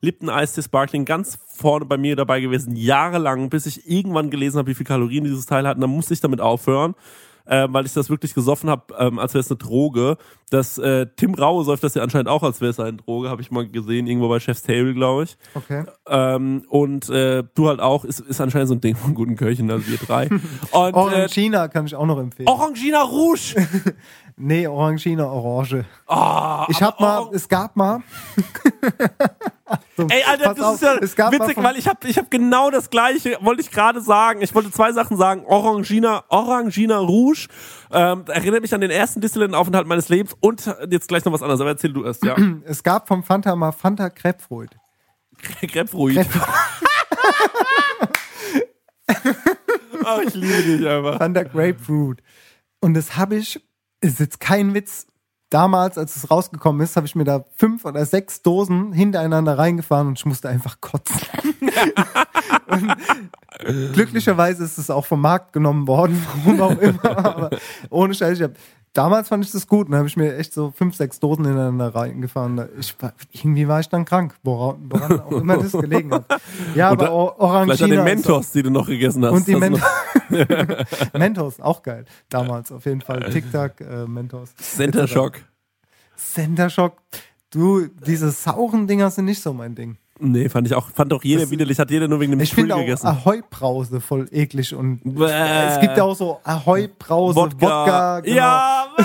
Lipton Ice Sparkling ganz vorne bei mir dabei gewesen, jahrelang, bis ich irgendwann gelesen habe, wie viel Kalorien dieses Teil hat. Und dann musste ich damit aufhören, äh, weil ich das wirklich gesoffen habe, ähm, als wäre es eine Droge. Das äh, Tim Raue säuft das ja anscheinend auch, als wäre es eine Droge, habe ich mal gesehen, irgendwo bei Chef's Table, glaube ich. Okay. Ähm, und äh, du halt auch, ist, ist anscheinend so ein Ding von guten Köchen, also wir drei. Und, Orangina äh, kann ich auch noch empfehlen. Orangina Rouge! Nee, Orangina Orange. Oh, ich hab mal, Orang- es gab mal... Achtung, ey, Alter, das auf, ist ja witzig, weil ich habe ich hab genau das Gleiche, wollte ich gerade sagen. Ich wollte zwei Sachen sagen. Orangina, Orangina Rouge. Ähm, erinnert mich an den ersten Disneyland-Aufenthalt meines Lebens. Und jetzt gleich noch was anderes, aber erzähl du erst, ja. Es gab vom Fanta mal Fanta Grapefruit. Grapefruit. Grapefruit. Oh, ich liebe dich einfach. Fanta Grapefruit. Und das habe ich, ist jetzt kein Witz, damals, als es rausgekommen ist, habe ich mir da fünf oder sechs Dosen hintereinander reingefahren und ich musste einfach kotzen. Glücklicherweise ist es auch vom Markt genommen worden, warum auch immer. Aber ohne Scheiß, ich hab, damals fand ich das gut und habe ich mir echt so fünf, sechs Dosen hintereinander reingefahren. Ich war, irgendwie war ich dann krank, woran, woran auch immer das gelegen hat. Ja, und aber da, Orangina. Vielleicht an den Mentos, die du noch gegessen hast. Und die Mentos. Mentos, auch geil. Damals auf jeden Fall. TikTok, äh, Mentos. Center Shock. Center Shock. Du, diese sauren Dinger sind nicht so mein Ding. Nee, fand ich auch. Fand doch jeder das widerlich. Hat jeder nur wegen dem Sprüh gegessen. Ich finde auch Ahoi-Brause voll eklig. Und bäh. Es gibt ja auch so Ahoi-Brause, Wodka. Wodka genau. Ja, bäh.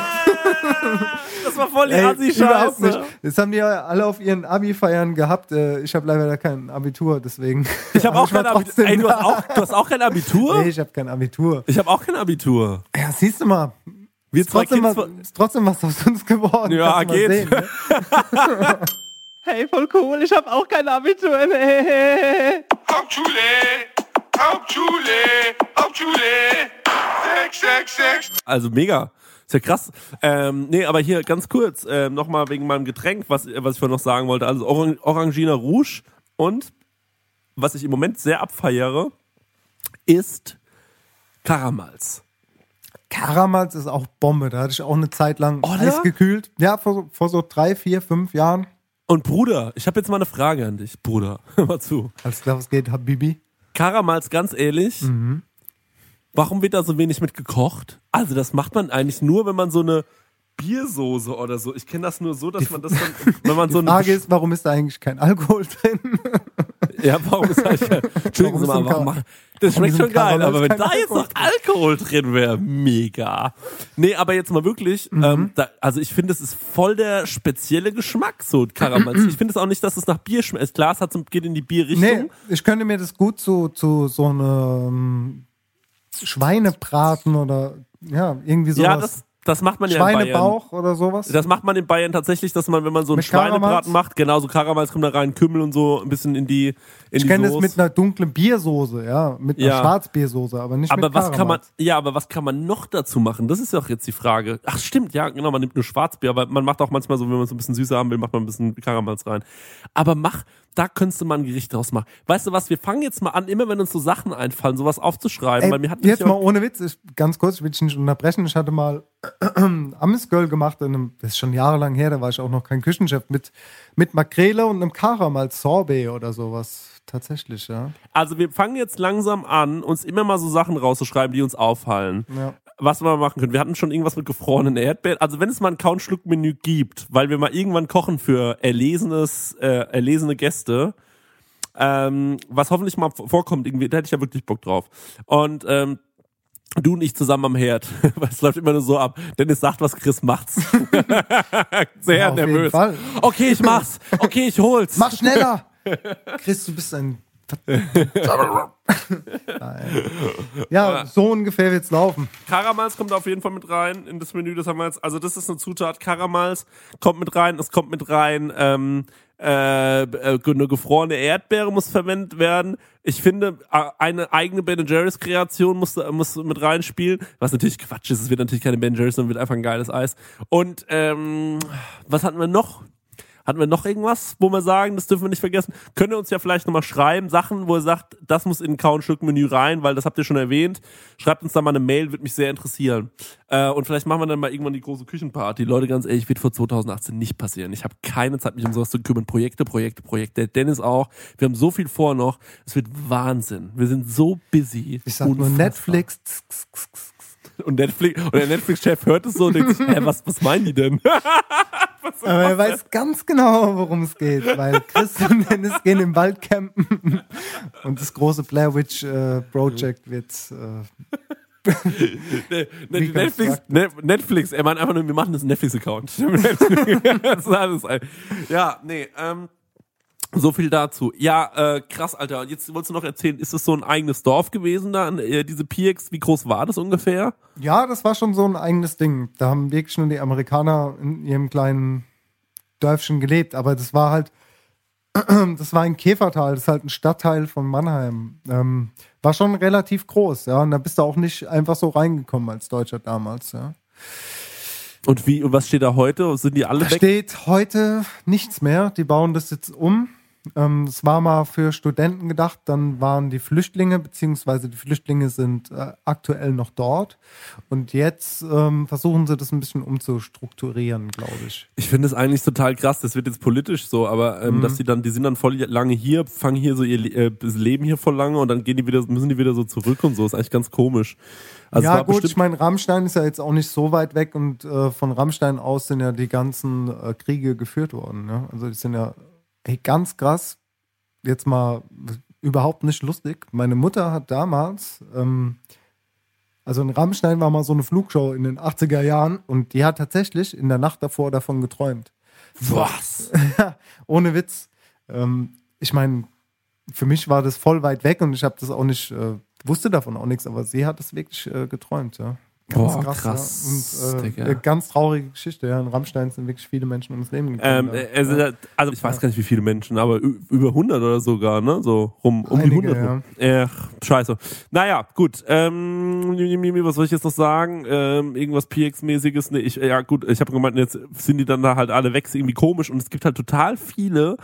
Das war voll die Assi-Scheiße. Das haben die ja alle auf ihren Abi-Feiern gehabt. Ich habe leider kein Abitur, deswegen. Ich habe auch ich kein Abitur. Ey, du hast auch, du hast auch kein Abitur? Nee, ich habe kein Abitur. Ich habe auch kein Abitur. Ja, siehst du mal. Wir ist, trotzdem was, ist trotzdem was aus uns geworden. Ja, geht. Sehen, ne? Hey, voll cool, ich hab auch kein Abitur. Nee. Hauptschule, Hauptschule, Hauptschule, sechs sechs sechs. Also mega. Ist ja krass. Ähm, nee, aber hier ganz kurz, äh, nochmal wegen meinem Getränk, was, was ich vorhin noch sagen wollte. Also Orang- Orangina Rouge und was ich im Moment sehr abfeiere, ist Karamals. Karamals ist auch Bombe. Da hatte ich auch eine Zeit lang Oder? Eis gekühlt. Ja, vor, vor so drei, vier, fünf Jahren. Und Bruder, ich habe jetzt mal eine Frage an dich, Bruder. Hör mal zu. Alles klar, was geht, Habibi? Karamals, ganz ehrlich, mhm. Warum wird da so wenig mit gekocht? Also das macht man eigentlich nur, wenn man so eine Biersoße oder so, ich kenne das nur so, dass die, man das dann, wenn man so eine... Die Frage Besch- ist, warum ist da eigentlich kein Alkohol drin? Ja, warum ist da eigentlich kein... Entschuldigen Sie mal, warum machen... Das schmeckt schon geil, aber wenn da jetzt noch Alkohol drin wäre, mega. Nee, aber jetzt mal wirklich, mhm. ähm, da, also ich finde, es ist voll der spezielle Geschmack, so Karamals. Ich finde es auch nicht, dass es nach Bier schmeckt. Klar, es hat, geht in die Bierrichtung. Nee, ich könnte mir das gut zu, zu so einem Schweinebraten oder ja, irgendwie sowas. Ja, das, das macht man ja in Bayern. Schweinebauch oder sowas? Das macht man in Bayern tatsächlich, dass man, wenn man so einen mit Schweinebraten Karamals macht, genau, so Karamals kommt da rein, Kümmel und so ein bisschen in die... In ich kenne das mit einer dunklen Biersoße, ja, mit einer ja. Schwarzbiersoße, aber nicht aber mit was kann man, ja, aber was kann man noch dazu machen? Das ist ja auch jetzt die Frage. Ach stimmt, ja, genau, man nimmt nur Schwarzbier, aber man macht auch manchmal so, wenn man es ein bisschen süßer haben will, macht man ein bisschen Karamals rein. Aber mach, da könntest du mal ein Gericht draus machen. Weißt du was, wir fangen jetzt mal an, immer wenn uns so Sachen einfallen, sowas aufzuschreiben. Ey, weil mir hat jetzt mal ohne Witz, ich, ganz kurz, ich will dich nicht unterbrechen, ich hatte mal äh, äh, Amesgirl gemacht, in einem, das ist schon jahrelang her, da war ich auch noch kein Küchenchef, mit, mit Makrele und einem Karamals-Sorbet oder sowas. Tatsächlich, ja. Also wir fangen jetzt langsam an, uns immer mal so Sachen rauszuschreiben, die uns auffallen. Ja. Was wir mal machen können. Wir hatten schon irgendwas mit gefrorenen Erdbeeren. Also wenn es mal ein Kau und Schluck-Menü gibt, weil wir mal irgendwann kochen für erlesenes, äh, erlesene Gäste, ähm, was hoffentlich mal vorkommt, irgendwie, da hätte ich ja wirklich Bock drauf. Und ähm, du und ich zusammen am Herd. Es läuft immer nur so ab. Dennis sagt was, Chris macht's. Sehr ja, nervös. Okay, ich mach's. Okay, ich hol's. Mach schneller! Chris, du bist ein Ja, so ungefähr wird's laufen. Karamals kommt auf jeden Fall mit rein in das Menü. Das haben wir jetzt. Also das ist eine Zutat. Karamals kommt mit rein. Es kommt mit rein. Ähm, äh, eine gefrorene Erdbeere muss verwendet werden. Ich finde, eine eigene Ben and Jerry's Kreation muss, muss mit reinspielen. Was natürlich Quatsch ist. Es wird natürlich keine Ben and Jerry's, sondern wird einfach ein geiles Eis. Und ähm, was hatten wir noch? Hatten wir noch irgendwas, wo wir sagen, das dürfen wir nicht vergessen? Könnt ihr uns ja vielleicht nochmal schreiben, Sachen, wo ihr sagt, das muss in ein Kau und Schluck-Menü rein, weil das habt ihr schon erwähnt. Schreibt uns da mal eine Mail, würde mich sehr interessieren. Äh, und vielleicht machen wir dann mal irgendwann die große Küchenparty. Leute, ganz ehrlich, wird vor zwanzig achtzehn nicht passieren. Ich habe keine Zeit, mich um sowas zu kümmern. Projekte, Projekte, Projekte. Dennis auch. Wir haben so viel vor noch. Es wird Wahnsinn. Wir sind so busy. Ich sag nur Netflix. Und Netflix, und der Netflix-Chef hört es so und denkt sich, hey, was, was meinen die denn? Aber er weiß ganz genau, worum es geht, weil Chris und Dennis gehen im Wald campen und das große Blair Witch äh, Project wird äh, ne, ne, Netflix, ne, Netflix, er meint einfach nur, wir machen das Netflix-Account. Das ist alles. Ja, nee, ähm, so viel dazu. Ja, äh, krass, Alter. Und jetzt wolltest du noch erzählen, ist das so ein eigenes Dorf gewesen da, äh, diese P X? Wie groß war das ungefähr? Ja, das war schon so ein eigenes Ding. Da haben wirklich nur die Amerikaner in ihrem kleinen Dörfchen gelebt. Aber das war halt, das war ein Käfertal, das ist halt ein Stadtteil von Mannheim. Ähm, war schon relativ groß, ja. Und da bist du auch nicht einfach so reingekommen als Deutscher damals, ja. Und wie, und was steht da heute? Sind die alle weg? Da steht heute nichts mehr. Die bauen das jetzt um. Ähm, es war mal für Studenten gedacht, dann waren die Flüchtlinge, beziehungsweise die Flüchtlinge sind äh, aktuell noch dort und jetzt ähm, versuchen sie das ein bisschen umzustrukturieren, glaube ich. Ich finde es eigentlich total krass, das wird jetzt politisch so, aber ähm, mhm. dass die dann, die sind dann voll lange hier, fangen hier so ihr äh, Leben hier voll lange und dann gehen die wieder, müssen die wieder so zurück und so, ist eigentlich ganz komisch. Also ja gut, ich meine, Rammstein ist ja jetzt auch nicht so weit weg und äh, von Rammstein aus sind ja die ganzen äh, Kriege geführt worden, ne? Also die sind ja Ey, ganz krass, jetzt mal überhaupt nicht lustig. Meine Mutter hat damals, ähm, also in Rammstein war mal so eine Flugshow in den achtziger Jahren und die hat tatsächlich in der Nacht davor davon geträumt. Was? Ohne Witz. Ähm, ich meine, für mich war das voll weit weg und ich habe das auch nicht, äh, wusste davon auch nichts, aber sie hat das wirklich äh, geträumt, ja. Ganz Boah, krass. krass. Ja. Und, äh, ganz traurige Geschichte. Ja. In Rammstein sind wirklich viele Menschen ums Leben gekommen. Ähm, also, ja. also ich weiß gar nicht, wie viele Menschen, aber über hundert oder sogar, ne? So rum, um Einige, die hundert. Ja. Äh, scheiße. Naja, gut. Ähm, was soll ich jetzt noch sagen? Ähm, irgendwas P X-mäßiges? Nee, ich, ja gut, ich habe gemeint, jetzt sind die dann da halt alle weg. Ist irgendwie komisch und es gibt halt total viele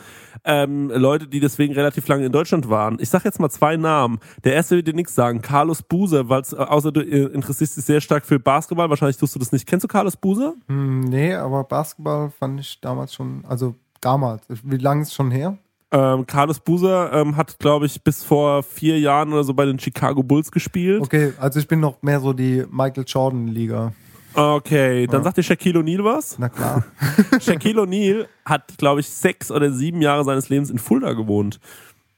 ähm, Leute, die deswegen relativ lange in Deutschland waren. Ich sag jetzt mal zwei Namen. Der erste wird dir nichts sagen. Carlos Buser, weil es außer du äh, interessierst dich sehr stark für Basketball, wahrscheinlich tust du das nicht. Kennst du Carlos Buser? Hm, nee, aber Basketball fand ich damals schon, also damals, wie lange ist es schon her? Ähm, Carlos Buser ähm, hat, glaube ich, bis vor vier Jahren oder so bei den Chicago Bulls gespielt. Okay, also ich bin noch mehr so die Michael Jordan-Liga. Okay, dann ja. Sagt dir Shaquille O'Neal was? Na klar. Shaquille O'Neal hat, glaube ich, sechs oder sieben Jahre seines Lebens in Fulda gewohnt.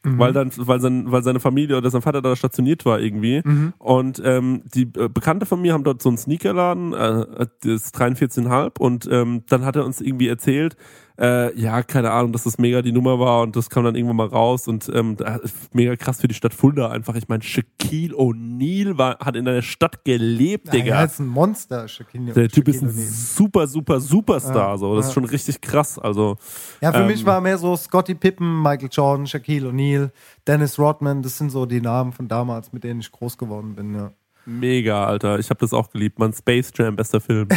Mhm. Weil dann, weil sein, weil seine Familie oder sein Vater da stationiert war irgendwie. Mhm. Und ähm, die Bekannte von mir haben dort so einen Sneakerladen, äh, das ist dreiundvierzig Komma fünf und ähm, dann hat er uns irgendwie erzählt, äh, ja, keine Ahnung, dass das mega die Nummer war und das kam dann irgendwann mal raus und ähm, mega krass für die Stadt Fulda einfach. Ich meine, Shaquille O'Neal war, hat in einer Stadt gelebt, ja, Digga. Er ist ein Monster, Shaquille O'Neal. Der Typ Shaquille ist ein super, super, Superstar, ja, so. Das ja. ist schon richtig krass, also. Ja, für ähm, mich war mehr so Scottie Pippen, Michael Jordan, Shaquille O'Neal, Dennis Rodman, das sind so die Namen von damals, mit denen ich groß geworden bin, ja. Mega, Alter. Ich habe das auch geliebt. Man, Space Jam, bester Film.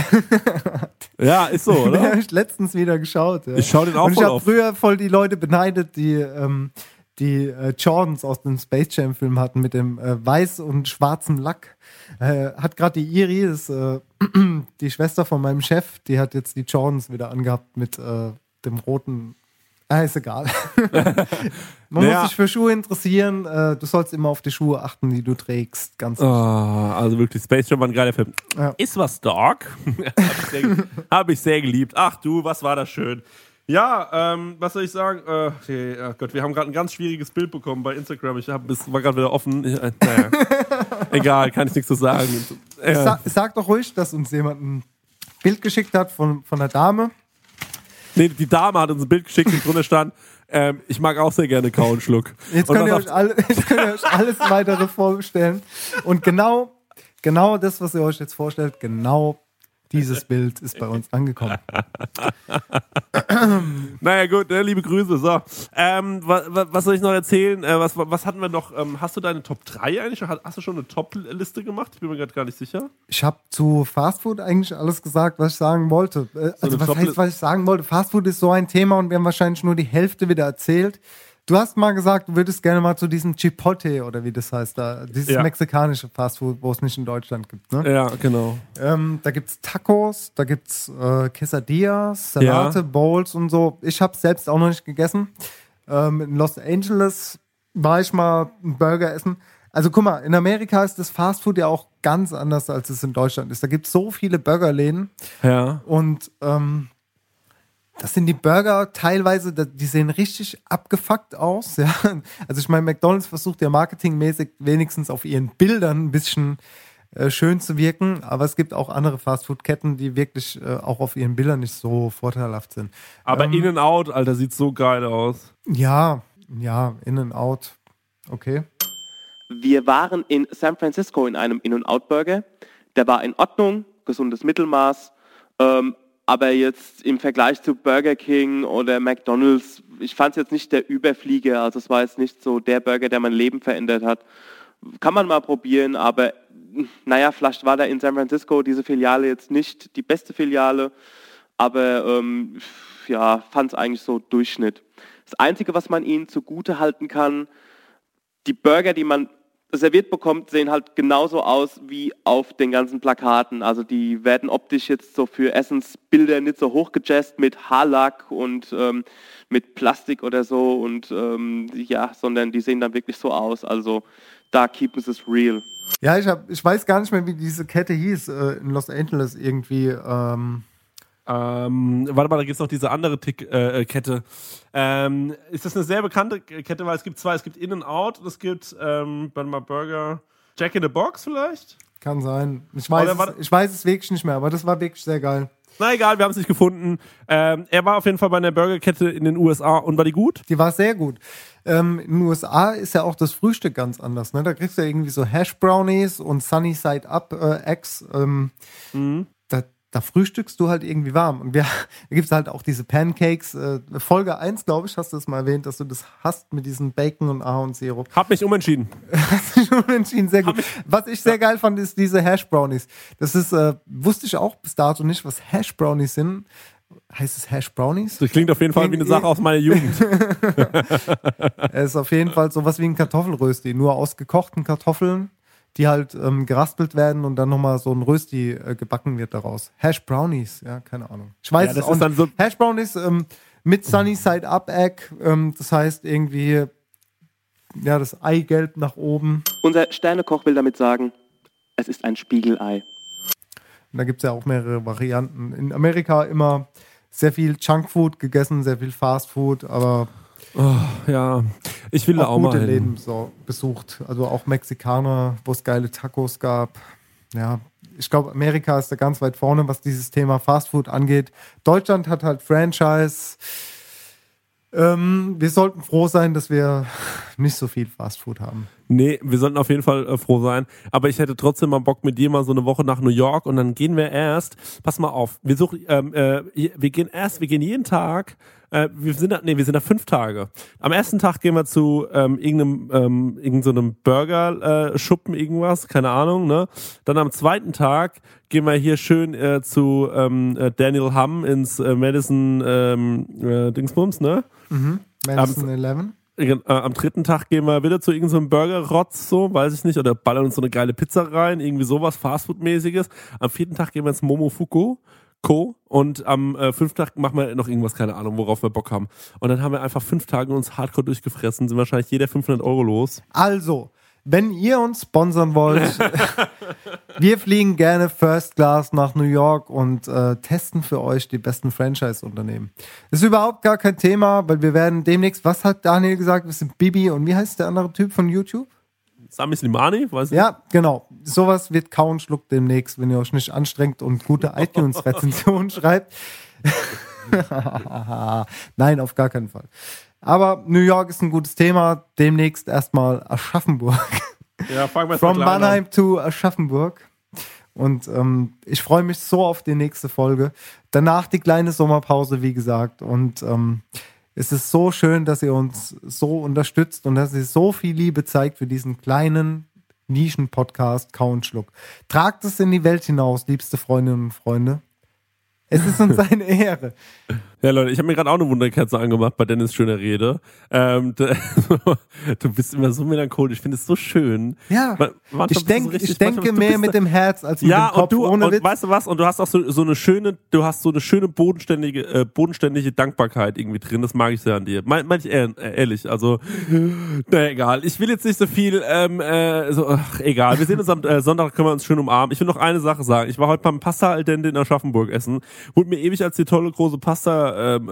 Ja, ist so, oder? Den habe ich letztens wieder geschaut. Ja. Ich schaue den auch voll auf. Ich habe früher voll die Leute beneidet, die ähm, die äh, Jordans aus dem Space Jam Film hatten mit dem äh, weiß und schwarzen Lack. Äh, hat gerade die Iri, das, äh, die Schwester von meinem Chef, die hat jetzt die Jordans wieder angehabt mit äh, dem roten. Ah, ist egal. Man naja. muss sich für Schuhe interessieren. Du sollst immer auf die Schuhe achten, die du trägst. Ganz oh, also wirklich, Space Jam war ein geiler Film. Ja. Ist was, Dog? Habe ich sehr geliebt. Ach du, was war das schön. Ja, ähm, was soll ich sagen? Äh, okay, oh Gott, wir haben gerade ein ganz schwieriges Bild bekommen bei Instagram. Ich hab, es war gerade wieder offen. Ich, äh, naja. Egal, kann ich nichts zu sagen. Äh. Sag, sag doch ruhig, dass uns jemand ein Bild geschickt hat von, von einer Dame. Nee, die Dame hat uns ein Bild geschickt und drunter stand, Ähm, ich mag auch sehr gerne Kau und Schluck. Jetzt könnt, und ihr euch alle, jetzt könnt ihr euch alles weitere vorstellen. Und genau, genau das, was ihr euch jetzt vorstellt, genau dieses Bild ist bei uns angekommen. Naja gut, liebe Grüße. So, ähm, was, was soll ich noch erzählen? Was, was hatten wir noch? Hast du deine Top drei eigentlich? Hast du schon eine Top-Liste gemacht? Ich bin mir gerade gar nicht sicher. Ich habe zu Fastfood eigentlich alles gesagt, was ich sagen wollte. Also so was heißt, was ich sagen wollte? Fastfood ist so ein Thema und wir haben wahrscheinlich nur die Hälfte wieder erzählt. Du hast mal gesagt, du würdest gerne mal zu diesem Chipotle oder wie das heißt, da, dieses ja. mexikanische Fastfood, wo es nicht in Deutschland gibt. Ne? Ja, genau. Ähm, da gibt's Tacos, da gibt's äh, Quesadillas, Salate, ja. Bowls und so. Ich habe selbst auch noch nicht gegessen. Ähm, in Los Angeles war ich mal einen Burger essen. Also guck mal, in Amerika ist das Fastfood ja auch ganz anders, als es in Deutschland ist. Da gibt's so viele Burgerläden. Ja. Und ähm, das sind die Burger teilweise, die sehen richtig abgefuckt aus. Ja. Also ich meine, McDonald's versucht ja marketingmäßig wenigstens auf ihren Bildern ein bisschen äh, schön zu wirken. Aber es gibt auch andere Fastfood-Ketten, die wirklich äh, auch auf ihren Bildern nicht so vorteilhaft sind. Aber ähm, In-N-Out, Alter, sieht so geil aus. Ja, ja, In-N-Out. Okay. Wir waren in San Francisco in einem In-N-Out-Burger. Der war in Ordnung, gesundes Mittelmaß. Ähm, Aber jetzt im Vergleich zu Burger King oder McDonald's, ich fand es jetzt nicht der Überflieger, also es war jetzt nicht so der Burger, der mein Leben verändert hat. Kann man mal probieren, aber naja, vielleicht war da in San Francisco diese Filiale jetzt nicht die beste Filiale, aber ähm, ja, fand es eigentlich so Durchschnitt. Das Einzige, was man ihnen zugute halten kann, die Burger, die man serviert bekommt, sehen halt genauso aus wie auf den ganzen Plakaten. Also die werden optisch jetzt so für Essensbilder nicht so hochgejazzt mit Haarlack und ähm, mit Plastik oder so und ähm, ja, sondern die sehen dann wirklich so aus. Also da keepen sie es real. Ja, ich hab, ich weiß gar nicht mehr, wie diese Kette hieß äh, in Los Angeles irgendwie. Ähm Ähm, warte mal, da gibt's noch diese andere Tick, äh, Kette. Ähm, ist das eine sehr bekannte Kette? Weil es gibt zwei, es gibt In-N-Out und es gibt, ähm, warte mal, Burger, Jack in the Box vielleicht? Kann sein. Ich weiß, es, war, ich weiß es wirklich nicht mehr, aber das war wirklich sehr geil. Na egal, wir haben es nicht gefunden. Ähm, er war auf jeden Fall bei einer Burgerkette in den U S A und war die gut? Die war sehr gut. Ähm, in den U S A ist ja auch das Frühstück ganz anders. Ne? Da kriegst du ja irgendwie so Hash Brownies und Sunny Side Up äh, Eggs. Ähm, mhm. Da frühstückst du halt irgendwie warm. Und wir, da gibt es halt auch diese Pancakes. Äh, Folge eins, glaube ich, hast du das mal erwähnt, dass du das hast mit diesem Bacon und Ahornsirup. Hab mich umentschieden. Hast mich umentschieden, sehr gut. Was ich sehr geil fand, ist diese Hash Brownies. Das ist, äh, wusste ich auch bis dato nicht, was Hash Brownies sind. Heißt es Hash Brownies? Das klingt auf jeden Fall wie eine Sache aus meiner Jugend. Es ist auf jeden Fall sowas wie ein Kartoffelrösti, nur aus gekochten Kartoffeln, die halt ähm, geraspelt werden und dann nochmal so ein Rösti äh, gebacken wird daraus. Hash Brownies, ja, keine Ahnung. Ich weiß ja, das es ist dann so Hash Brownies ähm, mit Sunny Side Up Egg, ähm, das heißt irgendwie, ja, das Eigelb nach oben. Unser Sternekoch will damit sagen, es ist ein Spiegelei. Und da gibt es ja auch mehrere Varianten. In Amerika immer sehr viel Junkfood gegessen, sehr viel Fastfood, aber oh, ja, ich will auch da auch mal hin. Gute Läden so besucht, also auch Mexikaner, wo es geile Tacos gab. Ja, ich glaube, Amerika ist da ganz weit vorne, was dieses Thema Fastfood angeht. Deutschland hat halt Franchise. Ähm, wir sollten froh sein, dass wir nicht so viel Fastfood haben. Nee, wir sollten auf jeden Fall äh, froh sein. Aber ich hätte trotzdem mal Bock, mit dir mal so eine Woche nach New York und dann gehen wir erst, pass mal auf, wir suchen, ähm, äh, wir gehen erst, wir gehen jeden Tag, äh, wir sind da, nee, wir sind da fünf Tage. Am ersten Tag gehen wir zu ähm, irgendeinem, ähm, irgendeinem Burger-Schuppen, äh, irgendwas, keine Ahnung, ne? Dann am zweiten Tag gehen wir hier schön äh, zu ähm, äh, Daniel Hamm ins äh, Madison ähm, äh, Dingsbums, ne? Mhm, Madison elf. Am dritten Tag gehen wir wieder zu irgendeinem Burger-Rotz, so, weiß ich nicht, oder ballern uns so eine geile Pizza rein, irgendwie sowas Fastfood-mäßiges. Am vierten Tag gehen wir ins Momofuku Co. Und am äh, fünften Tag machen wir noch irgendwas, keine Ahnung, worauf wir Bock haben. Und dann haben wir einfach fünf Tage uns hardcore durchgefressen, sind wahrscheinlich jeder fünfhundert Euro los. Also, wenn ihr uns sponsern wollt, wir fliegen gerne First Class nach New York und äh, testen für euch die besten Franchise-Unternehmen. Das ist überhaupt gar kein Thema, weil wir werden demnächst, was hat Daniel gesagt, wir sind Bibi und wie heißt der andere Typ von YouTube? Sami Slimani, weiß ich. Ja, genau. Sowas wird Kau und Schluck demnächst, wenn ihr euch nicht anstrengt und gute iTunes-Rezensionen schreibt. Nein, auf gar keinen Fall. Aber New York ist ein gutes Thema. Demnächst erstmal Aschaffenburg. Ja, fangen wir From Mannheim an. To Aschaffenburg. Und ähm, ich freue mich so auf die nächste Folge. Danach die kleine Sommerpause, wie gesagt. Und ähm, es ist so schön, dass ihr uns so unterstützt und dass ihr so viel Liebe zeigt für diesen kleinen Nischen-Podcast Kau und Schluck. Tragt es in die Welt hinaus, liebste Freundinnen und Freunde. Es ist uns eine Ehre. Ja, Leute, ich habe mir gerade auch eine Wunderkerze angemacht bei Dennis' schöner Rede. Ähm, du, du bist immer so melancholisch. Ich finde es so schön. Ja, Man, manchmal ich, denk, so richtig, ich denke manchmal, mehr mit dem Herz als mit ja, dem Kopf. Ja, und du, und weißt du was? Und du hast auch so, so eine schöne, du hast so eine schöne bodenständige, äh, bodenständige Dankbarkeit irgendwie drin. Das mag ich sehr an dir. Mein, mein ich ehrlich, also, naja, egal. Ich will jetzt nicht so viel, ähm, äh, so, ach, egal. Wir sehen uns am äh, Sonntag, können wir uns schön umarmen. Ich will noch eine Sache sagen. Ich war heute beim Pasta al dente in Aschaffenburg essen. Wurde mir ewig als die tolle große Pasta-Laden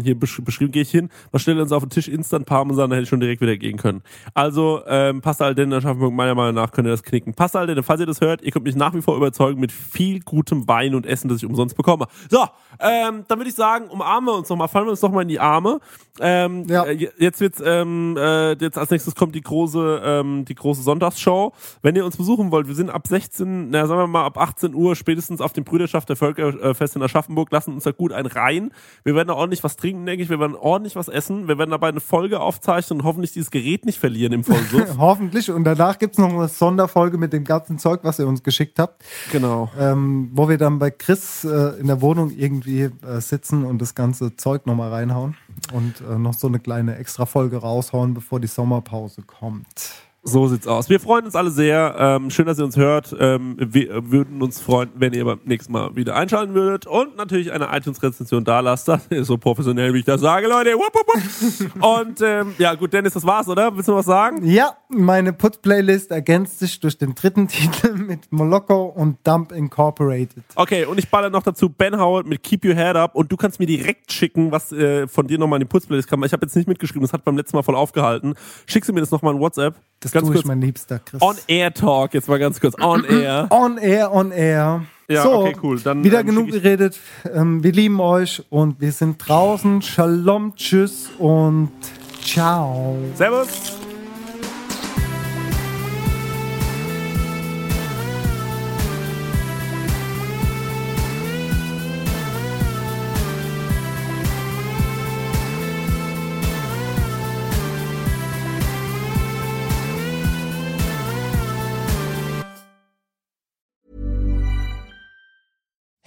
äh, äh, hier besch- beschrieben. Gehe ich hin, was stellt uns auf den Tisch? Instant Parmesan, da hätte ich schon direkt wieder gehen können. Also, ähm, Pasta al dente in Aschaffenburg, meiner Meinung nach könnt ihr das knicken. Pasta al dente, falls ihr das hört, ihr könnt mich nach wie vor überzeugen mit viel gutem Wein und Essen, das ich umsonst bekomme. So, ähm, dann würde ich sagen, umarmen wir uns nochmal, fallen wir uns nochmal in die Arme. Ähm, ja. äh, jetzt wird's, ähm, äh, jetzt als nächstes kommt die große, ähm, die große Sonntagsshow. Wenn ihr uns besuchen wollt, wir sind ab sechzehn, na, sagen wir mal, ab achtzehn Uhr spätestens auf dem Brüderschaft der Völkerfest in Aschaffenburg, lassen uns da gut einen rein. Wir werden da ordentlich was trinken, denke ich. Wir werden ordentlich was essen. Wir werden dabei eine Folge aufzeichnen und hoffentlich dieses Gerät nicht verlieren im Vollsuff. Hoffentlich. Und danach gibt es noch eine Sonderfolge mit dem ganzen Zeug, was ihr uns geschickt habt. Genau. Ähm, wo wir dann bei Chris äh, in der Wohnung irgendwie äh, sitzen und das ganze Zeug nochmal reinhauen und äh, noch so eine kleine Extra-Folge raushauen, bevor die Sommerpause kommt. So sieht's aus. Wir freuen uns alle sehr. Ähm, schön, dass ihr uns hört. Ähm, wir würden uns freuen, wenn ihr beim nächsten Mal wieder einschalten würdet und natürlich eine iTunes-Rezension da lasst. Das ist so professionell, wie ich das sage, Leute. Wupp, wupp, wupp. Und ähm, ja, gut, Dennis, das war's, oder? Willst du noch was sagen? Ja, meine Put-Playlist ergänzt sich durch den dritten Titel mit Moloko und Dump Incorporated. Okay, und ich baller noch dazu Ben Howard mit Keep Your Head Up und du kannst mir direkt schicken, was äh, von dir nochmal in die Put-Playlist kam. Ich habe jetzt nicht mitgeschrieben, das hat beim letzten Mal voll aufgehalten. Schickst du mir das nochmal in WhatsApp? Das Das tue ich, mein liebster Chris. On-Air-Talk, jetzt mal ganz kurz. On-Air. On-Air, on-Air. Ja, so, okay, cool. Dann, wieder ähm, genug geredet. Ähm, wir lieben euch und wir sind draußen. Shalom, tschüss und ciao. Servus.